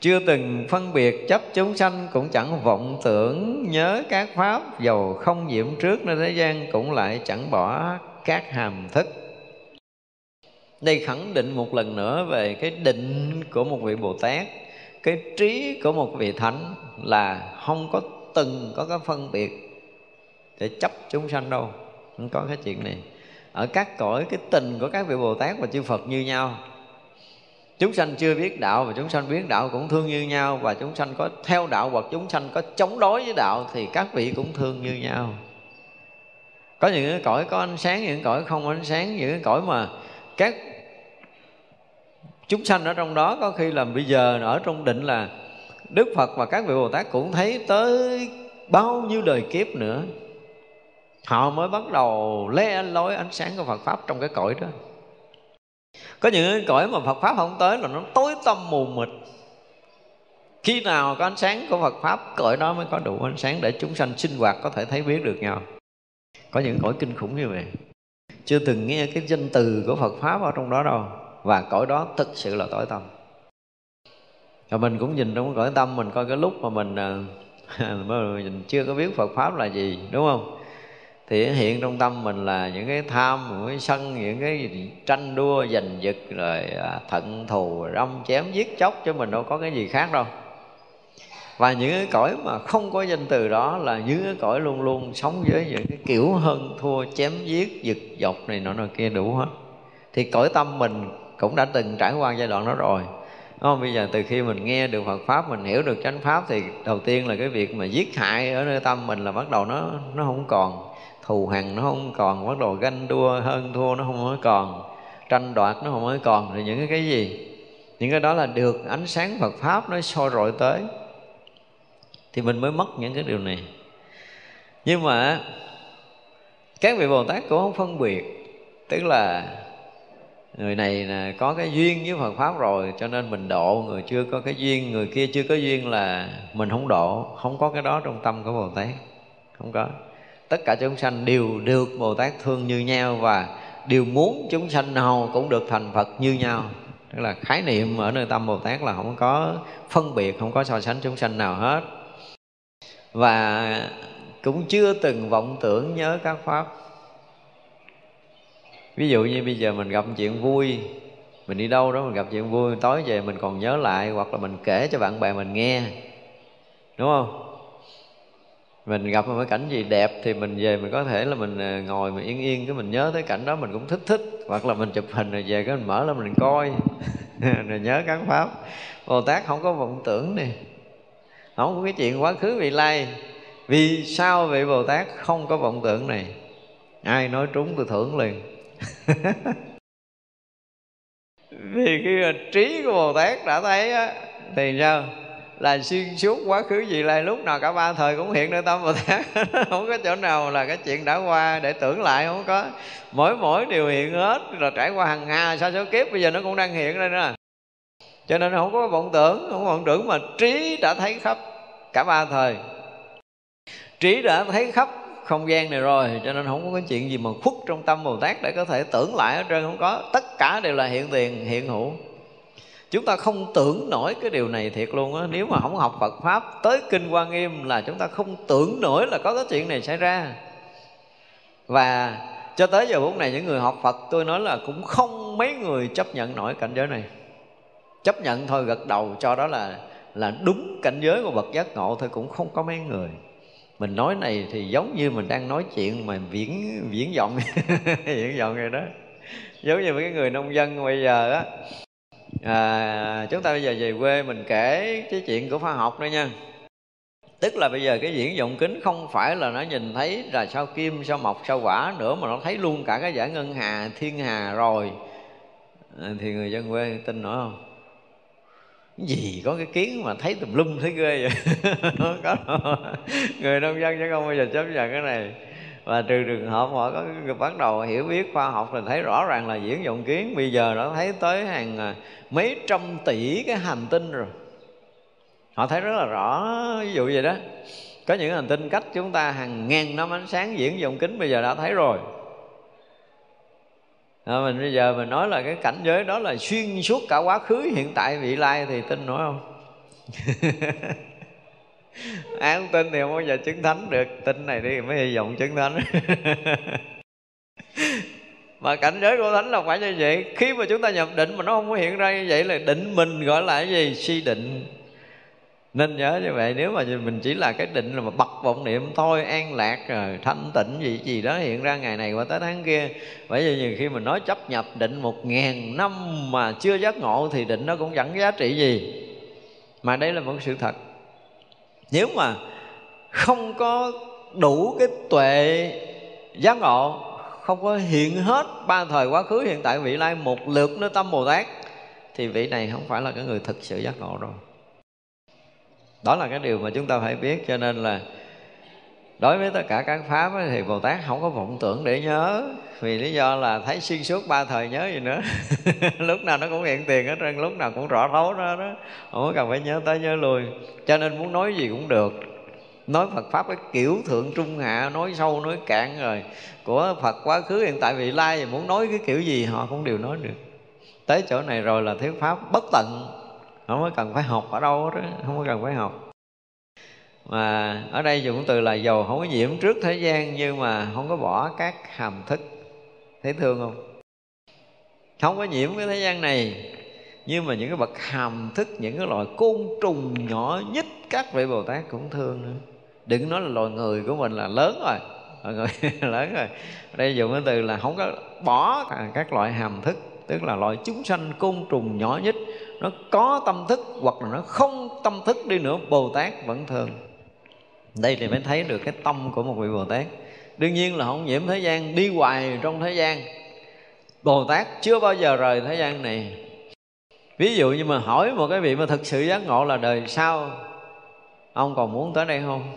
Chưa từng phân biệt chấp chúng sanh, cũng chẳng vọng tưởng nhớ các pháp, dầu không nhiễm trước nơi thế gian, cũng lại chẳng bỏ các hàm thức. Đây khẳng định một lần nữa về cái định của một vị Bồ Tát, cái trí của một vị Thánh là không có từng có cái phân biệt để chấp chúng sanh đâu. Không có cái chuyện này. Ở các cõi cái tình của các vị Bồ Tát và chư Phật như nhau. Chúng sanh chưa biết đạo và chúng sanh biết đạo cũng thương như nhau, và chúng sanh có theo đạo hoặc chúng sanh có chống đối với đạo thì các vị cũng thương như nhau. Có những cái cõi có ánh sáng, những cõi không ánh sáng, những cái cõi mà các chúng sanh ở trong đó có khi là bây giờ ở trong định là Đức Phật và các vị Bồ Tát cũng thấy tới bao nhiêu đời kiếp nữa họ mới bắt đầu lé lối ánh sáng của Phật Pháp trong cái cõi đó. Có những cái cõi mà Phật Pháp không tới là nó tối tăm mù mịt. Khi nào có ánh sáng của Phật Pháp, cõi đó mới có đủ ánh sáng để chúng sanh sinh hoạt có thể thấy biết được nhau. Có những cõi kinh khủng như vậy. Chưa từng nghe cái danh từ của Phật Pháp ở trong đó đâu. Và cõi đó thực sự là tối tăm. Và mình cũng nhìn trong cõi tâm mình coi cái lúc mà mình chưa có biết Phật Pháp là gì, đúng không? Thì hiện trong tâm mình là những cái tham, những cái sân, những cái tranh đua, giành giật, rồi thận thù, rong chém, giết chóc, chứ mình đâu có cái gì khác đâu. Và những cái cõi mà không có danh từ đó là những cái cõi luôn luôn sống với những cái kiểu hơn thua, chém giết, giật dọc này nọ kia đủ hết. Thì cõi tâm mình cũng đã từng trải qua giai đoạn đó rồi. Không, bây giờ từ khi mình nghe được Phật Pháp, mình hiểu được chánh Pháp, thì đầu tiên là cái việc mà giết hại ở nơi tâm mình là bắt đầu nó không còn. Thù hằn nó không còn, bắt đầu ganh đua hơn thua nó không còn, tranh đoạt nó không còn. Thì những cái gì? Những cái đó là được ánh sáng Phật Pháp nó soi rọi tới thì mình mới mất những cái điều này. Nhưng mà các vị Bồ Tát cũng không phân biệt. Tức là người này là có cái duyên với Phật Pháp rồi cho nên mình độ, người chưa có cái duyên, người kia chưa có duyên là mình không độ. Không có cái đó trong tâm của Bồ Tát. Không có. Tất cả chúng sanh đều được Bồ Tát thương như nhau và đều muốn chúng sanh nào cũng được thành Phật như nhau. Tức là khái niệm ở nơi tâm Bồ Tát là không có phân biệt, không có so sánh chúng sanh nào hết. Và cũng chưa từng vọng tưởng nhớ các Pháp. Ví dụ như bây giờ mình gặp chuyện vui, mình đi đâu đó mình gặp chuyện vui, tối về mình còn nhớ lại hoặc là mình kể cho bạn bè mình nghe, đúng không? Mình gặp một cái cảnh gì đẹp thì mình về mình có thể là mình ngồi mình yên cái mình nhớ tới cảnh đó mình cũng thích. Hoặc là mình chụp hình rồi về cái mình mở lên mình coi rồi nhớ các Pháp. Bồ Tát không có vọng tưởng này, không có cái chuyện quá khứ vị lai. Vì sao vậy Bồ Tát không có vọng tưởng này? Ai nói trúng tôi thưởng liền. Vì khi mà trí của Bồ Tát đã thấy á, thì sao? Là xuyên suốt quá khứ vị lai, lúc nào cả ba thời cũng hiện nơi tâm Bồ Tát. Không có chỗ nào là cái chuyện đã qua để tưởng lại, không có. Mỗi điều hiện hết, là trải qua hàng hà sa số kiếp, bây giờ nó cũng đang hiện đây nữa. Cho nên không có vọng tưởng, không có vọng tưởng mà trí đã thấy khắp cả ba thời. Trí đã thấy khắp không gian này rồi, cho nên không có cái chuyện gì mà khuất trong tâm Bồ Tát để có thể tưởng lại hết trơn, không có. Tất cả đều là hiện tiền, hiện hữu. Chúng ta không tưởng nổi cái điều này thiệt luôn á. Nếu mà không học Phật Pháp tới Kinh Quang Nghiêm là chúng ta không tưởng nổi là có cái chuyện này xảy ra. Và cho tới giờ phút này những người học Phật tôi nói là cũng không mấy người chấp nhận nổi cảnh giới này. Chấp nhận thôi, gật đầu cho đó là là đúng cảnh giới của bậc giác ngộ thôi cũng không có mấy người. Mình nói này thì giống như mình đang nói chuyện mà viễn vọng viễn vọng rồi đó, giống như cái người nông dân bây giờ á. Chúng ta bây giờ về quê mình kể cái chuyện của khoa học đó nha. Tức là bây giờ cái viễn vọng kính không phải là nó nhìn thấy là sao kim, sao mộc, sao hỏa nữa, mà nó thấy luôn cả cái dải ngân hà, thiên hà rồi. Thì người dân quê tin nổi không? Gì có cái kiến mà thấy tùm lum thấy ghê vậy. Có đâu. Người nông dân chứ không bao giờ chấp nhận cái này. Và trừ trường hợp họ có bắt đầu hiểu biết khoa học thì thấy rõ ràng là viễn vọng kiến. Bây giờ nó thấy tới hàng mấy trăm tỷ cái hành tinh rồi, họ thấy rất là rõ. Ví dụ vậy đó, có những hành tinh cách chúng ta hàng ngàn năm ánh sáng, viễn vọng kính bây giờ đã thấy rồi. Mình bây giờ mình nói là cái cảnh giới đó là xuyên suốt cả quá khứ, hiện tại, vị lai thì tin nổi không? Ai không tin thì không bao giờ chứng thánh được. Tin này đi mới hy vọng chứng thánh. Mà cảnh giới của thánh là phải như vậy. Khi mà chúng ta nhập định mà nó không có hiện ra như vậy là định mình gọi là cái gì? Suy định. Nên nhớ như vậy, nếu mà mình chỉ là cái định là mà bật vọng niệm thôi, an lạc rồi, thanh tịnh gì gì đó hiện ra ngày này qua tới tháng kia. Bởi vì nhiều khi mình nói chấp nhập định 1000 năm mà chưa giác ngộ thì định nó cũng chẳng có giá trị gì. Mà đây là một sự thật. Nếu mà không có đủ cái tuệ giác ngộ, không có hiện hết ba thời quá khứ hiện tại vị lai một lượt nơi tâm Bồ Tát, thì vị này không phải là cái người thực sự giác ngộ rồi. Đó là cái điều mà chúng ta phải biết. Cho nên là đối với tất cả các Pháp ấy, thì Bồ Tát không có vọng tưởng để nhớ. Vì lý do là thấy xuyên suốt ba thời nhớ gì nữa. Lúc nào nó cũng hiện tiền hết trơn, lúc nào cũng rõ thấu đó, đó. Không cần phải nhớ tới nhớ lui. Cho nên muốn nói gì cũng được. Nói Phật Pháp cái kiểu thượng trung hạ, nói sâu nói cạn rồi. Của Phật quá khứ hiện tại vị lai thì muốn nói cái kiểu gì họ cũng đều nói được. Tới chỗ này rồi là thuyết Pháp bất tận, không có cần phải học ở đâu đó, không có cần phải học. Mà ở đây dùng từ là dầu không có nhiễm trước thế gian, nhưng mà không có bỏ các hàm thức. Thấy thương không? Không có nhiễm cái thế gian này, nhưng mà những cái bậc hàm thức, những cái loài côn trùng nhỏ nhất các vị Bồ Tát cũng thương nữa. Đừng nói là loài người của mình là lớn rồi, loài người lớn rồi. Ở đây dùng cái từ là không có bỏ các loại hàm thức, tức là loài chúng sanh côn trùng nhỏ nhất. Nó có tâm thức hoặc là nó không tâm thức đi nữa, Bồ Tát vẫn thường. Đây thì mới thấy được cái tâm của một vị Bồ Tát. Đương nhiên là không nhiễm thế gian, đi hoài trong thế gian. Bồ Tát chưa bao giờ rời thế gian này. Ví dụ như mà hỏi một cái vị mà thực sự giác ngộ là đời sau ông còn muốn tới đây không,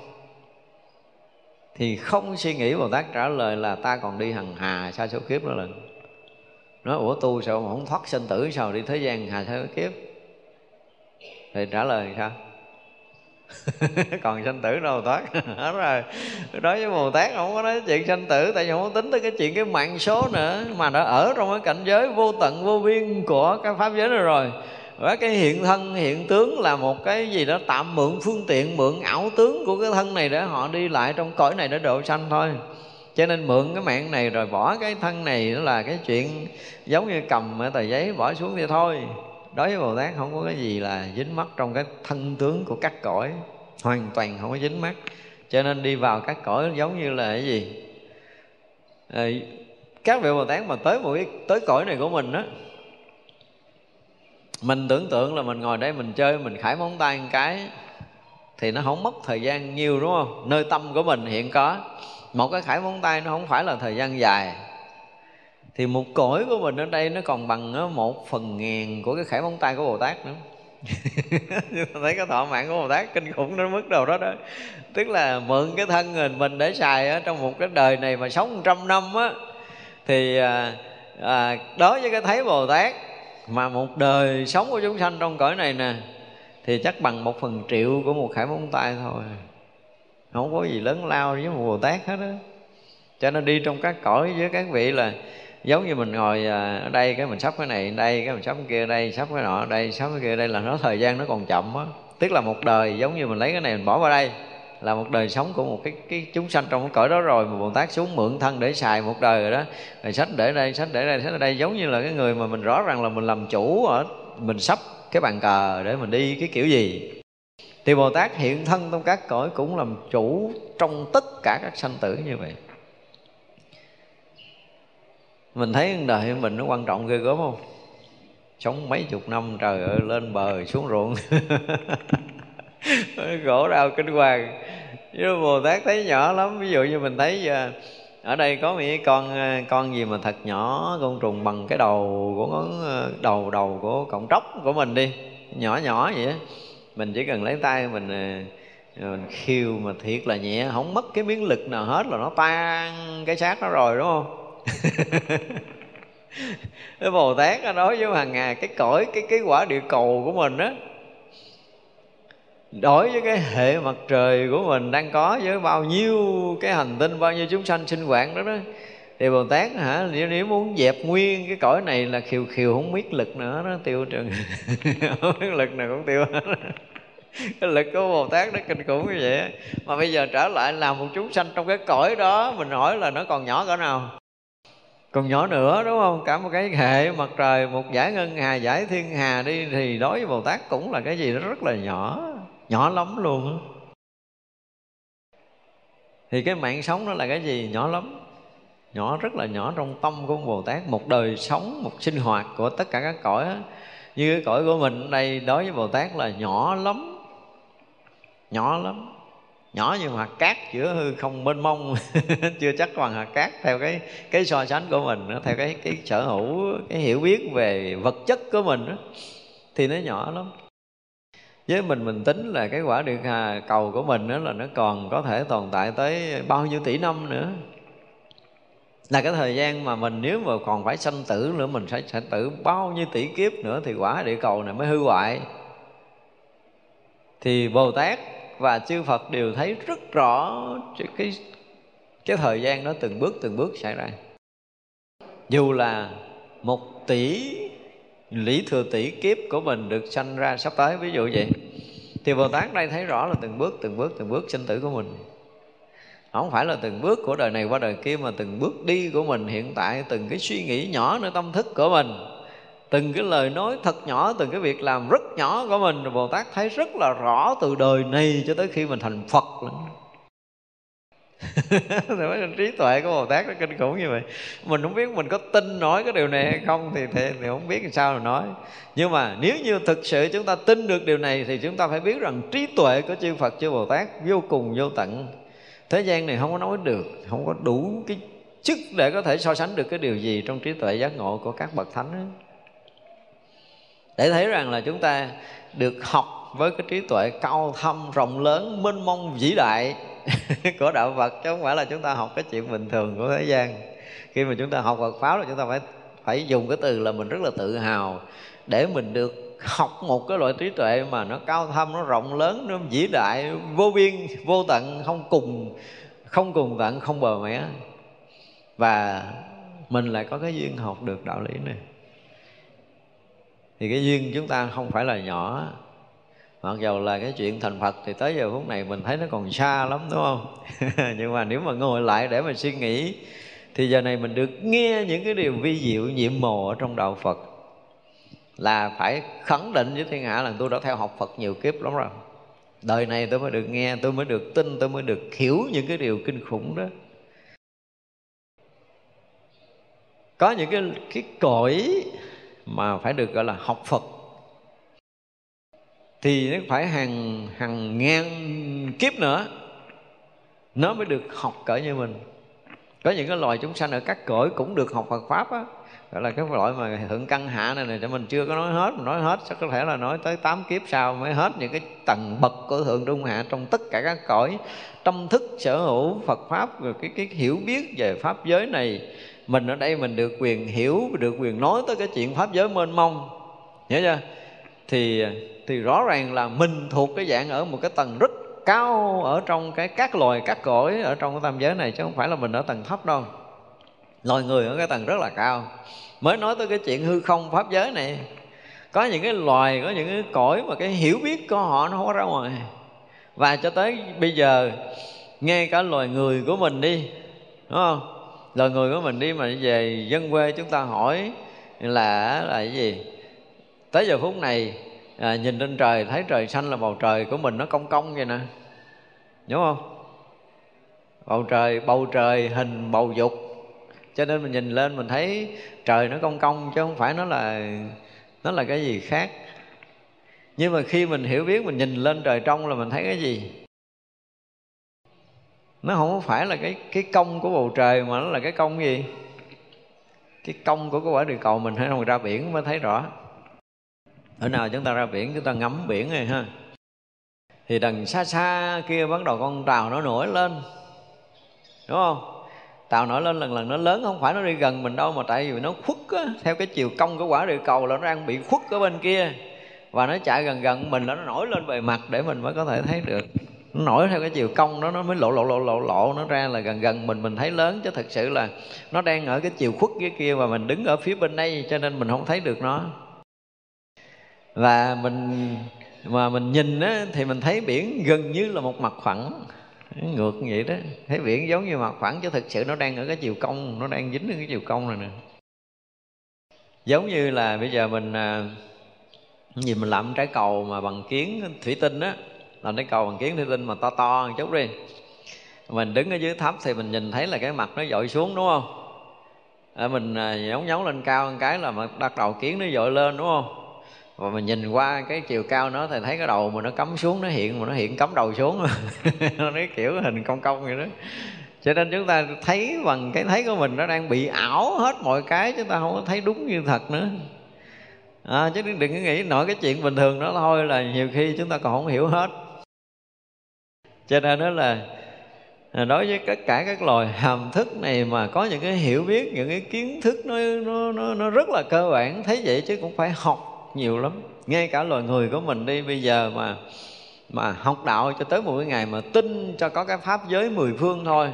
thì không suy nghĩ Bồ Tát trả lời là ta còn đi hằng hà sa số kiếp nữa lần. Nói ủa tu sao mà không thoát sinh tử, sao đi thế gian hà sa kiếp? Thì trả lời sao? Còn sinh tử đâu thoát. Hết rồi. Đối với Bồ Tát không có nói chuyện sinh tử, tại vì không có tính tới cái chuyện cái mạng số nữa, mà đã ở trong cái cảnh giới vô tận vô biên của cái pháp giới này rồi. Và cái hiện thân hiện tướng là một cái gì đó tạm mượn phương tiện, mượn ảo tướng của cái thân này để họ đi lại trong cõi này để độ sanh thôi. Cho nên mượn cái mạng này rồi bỏ cái thân này, đó là cái chuyện giống như cầm ở tờ giấy bỏ xuống vậy thôi. Đối với Bồ Tát không có cái gì là dính mắc trong cái thân tướng của các cõi, hoàn toàn không có dính mắc. Cho nên đi vào các cõi giống như là cái gì? Các vị Bồ Tát mà tới một cái, tới cõi này của mình á, mình tưởng tượng là mình ngồi đây mình chơi, mình khải móng tay một cái thì nó không mất thời gian nhiều, đúng không? Nơi tâm của mình hiện có một cái khải móng tay, nó không phải là thời gian dài. Thì một cõi của mình ở đây nó còn bằng 1/1000 của cái khải móng tay của Bồ Tát nữa. Thấy cái thọ mạng của Bồ Tát kinh khủng đến mức đầu đó đó. Tức là mượn cái thân mình để xài ở trong một cái đời này mà sống 100 năm á, thì đối với cái thấy Bồ Tát mà một đời sống của chúng sanh trong cõi này nè, thì chắc bằng 1/1000 của một khải móng tay thôi. Không có gì lớn lao với một Bồ Tát hết á. Cho nên đi trong các cõi với các vị là giống như mình ngồi ở đây, cái mình sắp cái này đây, cái mình sắp cái kia đây, sắp cái nọ đây, sắp cái kia đây, là nó thời gian nó còn chậm á. Tức là một đời giống như mình lấy cái này mình bỏ vào đây là một đời sống của một cái chúng sanh trong cái cõi đó rồi, mà Bồ Tát xuống mượn thân để xài một đời rồi đó. Rồi sách để đây, sách để đây, sách ở đây, giống như là cái người mà mình rõ ràng là mình làm chủ ở, mình sắp cái bàn cờ để mình đi cái kiểu gì. Thì Bồ Tát hiện thân trong các cõi cũng làm chủ trong tất cả các sanh tử như vậy. Mình thấy đời mình nó quan trọng ghê gớm không? Sống mấy chục năm trời ơi, lên bờ xuống ruộng gỗ rau kinh hoàng. Nhưng Bồ Tát thấy nhỏ lắm. Ví dụ như mình thấy ở đây có một con gì mà thật nhỏ, con trùng bằng cái đầu của ngón đầu của cọng tróc của mình đi, nhỏ nhỏ vậy á. Mình chỉ cần lấy tay mình khiêu mà thiệt là nhẹ, không mất cái miếng lực nào hết là nó tan cái xác nó rồi, đúng không? Cái Bồ Tát nó đối với hàng ngày cái cõi, cái quả địa cầu của mình á, đối với cái hệ mặt trời của mình đang có, với bao nhiêu cái hành tinh, bao nhiêu chúng sanh sinh hoạt đó đó, thì Bồ Tát nếu muốn dẹp nguyên cái cõi này là khiều không biết lực nữa nó tiêu trường. Không biết lực nào cũng tiêu hết. Cái lực của Bồ Tát nó kinh khủng như vậy. Mà bây giờ trở lại làm một chúng sanh trong cái cõi đó, mình hỏi là nó còn nhỏ cỡ nào? Còn nhỏ nữa, đúng không? Cả một cái hệ mặt trời, một dải ngân hà, dải thiên hà đi, thì đối với Bồ Tát cũng là cái gì đó rất là nhỏ, nhỏ lắm luôn. Thì cái mạng sống đó là cái gì? Nhỏ lắm, nhỏ rất là nhỏ trong tâm của ông Bồ Tát. Một đời sống, một sinh hoạt của tất cả các cõi đó, như cái cõi của mình ở đây đối với Bồ Tát là nhỏ lắm, nhỏ lắm, nhỏ như hạt cát giữa hư không mênh mông. Chưa chắc bằng hạt cát theo cái so sánh của mình, theo cái sở hữu, cái hiểu biết về vật chất của mình đó, thì nó nhỏ lắm. Với mình tính là cái quả địa cầu của mình đó là nó còn có thể tồn tại tới bao nhiêu tỷ năm nữa, là cái thời gian mà mình nếu mà còn phải sanh tử nữa, mình sẽ tử bao nhiêu tỷ kiếp nữa thì quả địa cầu này mới hư hoại. Thì Bồ Tát và chư Phật đều thấy rất rõ cái thời gian đó từng bước xảy ra. Dù là 1 tỷ lý thừa tỷ kiếp của mình được sanh ra sắp tới, ví dụ vậy, thì Bồ Tát đây thấy rõ là từng bước sinh tử của mình. Không phải là từng bước của đời này qua đời kia, mà từng bước đi của mình hiện tại, từng cái suy nghĩ nhỏ nơi tâm thức của mình, từng cái lời nói thật nhỏ, từng cái việc làm rất nhỏ của mình, Bồ Tát thấy rất là rõ từ đời này cho tới khi mình thành Phật. Trí tuệ của Bồ Tát nó kinh khủng như vậy. Mình không biết mình có tin nói cái điều này hay không thì không biết làm sao mà nói. Nhưng mà nếu như thực sự chúng ta tin được điều này thì chúng ta phải biết rằng trí tuệ của chư Phật, chư Bồ Tát vô cùng vô tận. Thế gian này không có nói được, không có đủ cái chức để có thể so sánh được cái điều gì trong trí tuệ giác ngộ của các bậc thánh đó. Để thấy rằng là chúng ta được học với cái trí tuệ cao thâm, rộng lớn, mênh mông, vĩ đại của Đạo Phật, chứ không phải là chúng ta học cái chuyện bình thường của thế gian. Khi mà chúng ta học Phật Pháp là chúng ta phải dùng cái từ là mình rất là tự hào để mình được học một cái loại trí tuệ mà nó cao thâm, nó rộng lớn, nó vĩ đại, vô biên, vô tận, không cùng tận, không bờ mé. Và mình lại có cái duyên học được đạo lý này. Thì cái duyên chúng ta không phải là nhỏ. Mặc dù là cái chuyện thành Phật thì tới giờ phút này mình thấy nó còn xa lắm, đúng không? Nhưng mà nếu mà ngồi lại để mà suy nghĩ thì giờ này mình được nghe những cái điều vi diệu nhiệm mồ ở trong Đạo Phật, là phải khẳng định với thiên hạ là tôi đã theo học Phật nhiều kiếp lắm rồi. Đời này tôi mới được nghe, tôi mới được tin, tôi mới được hiểu những cái điều kinh khủng đó. Có những cái cõi mà phải được gọi là học Phật thì nó phải hàng ngàn kiếp nữa nó mới được học cỡ như mình. Có những cái loài chúng sanh ở các cõi cũng được học Phật Pháp á, gọi là cái loại mà thượng căn hạ này cho mình chưa có nói hết. Mình nói hết chắc có thể là nói tới 8 kiếp sau mới hết những cái tầng bậc của thượng trung hạ trong tất cả các cõi. Tâm thức sở hữu Phật Pháp, rồi cái hiểu biết về Pháp giới này, mình ở đây mình được quyền hiểu, được quyền nói tới cái chuyện Pháp giới mênh mông, hiểu chưa? Thì rõ ràng là mình thuộc cái dạng ở một cái tầng rất cao ở trong các loài, các cõi ở trong cái tam giới này, chứ không phải là mình ở tầng thấp đâu. Loài người ở cái tầng rất là cao, mới nói tới cái chuyện hư không Pháp giới này. Có những cái loài, có những cái cõi mà cái hiểu biết của họ nó không có ra ngoài. Và cho tới bây giờ, ngay cả loài người của mình đi, đúng không? Loài người của mình đi mà về dân quê chúng ta hỏi là cái gì? Tới giờ phút này nhìn lên trời thấy trời xanh là bầu trời của mình nó cong cong vậy nè, đúng không? Bầu trời hình bầu dục, cho nên mình nhìn lên mình thấy trời nó cong cong chứ không phải nó là cái gì khác. Nhưng mà khi mình hiểu biết, mình nhìn lên trời trong là mình thấy cái gì? Nó không phải là cái cong của bầu trời, mà nó là cái cong gì? Cái cong của cái quả địa cầu mình, hay không? Ra biển mới thấy rõ. Ở nào chúng ta ra biển, chúng ta ngắm biển này ha, thì đằng xa xa kia bắt đầu con tàu nó nổi lên, đúng không? Tàu nổi lên lần lần nó lớn, không phải nó đi gần mình đâu, mà tại vì nó khuất á, theo cái chiều cong của quả địa cầu là nó đang bị khuất ở bên kia, và nó chạy gần gần mình là nó nổi lên bề mặt để mình mới có thể thấy được. Nó nổi theo cái chiều cong đó, nó mới lộ nó ra, là gần gần mình thấy lớn, chứ thật sự là nó đang ở cái chiều khuất cái kia và mình đứng ở phía bên đây, cho nên mình không thấy được nó. Và mình nhìn á, thì mình thấy biển gần như là một mặt phẳng, ngược như vậy đó, thấy biển giống như mặt phẳng, chứ thực sự nó đang ở cái chiều cong, nó đang dính ở cái chiều cong này nè. Giống như là bây giờ mình làm trái cầu mà bằng kiến thủy tinh á, làm trái cầu bằng kiến thủy tinh mà to to một chút đi, mình đứng ở dưới thấp thì mình nhìn thấy là cái mặt nó dội xuống, đúng không? Mình nhóng lên cao một cái là bắt đầu kiến nó dội lên, đúng không? Và mình nhìn qua cái chiều cao nó thì thấy cái đầu mà nó cắm xuống, nó hiện cắm đầu xuống nó kiểu hình cong cong vậy đó. Cho nên chúng ta thấy bằng cái thấy của mình, nó đang bị ảo hết mọi cái, chúng ta không có thấy đúng như thật nữa. Chứ đừng có nghĩ nổi cái chuyện bình thường đó thôi, là nhiều khi chúng ta còn không hiểu hết. Cho nên đó là đối với tất cả các loài hàm thức này mà có những cái hiểu biết, những cái kiến thức nó rất là cơ bản. Thấy vậy chứ cũng phải học nhiều lắm. Ngay cả loài người của mình đi, bây giờ mà học đạo cho tới một cái ngày mà tin cho có cái pháp giới mười phương thôi,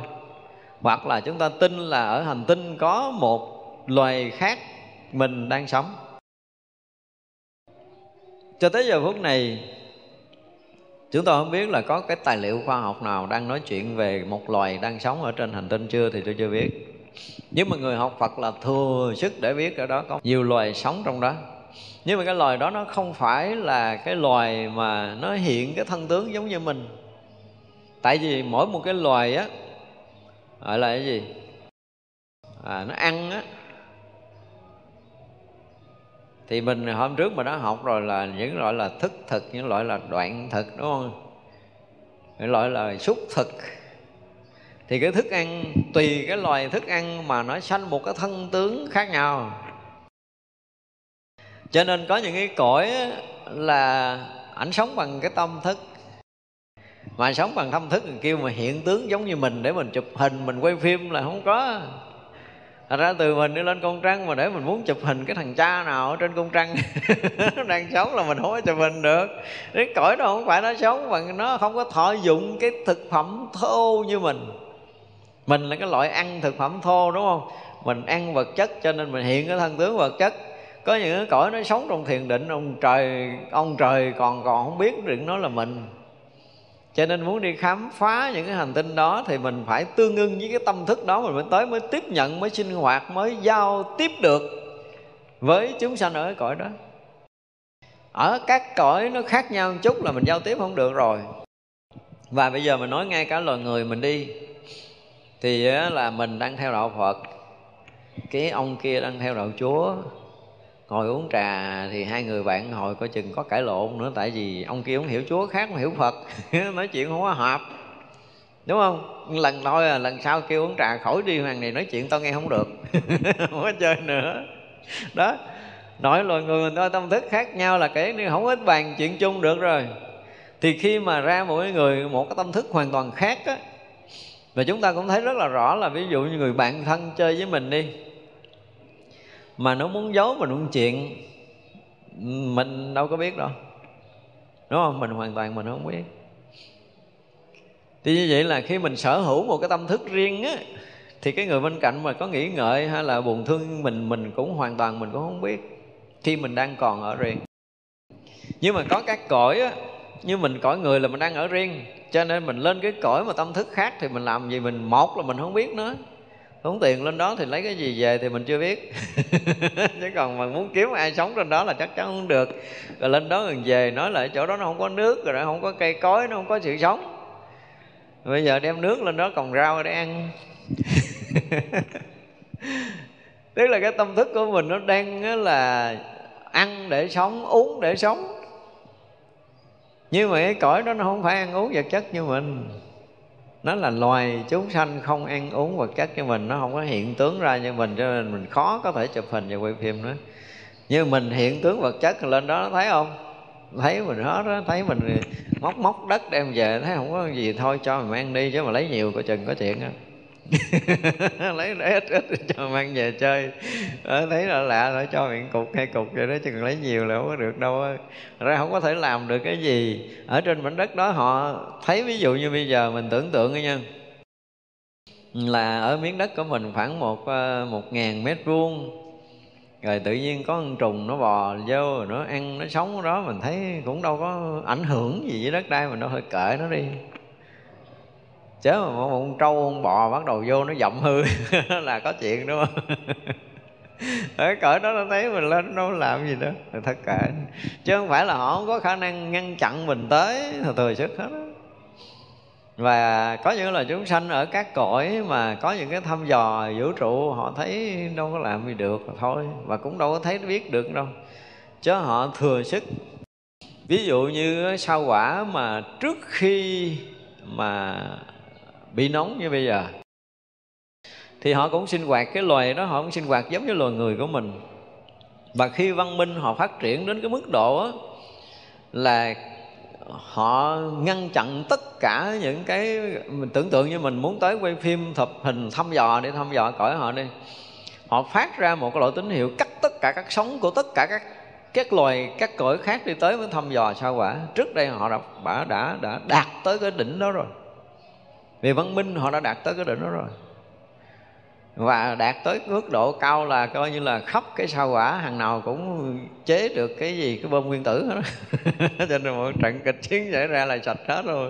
hoặc là chúng ta tin là ở hành tinh có một loài khác mình đang sống, cho tới giờ phút này chúng tôi không biết là có cái tài liệu khoa học nào đang nói chuyện về một loài đang sống ở trên hành tinh chưa, thì tôi chưa biết. Nhưng mà người học Phật là thừa sức để biết ở đó có nhiều loài sống trong đó. Nhưng mà cái loài đó nó không phải là cái loài mà nó hiện cái thân tướng giống như mình. Tại vì mỗi một cái loài á, gọi là cái gì? Nó ăn á. Thì mình hôm trước mình đã học rồi, là những loại là thức thực, những loại là đoạn thực, đúng không? Những loại là xúc thực. Thì cái thức ăn, tùy cái loài thức ăn mà nó sanh một cái thân tướng khác nhau. Cho nên có những cái cõi là ảnh sống bằng cái tâm thức, mà sống bằng tâm thức người kia mà hiện tướng giống như mình để mình chụp hình, mình quay phim là không có. Thật ra từ mình đi lên con trăng mà để mình muốn chụp hình cái thằng cha nào ở trên con trăng đang sống là mình không có chụp hình được. Cái cõi đó không phải nó sống bằng, nó không có thọ dụng cái thực phẩm thô như mình. Mình là cái loại ăn thực phẩm thô, đúng không? Mình ăn vật chất cho nên mình hiện cái thân tướng vật chất. Có những cái cõi nó sống trong thiền định, ông trời còn không biết, đừng nói là mình. Cho nên muốn đi khám phá những cái hành tinh đó thì mình phải tương ưng với cái tâm thức đó, mình mới tới, mới tiếp nhận, mới sinh hoạt, mới giao tiếp được với chúng sanh ở cái cõi đó. Ở các cõi nó khác nhau một chút là mình giao tiếp không được rồi. Và bây giờ mình nói ngay cả loài người mình đi, thì là mình đang theo đạo Phật, cái ông kia đang theo đạo Chúa. Ngồi uống trà thì hai người bạn hồi coi chừng có cãi lộn nữa. Tại vì ông kia không hiểu Chúa, khác không hiểu Phật nói chuyện không có hợp, đúng không? Lần thôi à, lần sau kia uống trà khỏi đi, hoàng này nói chuyện tao nghe không được không có chơi nữa. Đó, nói loài người mình thôi, tâm thức khác nhau là cái không ít bàn chuyện chung được rồi. Thì khi mà ra mỗi người một cái tâm thức hoàn toàn khác á, và chúng ta cũng thấy rất là rõ là ví dụ như người bạn thân chơi với mình đi, mà nó muốn giấu mình một chuyện, mình đâu có biết đâu, đúng không? Mình hoàn toàn mình không biết. Thì như vậy là khi mình sở hữu một cái tâm thức riêng á, thì cái người bên cạnh mà có nghĩ ngợi hay là buồn thương mình cũng hoàn toàn mình cũng không biết, khi mình đang còn ở riêng. Nhưng mà có các cõi á, như mình cõi người là mình đang ở riêng, cho nên mình lên cái cõi mà tâm thức khác thì mình làm gì, mình một là mình không biết nữa, Tốn tiền lên đó thì lấy cái gì về thì mình chưa biết. Chứ còn mà muốn kiếm ai sống trên đó là chắc chắn không được. Rồi lên đó mình về nói là chỗ đó nó không có nước, rồi nó không có cây cối, nó không có sự sống. Bây giờ đem nước lên đó còn rau để ăn. Tức là cái tâm thức của mình nó đang là ăn để sống, uống để sống. Nhưng mà cái cõi đó nó không phải ăn uống vật chất như mình. Nó là loài chúng sanh không ăn uống vật chất như mình. Nó không có hiện tướng ra như mình, cho nên mình khó có thể chụp hình và quay phim nữa. Nhưng mình hiện tướng vật chất lên đó, thấy không? Thấy mình hết đó, thấy mình móc đất đem về, thấy không có gì thôi cho mình ăn đi. Chứ mà lấy nhiều coi chừng có chuyện á. Lấy ít cho mang về chơi. Thấy là lạ rồi cho miệng cục hay cục vậy đó, chứ còn lấy nhiều là không có được đâu. Ra không có thể làm được cái gì. Ở trên mảnh đất đó họ thấy, ví dụ như bây giờ mình tưởng tượng nha, là ở miếng đất của mình khoảng 1.000 mét vuông. Rồi tự nhiên có con trùng nó bò vô, nó ăn, nó sống ở đó. Mình thấy cũng đâu có ảnh hưởng gì với đất đai mình đâu, hơi kệ nó đi. Chớ mà con trâu, con bò bắt đầu vô nó dậm hư là có chuyện đúng không? Ở cỡ đó nó thấy mình lên đâu làm gì đó, thật kệ. Chứ không phải là họ không có khả năng ngăn chặn mình tới, thừa sức hết đó. Và có những là chúng sanh ở các cõi mà có những cái thăm dò vũ trụ, họ thấy đâu có làm gì được thôi. Và cũng đâu có thấy biết được đâu. Chứ họ thừa sức. Ví dụ như sao quả mà trước khi mà bị nóng như bây giờ thì họ cũng sinh hoạt, cái loài đó họ cũng sinh hoạt giống như loài người của mình. Và khi văn minh họ phát triển đến cái mức độ đó, là họ ngăn chặn tất cả những cái mình tưởng tượng như mình muốn tới quay phim, chụp hình, thăm dò để thăm dò cõi họ đi. Họ phát ra một cái loại tín hiệu cắt tất cả các sóng của tất cả các loài, các cõi khác đi tới mới thăm dò sao quả. Trước đây họ đã đạt tới cái đỉnh đó rồi. Vì văn minh họ đã đạt tới cái đỉnh đó rồi. Và đạt tới mức độ cao là coi như là khắp cái sao hỏa, hàng nào cũng chế được cái gì, cái bom nguyên tử hết đó. Cho nên một trận kịch chiến xảy ra là sạch hết rồi.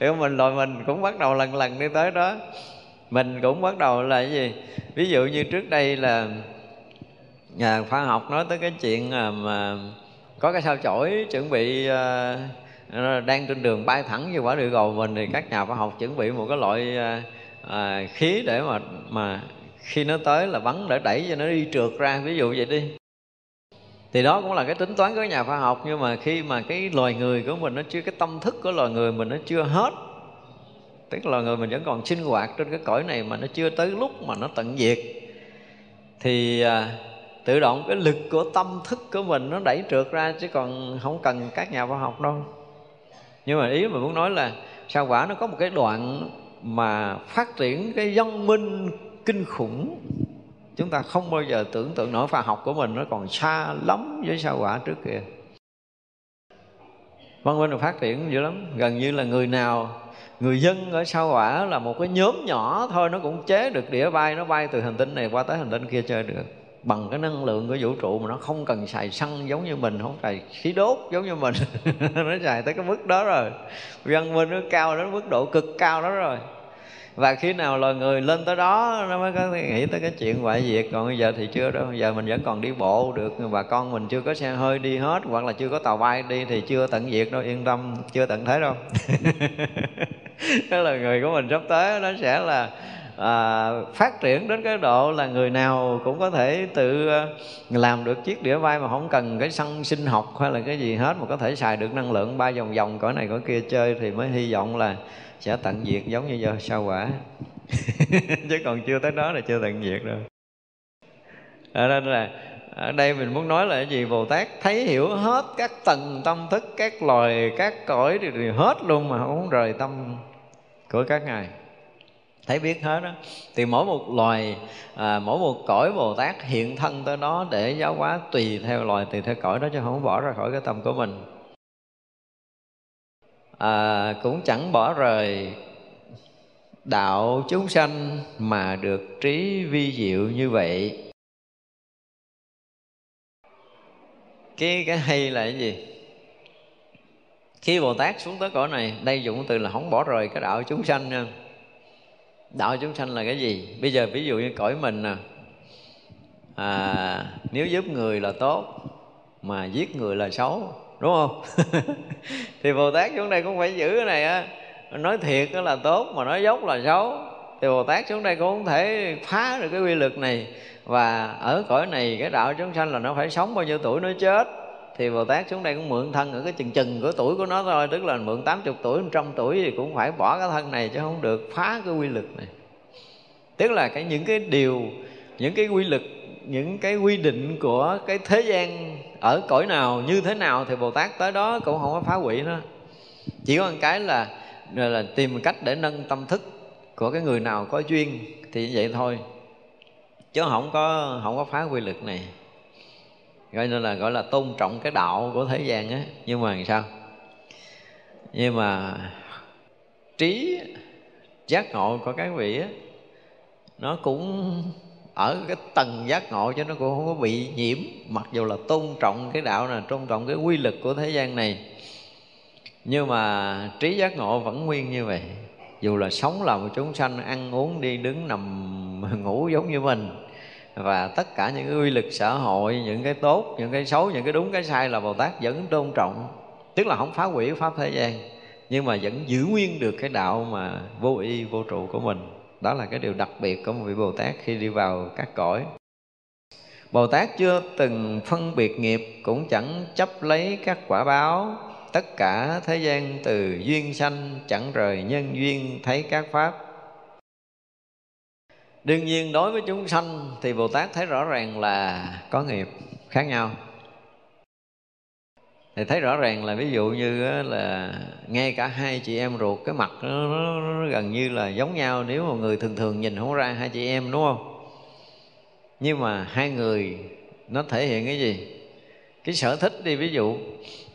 Thì mình rồi mình cũng bắt đầu lần lần đi tới đó. Mình cũng bắt đầu là cái gì? Ví dụ như trước đây là nhà khoa học nói tới cái chuyện mà có cái sao chổi chuẩn bị đang trên đường bay thẳng vô quả địa cầu mình, thì các nhà khoa học chuẩn bị một cái loại khí để mà khi nó tới là bắn để đẩy cho nó đi trượt ra, ví dụ vậy đi. Thì đó cũng là cái tính toán của nhà khoa học. Nhưng mà khi mà cái loài người của mình nó chưa, cái tâm thức của loài người mình nó chưa hết, tức là loài người mình vẫn còn sinh hoạt trên cái cõi này mà nó chưa tới lúc mà nó tận diệt, thì tự động cái lực của tâm thức của mình nó đẩy trượt ra, chứ còn không cần các nhà khoa học đâu. Nhưng mà ý mình muốn nói là sao quả nó có một cái đoạn mà phát triển cái văn minh kinh khủng. Chúng ta không bao giờ tưởng tượng nổi, khoa học của mình nó còn xa lắm với sao quả trước kia. Văn minh nó phát triển dữ lắm. Gần như là người nào, người dân ở sao quả là một cái nhóm nhỏ thôi, nó cũng chế được đĩa bay, nó bay từ hành tinh này qua tới hành tinh kia chơi được. Bằng cái năng lượng của vũ trụ mà nó không cần xài xăng giống như mình, không xài khí đốt giống như mình. Nó xài tới cái mức đó rồi. Văn minh nó cao đến mức độ cực cao đó rồi. Và khi nào loài người lên tới đó nó mới có nghĩ tới cái chuyện ngoại diệt. Còn bây giờ thì chưa đâu. Bây giờ mình vẫn còn đi bộ được, bà con mình chưa có xe hơi đi hết, hoặc là chưa có tàu bay đi, thì chưa tận diệt đâu, yên tâm, chưa tận thế đâu. Cái loài người của mình sắp tới nó sẽ là phát triển đến cái độ là người nào cũng có thể tự làm được chiếc đĩa bay mà không cần cái xăng sinh học hay là cái gì hết, mà có thể xài được năng lượng bay vòng vòng cõi này cõi kia chơi, thì mới hy vọng là sẽ tận diệt giống như do sao quả. Chứ còn chưa tới đó là chưa tận diệt đâu. Nên là ở đây mình muốn nói là cái gì? Bồ Tát thấy hiểu hết các tầng tâm thức, các loài, các cõi thì hết luôn mà không rời tâm của các ngài, thấy biết hết đó. Thì mỗi một loài, mỗi một cõi Bồ Tát hiện thân tới đó để giáo hóa tùy theo loài, tùy theo cõi đó, chứ không bỏ ra khỏi cái tâm của mình. Cũng chẳng bỏ rời đạo chúng sanh mà được trí vi diệu như vậy. Cái hay là cái gì? Khi Bồ Tát xuống tới cõi này, đây dùng từ là không bỏ rời cái đạo chúng sanh nha. Đạo chúng sanh là cái gì? Bây giờ ví dụ như cõi mình nè, nếu giúp người là tốt mà giết người là xấu, đúng không? Thì Bồ Tát xuống đây cũng phải giữ cái này á, nói thiệt đó là tốt mà nói dốc là xấu. Thì Bồ Tát xuống đây cũng không thể phá được cái quy luật này. Và ở cõi này cái đạo chúng sanh là nó phải sống bao nhiêu tuổi nó chết. Thì Bồ Tát xuống đây cũng mượn thân ở cái chừng của tuổi của nó thôi. Tức là mượn 80 tuổi, 100 tuổi thì cũng phải bỏ cái thân này, chứ không được phá cái quy luật này. Tức là những cái quy định của cái thế gian ở cõi nào như thế nào thì Bồ Tát tới đó cũng không có phá hủy nó. Chỉ có một cái là tìm cách để nâng tâm thức của cái người nào có duyên thì vậy thôi, chứ không có phá quy luật này. Gọi nên là gọi là tôn trọng cái đạo của thế gian á. Nhưng mà sao? Nhưng mà trí giác ngộ của các vị á, nó cũng ở cái tầng giác ngộ, chứ nó cũng không có bị nhiễm. Mặc dù là tôn trọng cái đạo này, tôn trọng cái quy luật của thế gian này, nhưng mà trí giác ngộ vẫn nguyên như vậy. Dù là sống là một chúng sanh, ăn uống đi đứng nằm ngủ giống như mình, và tất cả những cái quy lực xã hội, những cái tốt, những cái xấu, những cái đúng, cái sai là Bồ Tát vẫn tôn trọng. Tức là không phá hủy pháp thế gian, nhưng mà vẫn giữ nguyên được cái đạo mà vô y vô trụ của mình. Đó là cái điều đặc biệt của một vị Bồ Tát khi đi vào các cõi. Bồ Tát chưa từng phân biệt nghiệp, cũng chẳng chấp lấy các quả báo. Tất cả thế gian từ duyên sanh, chẳng rời nhân duyên thấy các pháp. Đương nhiên đối với chúng sanh thì Bồ Tát thấy rõ ràng là có nghiệp khác nhau. Thì thấy rõ ràng là ví dụ như là ngay cả hai chị em ruột, cái mặt nó gần như là giống nhau. Nếu mà người thường thường nhìn không ra hai chị em, đúng không? Nhưng mà hai người nó thể hiện cái gì? Cái sở thích đi, ví dụ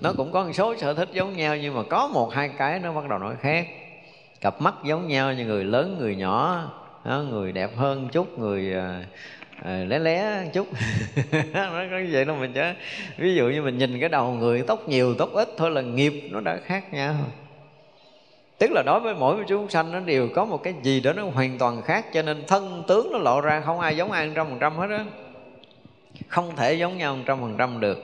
nó cũng có một số sở thích giống nhau, nhưng mà có một hai cái nó bắt đầu nó khác. Cặp mắt giống nhau, như người lớn người nhỏ đó, người đẹp hơn chút, người lé lé chút. Nó có như vậy đâu mình chứ. Ví dụ như mình nhìn cái đầu người tóc nhiều tóc ít thôi là nghiệp nó đã khác nhau. Tức là đối với mỗi chúng sanh nó đều có một cái gì đó nó hoàn toàn khác, cho nên thân tướng nó lộ ra không ai giống ai 100% hết á. Không thể giống nhau 100% được.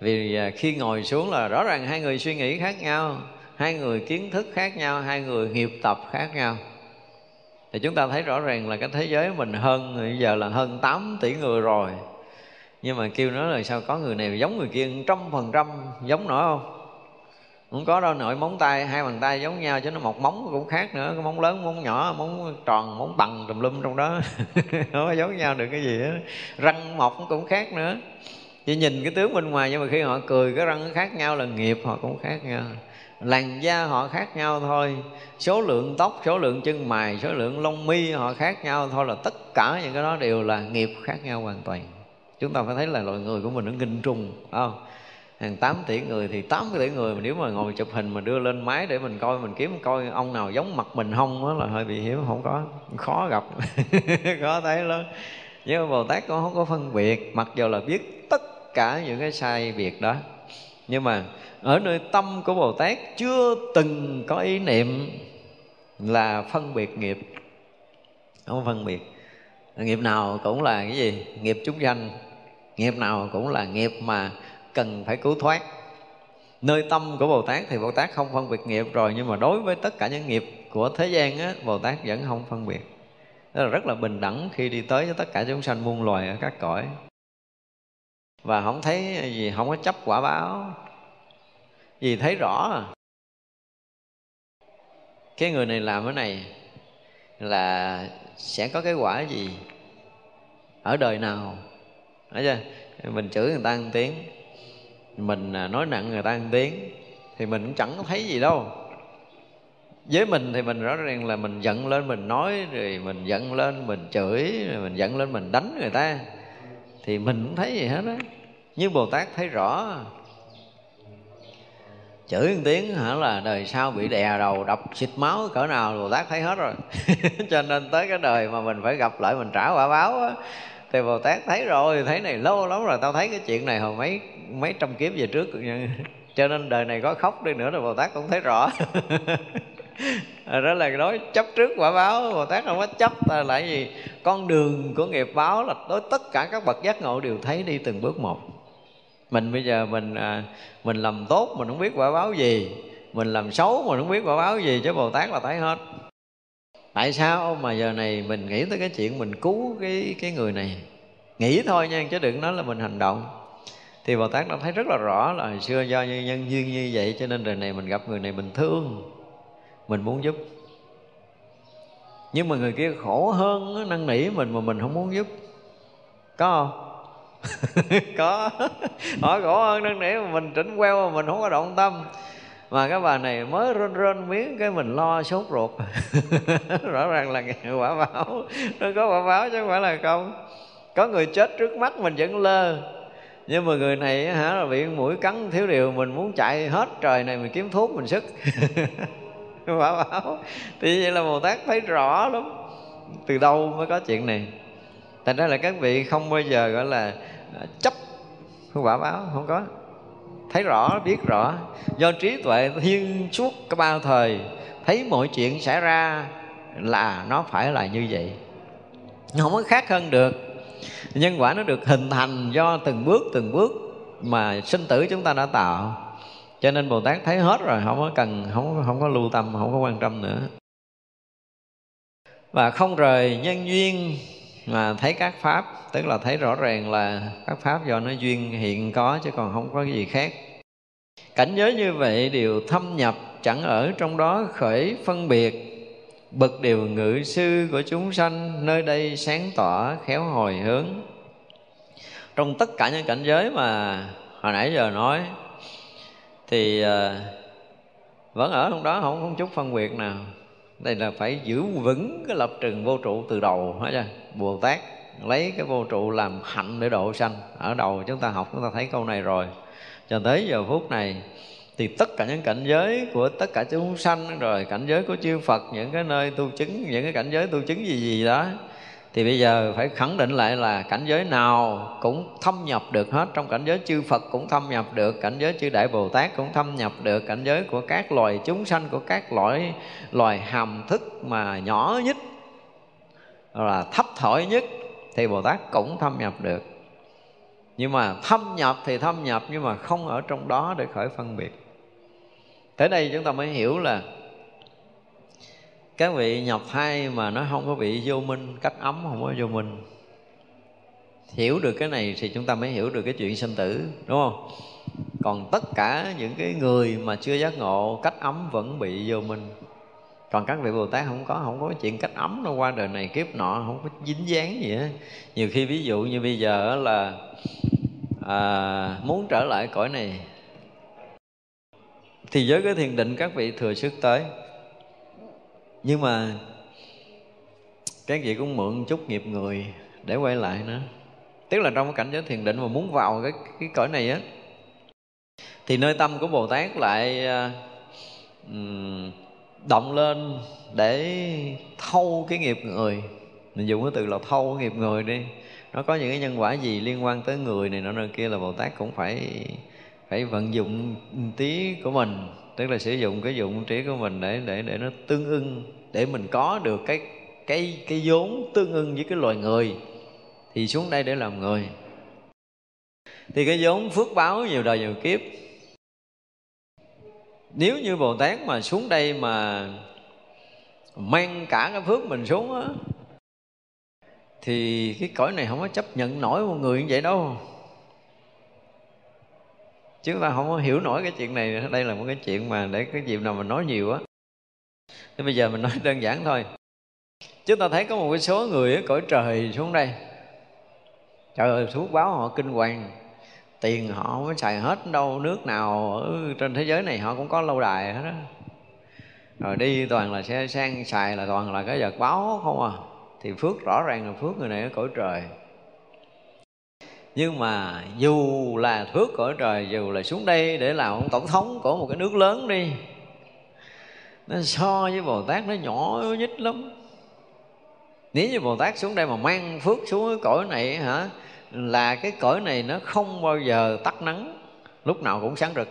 Vì khi ngồi xuống là rõ ràng hai người suy nghĩ khác nhau, hai người kiến thức khác nhau, hai người nghiệp tập khác nhau. Thì chúng ta thấy rõ ràng là cái thế giới mình hơn, bây giờ là hơn 8 tỷ người rồi. Nhưng mà kêu nó là sao có người này giống người kia 100% giống nổi không? Không có đâu, nội móng tay, hai bàn tay giống nhau, chứ nó một móng cũng khác nữa. Cái móng lớn, móng nhỏ, móng tròn, móng bằng tùm lum trong đó. Không có giống nhau được cái gì hết. Răng mọc cũng khác nữa. Chỉ nhìn cái tướng bên ngoài, nhưng mà khi họ cười cái răng khác nhau là nghiệp họ cũng khác nhau. Làn da họ khác nhau thôi, số lượng tóc, số lượng chân mày, số lượng lông mi họ khác nhau thôi, là tất cả những cái đó đều là nghiệp khác nhau hoàn toàn. Chúng ta phải thấy là loài người của mình nó kinh trùng, phải không? Hàng 8 tỷ người thì 8 tỷ người, mà nếu mà ngồi chụp hình mà đưa lên máy để mình coi, mình kiếm coi ông nào giống mặt mình không, đó là hơi bị hiếm, không có, khó gặp. Khó thấy lắm. Nhưng mà Bồ Tát cũng không có phân biệt, mặc dù là biết tất cả những cái sai biệt đó. Nhưng mà ở nơi tâm của Bồ Tát chưa từng có ý niệm là phân biệt nghiệp. Không phân biệt. Nghiệp nào cũng là cái gì? Nghiệp chúng sanh. Nghiệp nào cũng là nghiệp mà cần phải cứu thoát. Nơi tâm của Bồ Tát thì Bồ Tát không phân biệt nghiệp rồi. Nhưng mà đối với tất cả những nghiệp của thế gian á, Bồ Tát vẫn không phân biệt. Đó là rất là bình đẳng khi đi tới với tất cả chúng sanh muôn loài ở các cõi. Và không thấy gì, không có chấp quả báo. Vì thấy rõ à, cái người này làm cái này là sẽ có cái quả gì ở đời nào. Thấy chưa? Mình chửi người ta một tiếng, mình nói nặng người ta một tiếng, thì mình cũng chẳng có thấy gì đâu. Với mình thì mình rõ ràng là mình giận lên mình nói, rồi mình giận lên mình chửi, rồi mình giận lên mình đánh người ta, thì mình không thấy gì hết á. Nhưng Bồ Tát thấy rõ. Chửi một tiếng hả là đời sau bị đè đầu đập xịt máu cỡ nào Bồ Tát thấy hết rồi. Cho nên tới cái đời mà mình phải gặp lại mình trả quả báo á, thì Bồ Tát thấy rồi. Thấy này lâu lắm rồi, tao thấy cái chuyện này hồi mấy trăm kiếp về trước. Cho nên đời này có khóc đi nữa là Bồ Tát cũng thấy rõ. Đó là nói chấp trước quả báo. Bồ Tát không có chấp là gì? Con đường của nghiệp báo là đối tất cả các bậc giác ngộ đều thấy đi từng bước một. Mình bây giờ mình làm tốt mình không biết quả báo gì, mình làm xấu mình không biết quả báo gì, chứ Bồ Tát là thấy hết. Tại sao mà giờ này mình nghĩ tới cái chuyện mình cứu cái người này? Nghĩ thôi nha, chứ đừng nói là mình hành động. Thì Bồ Tát đã thấy rất là rõ là hồi xưa do nhân duyên như vậy, cho nên đời này mình gặp người này mình thương, mình muốn giúp. Nhưng mà người kia khổ hơn, năn nỉ mình mà mình không muốn giúp. Có không? Có. Họ khổ hơn năn nỉ mà mình trỉnh queo mà mình không có động tâm. Mà cái bà này mới rên rên miếng cái mình lo sốt ruột. Rõ ràng là quả báo. Nó có quả báo chứ không phải là không. Có người chết trước mắt mình vẫn lơ, nhưng mà người này là bị mũi cắn thiếu điều, mình muốn chạy hết trời này mình kiếm thuốc mình sức. Quả báo. Thì vậy là Bồ Tát thấy rõ lắm, từ đâu mới có chuyện này. Thành ra là các vị không bao giờ gọi là chấp quả báo, không có. Thấy rõ, biết rõ. Do trí tuệ thiên suốt cả bao thời, thấy mọi chuyện xảy ra là nó phải là như vậy, nó không có khác hơn được. Nhân quả nó được hình thành do từng bước mà sinh tử chúng ta đã tạo. Cho nên Bồ Tát thấy hết rồi, không có lưu tâm, không có quan tâm nữa. Và không rời nhân duyên mà thấy các pháp, tức là thấy rõ ràng là các pháp do nó duyên hiện có chứ còn không có cái gì khác. Cảnh giới như vậy đều thâm nhập, chẳng ở trong đó khởi phân biệt. Bậc điều ngự sư của chúng sanh, nơi đây sáng tỏ khéo hồi hướng. Trong tất cả những cảnh giới mà hồi nãy giờ nói thì vẫn ở trong đó, không chút phân biệt nào. Đây là phải giữ vững cái lập trường vô trụ từ đầu hết trơn. Bồ Tát lấy cái vô trụ làm hạnh để độ sanh. Ở đầu chúng ta học, chúng ta thấy câu này rồi. Cho tới giờ phút này thì tất cả những cảnh giới của tất cả chúng sanh, rồi cảnh giới của chư Phật, những cái nơi tu chứng, những cái cảnh giới tu chứng gì đó, thì bây giờ phải khẳng định lại là cảnh giới nào cũng thâm nhập được hết. Trong cảnh giới chư Phật cũng thâm nhập được, cảnh giới chư Đại Bồ Tát cũng thâm nhập được, cảnh giới của các loài chúng sanh, của các loài hàm thức mà nhỏ nhất là thấp thổi nhất thì Bồ Tát cũng thâm nhập được. Nhưng mà thâm nhập thì thâm nhập, nhưng mà không ở trong đó để khởi phân biệt. Tới đây chúng ta mới hiểu là các vị nhập thai mà nó không có bị vô minh, cách ấm không có vô minh. Hiểu được cái này thì chúng ta mới hiểu được cái chuyện sinh tử, đúng không? Còn tất cả những cái người mà chưa giác ngộ, cách ấm vẫn bị vô minh. Còn các vị Bồ Tát không có chuyện cách ấm đâu, qua đời này kiếp nọ không có dính dáng gì hết. Nhiều khi ví dụ như bây giờ là muốn trở lại cõi này thì với cái thiền định các vị thừa sức tới, nhưng mà các vị cũng mượn chút nghiệp người để quay lại nữa. Tức là trong cái cảnh giới thiền định mà muốn vào cái cõi này á, thì nơi tâm của Bồ Tát lại động lên để thâu cái nghiệp người. Mình dùng cái từ là thâu nghiệp người đi. Nó có những cái nhân quả gì liên quan tới người này nọ kia là Bồ Tát cũng phải vận dụng trí của mình, tức là sử dụng cái dụng trí của mình để nó tương ưng, để mình có được cái vốn tương ưng với cái loài người thì xuống đây để làm người. Thì cái vốn phước báo nhiều đời nhiều kiếp, nếu như Bồ Tát mà xuống đây mà mang cả cái phước mình xuống á thì cái cõi này không có chấp nhận nổi một người như vậy đâu. Chứ ta không có hiểu nổi cái chuyện này. Đây là một cái chuyện mà để cái dịp nào mình nói nhiều á. Thế bây giờ mình nói đơn giản thôi. Chúng ta thấy có một cái số người ở cõi trời xuống đây, trời ơi, phước báo họ kinh hoàng, tiền họ không có xài hết đâu, nước nào ở trên thế giới này họ cũng có lâu đài hết đó. Rồi đi toàn là xe sang xài, là toàn là cái vật báo không à. Thì phước rõ ràng là phước người này ở cõi trời. Nhưng mà dù là phước cõi trời, dù là xuống đây để làm ông tổng thống của một cái nước lớn đi, nó so với Bồ Tát nó nhỏ nhít lắm. Nếu như Bồ Tát xuống đây mà mang phước xuống cái cõi này hả, là cái cõi này nó không bao giờ tắt nắng, lúc nào cũng sáng rực.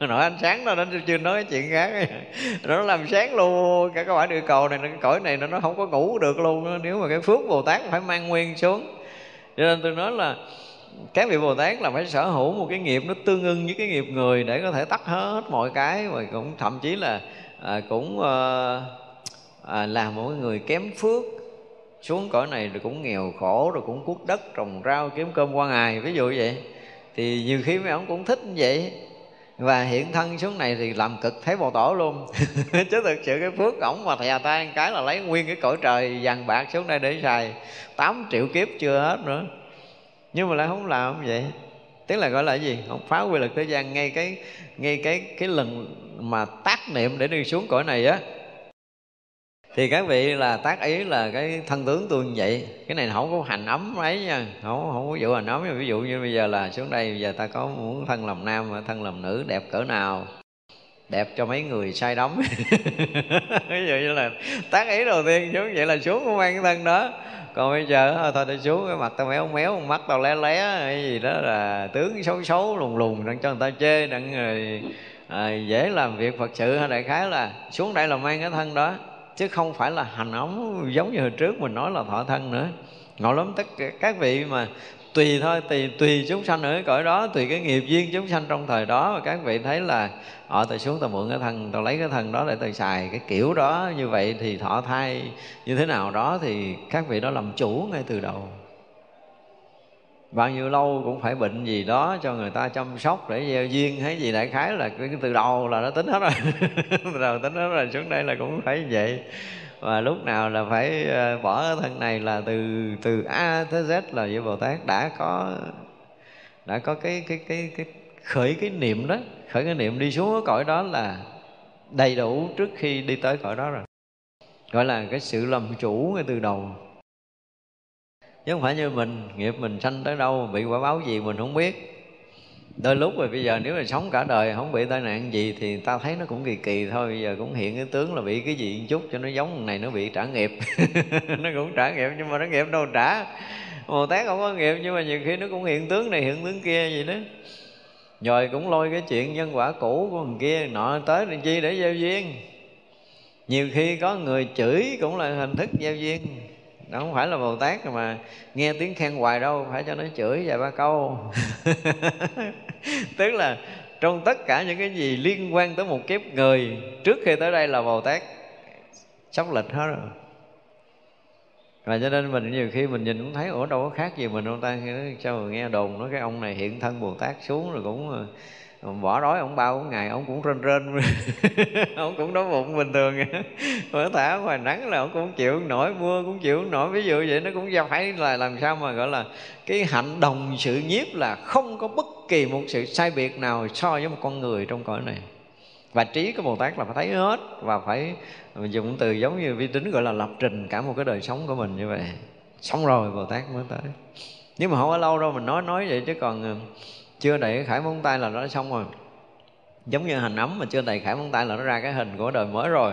Nói ánh sáng đó, nó chưa nói chuyện khác. Nó làm sáng luôn cả cái quả địa cầu này, cái cõi này nó không có ngủ được luôn đó. Nếu mà cái phước Bồ Tát phải mang nguyên xuống. Cho nên tôi nói là các vị Bồ Tát là phải sở hữu một cái nghiệp nó tương ưng với cái nghiệp người để có thể tắt hết mọi cái, và cũng thậm chí là làm một người kém phước xuống cõi này rồi cũng nghèo khổ, rồi cũng cuốc đất trồng rau kiếm cơm qua ngày, ví dụ vậy. Thì nhiều khi mấy ông cũng thích như vậy, và hiện thân xuống này thì làm cực Thế Bồ Tổ luôn. Chứ thực sự cái phước ổng mà thè tay cái là lấy nguyên cái cõi trời vàng bạc xuống đây để xài 8 triệu kiếp chưa hết nữa, nhưng mà lại không làm như vậy. Tức là gọi là cái gì? Không phá quy luật thế gian. Ngay cái lần mà tác niệm để đi xuống cõi này á, thì các vị là tác ý là cái thân tướng tôi như vậy. Cái này không có hành ấm ấy nha, không có vụ hành ấm. Ví dụ như bây giờ là xuống đây, bây giờ ta có muốn thân làm nam, thân làm nữ đẹp cỡ nào, đẹp cho mấy người say đắm. Ví dụ như là tác ý đầu tiên xuống vậy là xuống không mang thân đó. Còn bây giờ thôi tôi xuống cái mặt tao méo méo, mắt tao lé lé cái gì đó, là tướng xấu xấu lùng lùng đang cho người ta chê, đang dễ làm việc Phật sự hay đại khái là xuống đây là mang cái thân đó. Chứ không phải là hành ống giống như hồi trước mình nói là thọ thân nữa. Ngộ lắm, tất cả các vị mà tùy thôi, tùy chúng sanh ở cái cõi đó, tùy cái nghiệp duyên chúng sanh trong thời đó. Và các vị thấy là tôi xuống tôi mượn cái thân, tôi lấy cái thân đó để tôi xài cái kiểu đó, như vậy thì thọ thai như thế nào đó thì các vị đó làm chủ ngay từ đầu. Bao nhiêu lâu cũng phải bệnh gì đó cho người ta chăm sóc để gieo duyên hay gì, đại khái là từ đầu là nó tính hết rồi. Từ đầu tính hết rồi, xuống đây là cũng phải như vậy. Và lúc nào là phải bỏ cái thân này là từ A tới Z là vị Bồ Tát đã có cái khởi cái niệm đó, khởi cái niệm đi xuống cái cõi đó là đầy đủ trước khi đi tới cõi đó rồi. Gọi là cái sự làm chủ ngay từ đầu. Chứ không phải như mình, nghiệp mình sanh tới đâu, bị quả báo gì mình không biết. Đôi lúc rồi bây giờ nếu là sống cả đời không bị tai nạn gì thì ta thấy nó cũng kỳ kỳ thôi. Bây giờ cũng hiện cái tướng là bị cái gì một chút cho nó giống này, nó bị trả nghiệp. Nó cũng trả nghiệp nhưng mà nó nghiệp đâu trả. Bồ Tát không có nghiệp nhưng mà nhiều khi nó cũng hiện tướng này hiện tướng kia gì đó. Rồi cũng lôi cái chuyện nhân quả cũ của thằng kia nọ tới làm chi để gieo duyên. Nhiều khi có người chửi cũng là hình thức gieo duyên. Nó không phải là Bồ Tát mà nghe tiếng khen hoài đâu, phải cho nó chửi vài ba câu. Tức là trong tất cả những cái gì liên quan tới một kiếp người trước khi tới đây là Bồ Tát sắp lịch hết rồi. Và cho nên mình nhiều khi mình nhìn cũng thấy ủa đâu có khác gì mình đâu ta. Sao mà nghe đồn nói cái ông này hiện thân Bồ Tát xuống rồi cũng bỏ đói ông bao của ngày, ông cũng rên rên. Ông cũng đói bụng bình thường. Ở thả ngoài nắng là ông cũng chịu nổi, mưa cũng chịu nổi, ví dụ vậy. Nó cũng phải là làm sao mà gọi là cái hạnh đồng sự nhiếp là không có bất kỳ một sự sai biệt nào so với một con người trong cõi này. Và trí của Bồ Tát là phải thấy hết, và phải dùng từ giống như vi tính gọi là lập trình cả một cái đời sống của mình như vậy. Xong rồi Bồ Tát mới tới. Nhưng mà không có lâu đâu, mình nói vậy chứ còn chưa đẩy khải móng tay là nó xong rồi. Giống như hành ấm mà chưa đẩy khải móng tay là nó ra cái hình của đời mới rồi.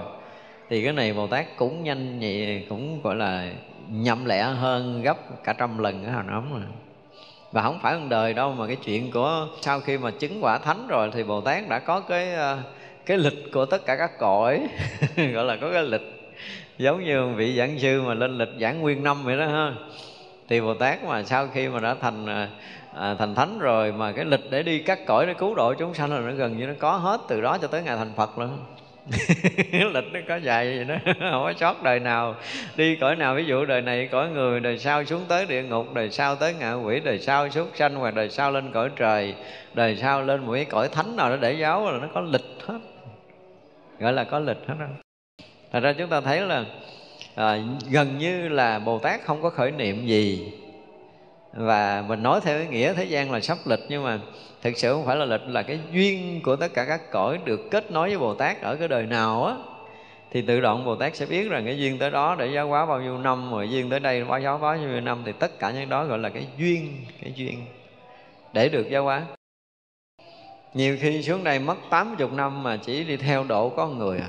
Thì cái này Bồ Tát cũng nhanh nhẹ, cũng gọi là nhậm lẹ hơn gấp cả trăm lần cái hành ấm rồi. Và không phải một đời đâu, mà cái chuyện của sau khi mà chứng quả thánh rồi thì Bồ Tát đã có cái lịch của tất cả các cõi. Gọi là có cái lịch, giống như vị giảng sư mà lên lịch giảng nguyên năm vậy đó ha. Thì Bồ Tát mà sau khi mà đã thành thánh rồi mà cái lịch để đi các cõi để cứu độ chúng sanh là nó gần như nó có hết từ đó cho tới ngày thành Phật luôn. Lịch nó có dài vậy đó, không có sót đời nào, đi cõi nào, ví dụ đời này cõi người, đời sau xuống tới địa ngục, đời sau tới ngạ quỷ, đời sau súc sanh, hoặc đời sau lên cõi trời, đời sau lên một cái cõi thánh nào đó để giáo, là nó có lịch hết, gọi là có lịch hết đó. Thật ra chúng ta thấy là gần như là Bồ Tát không có khởi niệm gì. Và mình nói theo cái nghĩa thế gian là sắp lịch, nhưng mà thực sự không phải là lịch, là cái duyên của tất cả các cõi được kết nối với Bồ Tát ở cái đời nào á, thì tự động Bồ Tát sẽ biết rằng cái duyên tới đó để giáo hóa bao nhiêu năm, rồi duyên tới đây giáo hóa bao nhiêu năm, thì tất cả những đó gọi là cái duyên để được giáo hóa. Nhiều khi xuống đây mất 80 năm mà chỉ đi theo độ có người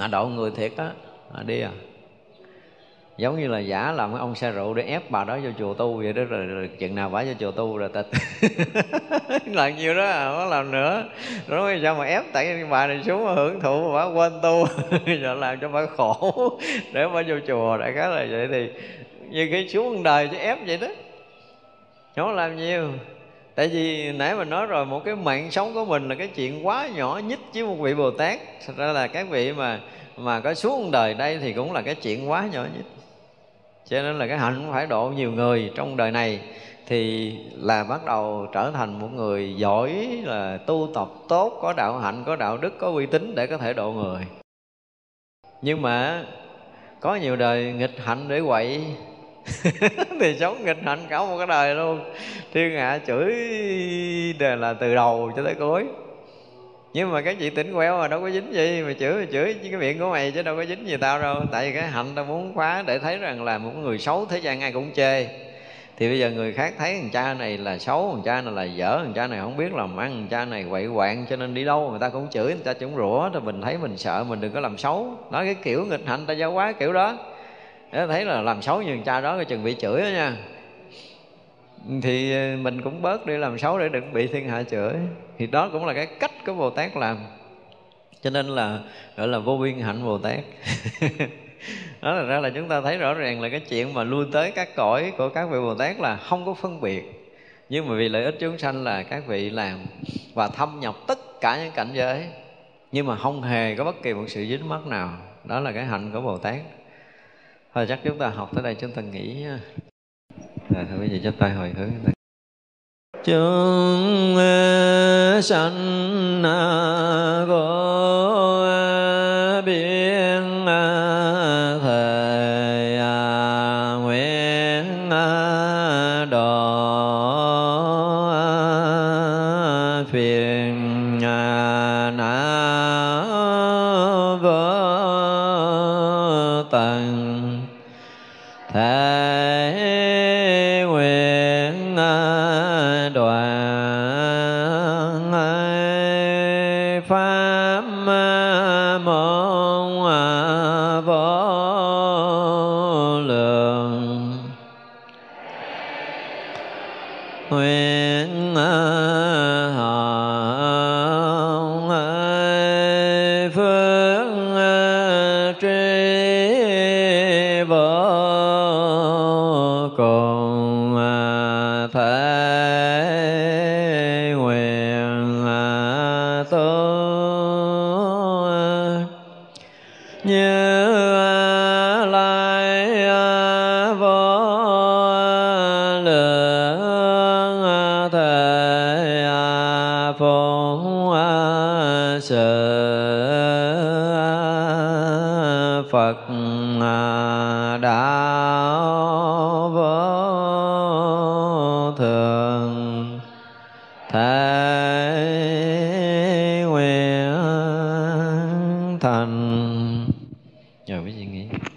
à. Độ người thiệt á, đi à. Giống như là giả làm cái ông xe rượu để ép bà đó vô chùa tu vậy đó, rồi chừng nào bả vô chùa tu rồi ta làm nhiều đó à, không làm nữa. Rồi nói sao mà ép, tại bà này xuống mà hưởng thụ mà bả quên tu rồi làm cho bả khổ để bả vô chùa. Đại khái là vậy. Thì như cái xuống đời chứ ép vậy đó, không làm nhiều. Tại vì nãy mình nói rồi, một cái mạng sống của mình là cái chuyện quá nhỏ nhất với một vị Bồ Tát. Thật ra là các vị mà có xuống đời đây thì cũng là cái chuyện quá nhỏ nhất. Cho nên là cái hạnh phải độ nhiều người trong đời này thì là bắt đầu trở thành một người giỏi, là tu tập tốt, có đạo hạnh, có đạo đức, có uy tín để có thể độ người. Nhưng mà có nhiều đời nghịch hạnh để quậy thì sống nghịch hạnh cả một cái đời luôn, thiên hạ chửi đều là từ đầu cho tới cuối. Nhưng mà cái chị tỉnh queo mà đâu có dính gì, mà chửi cái miệng của mày chứ đâu có dính gì tao đâu. Tại vì cái hạnh tao muốn khóa để thấy rằng là một người xấu thế gian ai cũng chê. Thì bây giờ người khác thấy thằng cha này là xấu, thằng cha này là dở, thằng cha này không biết làm ăn, thằng cha này quậy quạng, cho nên đi đâu người ta cũng chửi, người ta cũng rủa. Thì mình thấy mình sợ, mình đừng có làm xấu. Nói cái kiểu nghịch hạnh ta giáo hóa kiểu đó, để thấy là làm xấu như thằng cha đó coi chừng bị chửi đó nha. Thì mình cũng bớt đi làm xấu để đừng bị thiên hạ chửi. Thì đó cũng là cái cách của Bồ Tát làm. Cho nên là gọi là vô biên hạnh Bồ Tát. Đó là ra là chúng ta thấy rõ ràng là cái chuyện mà lui tới các cõi của các vị Bồ Tát là không có phân biệt. Nhưng mà vì lợi ích chúng sanh là các vị làm và thâm nhập tất cả những cảnh giới, nhưng mà không hề có bất kỳ một sự dính mắc nào. Đó là cái hạnh của Bồ Tát. Thôi chắc chúng ta học tới đây chúng ta nghỉ. Thôi bây giờ cho tay hồi hướng này. Chúng sanh vô biên thời nguyện độ phiền não vô tận thành. Rồi quý vị nghĩ.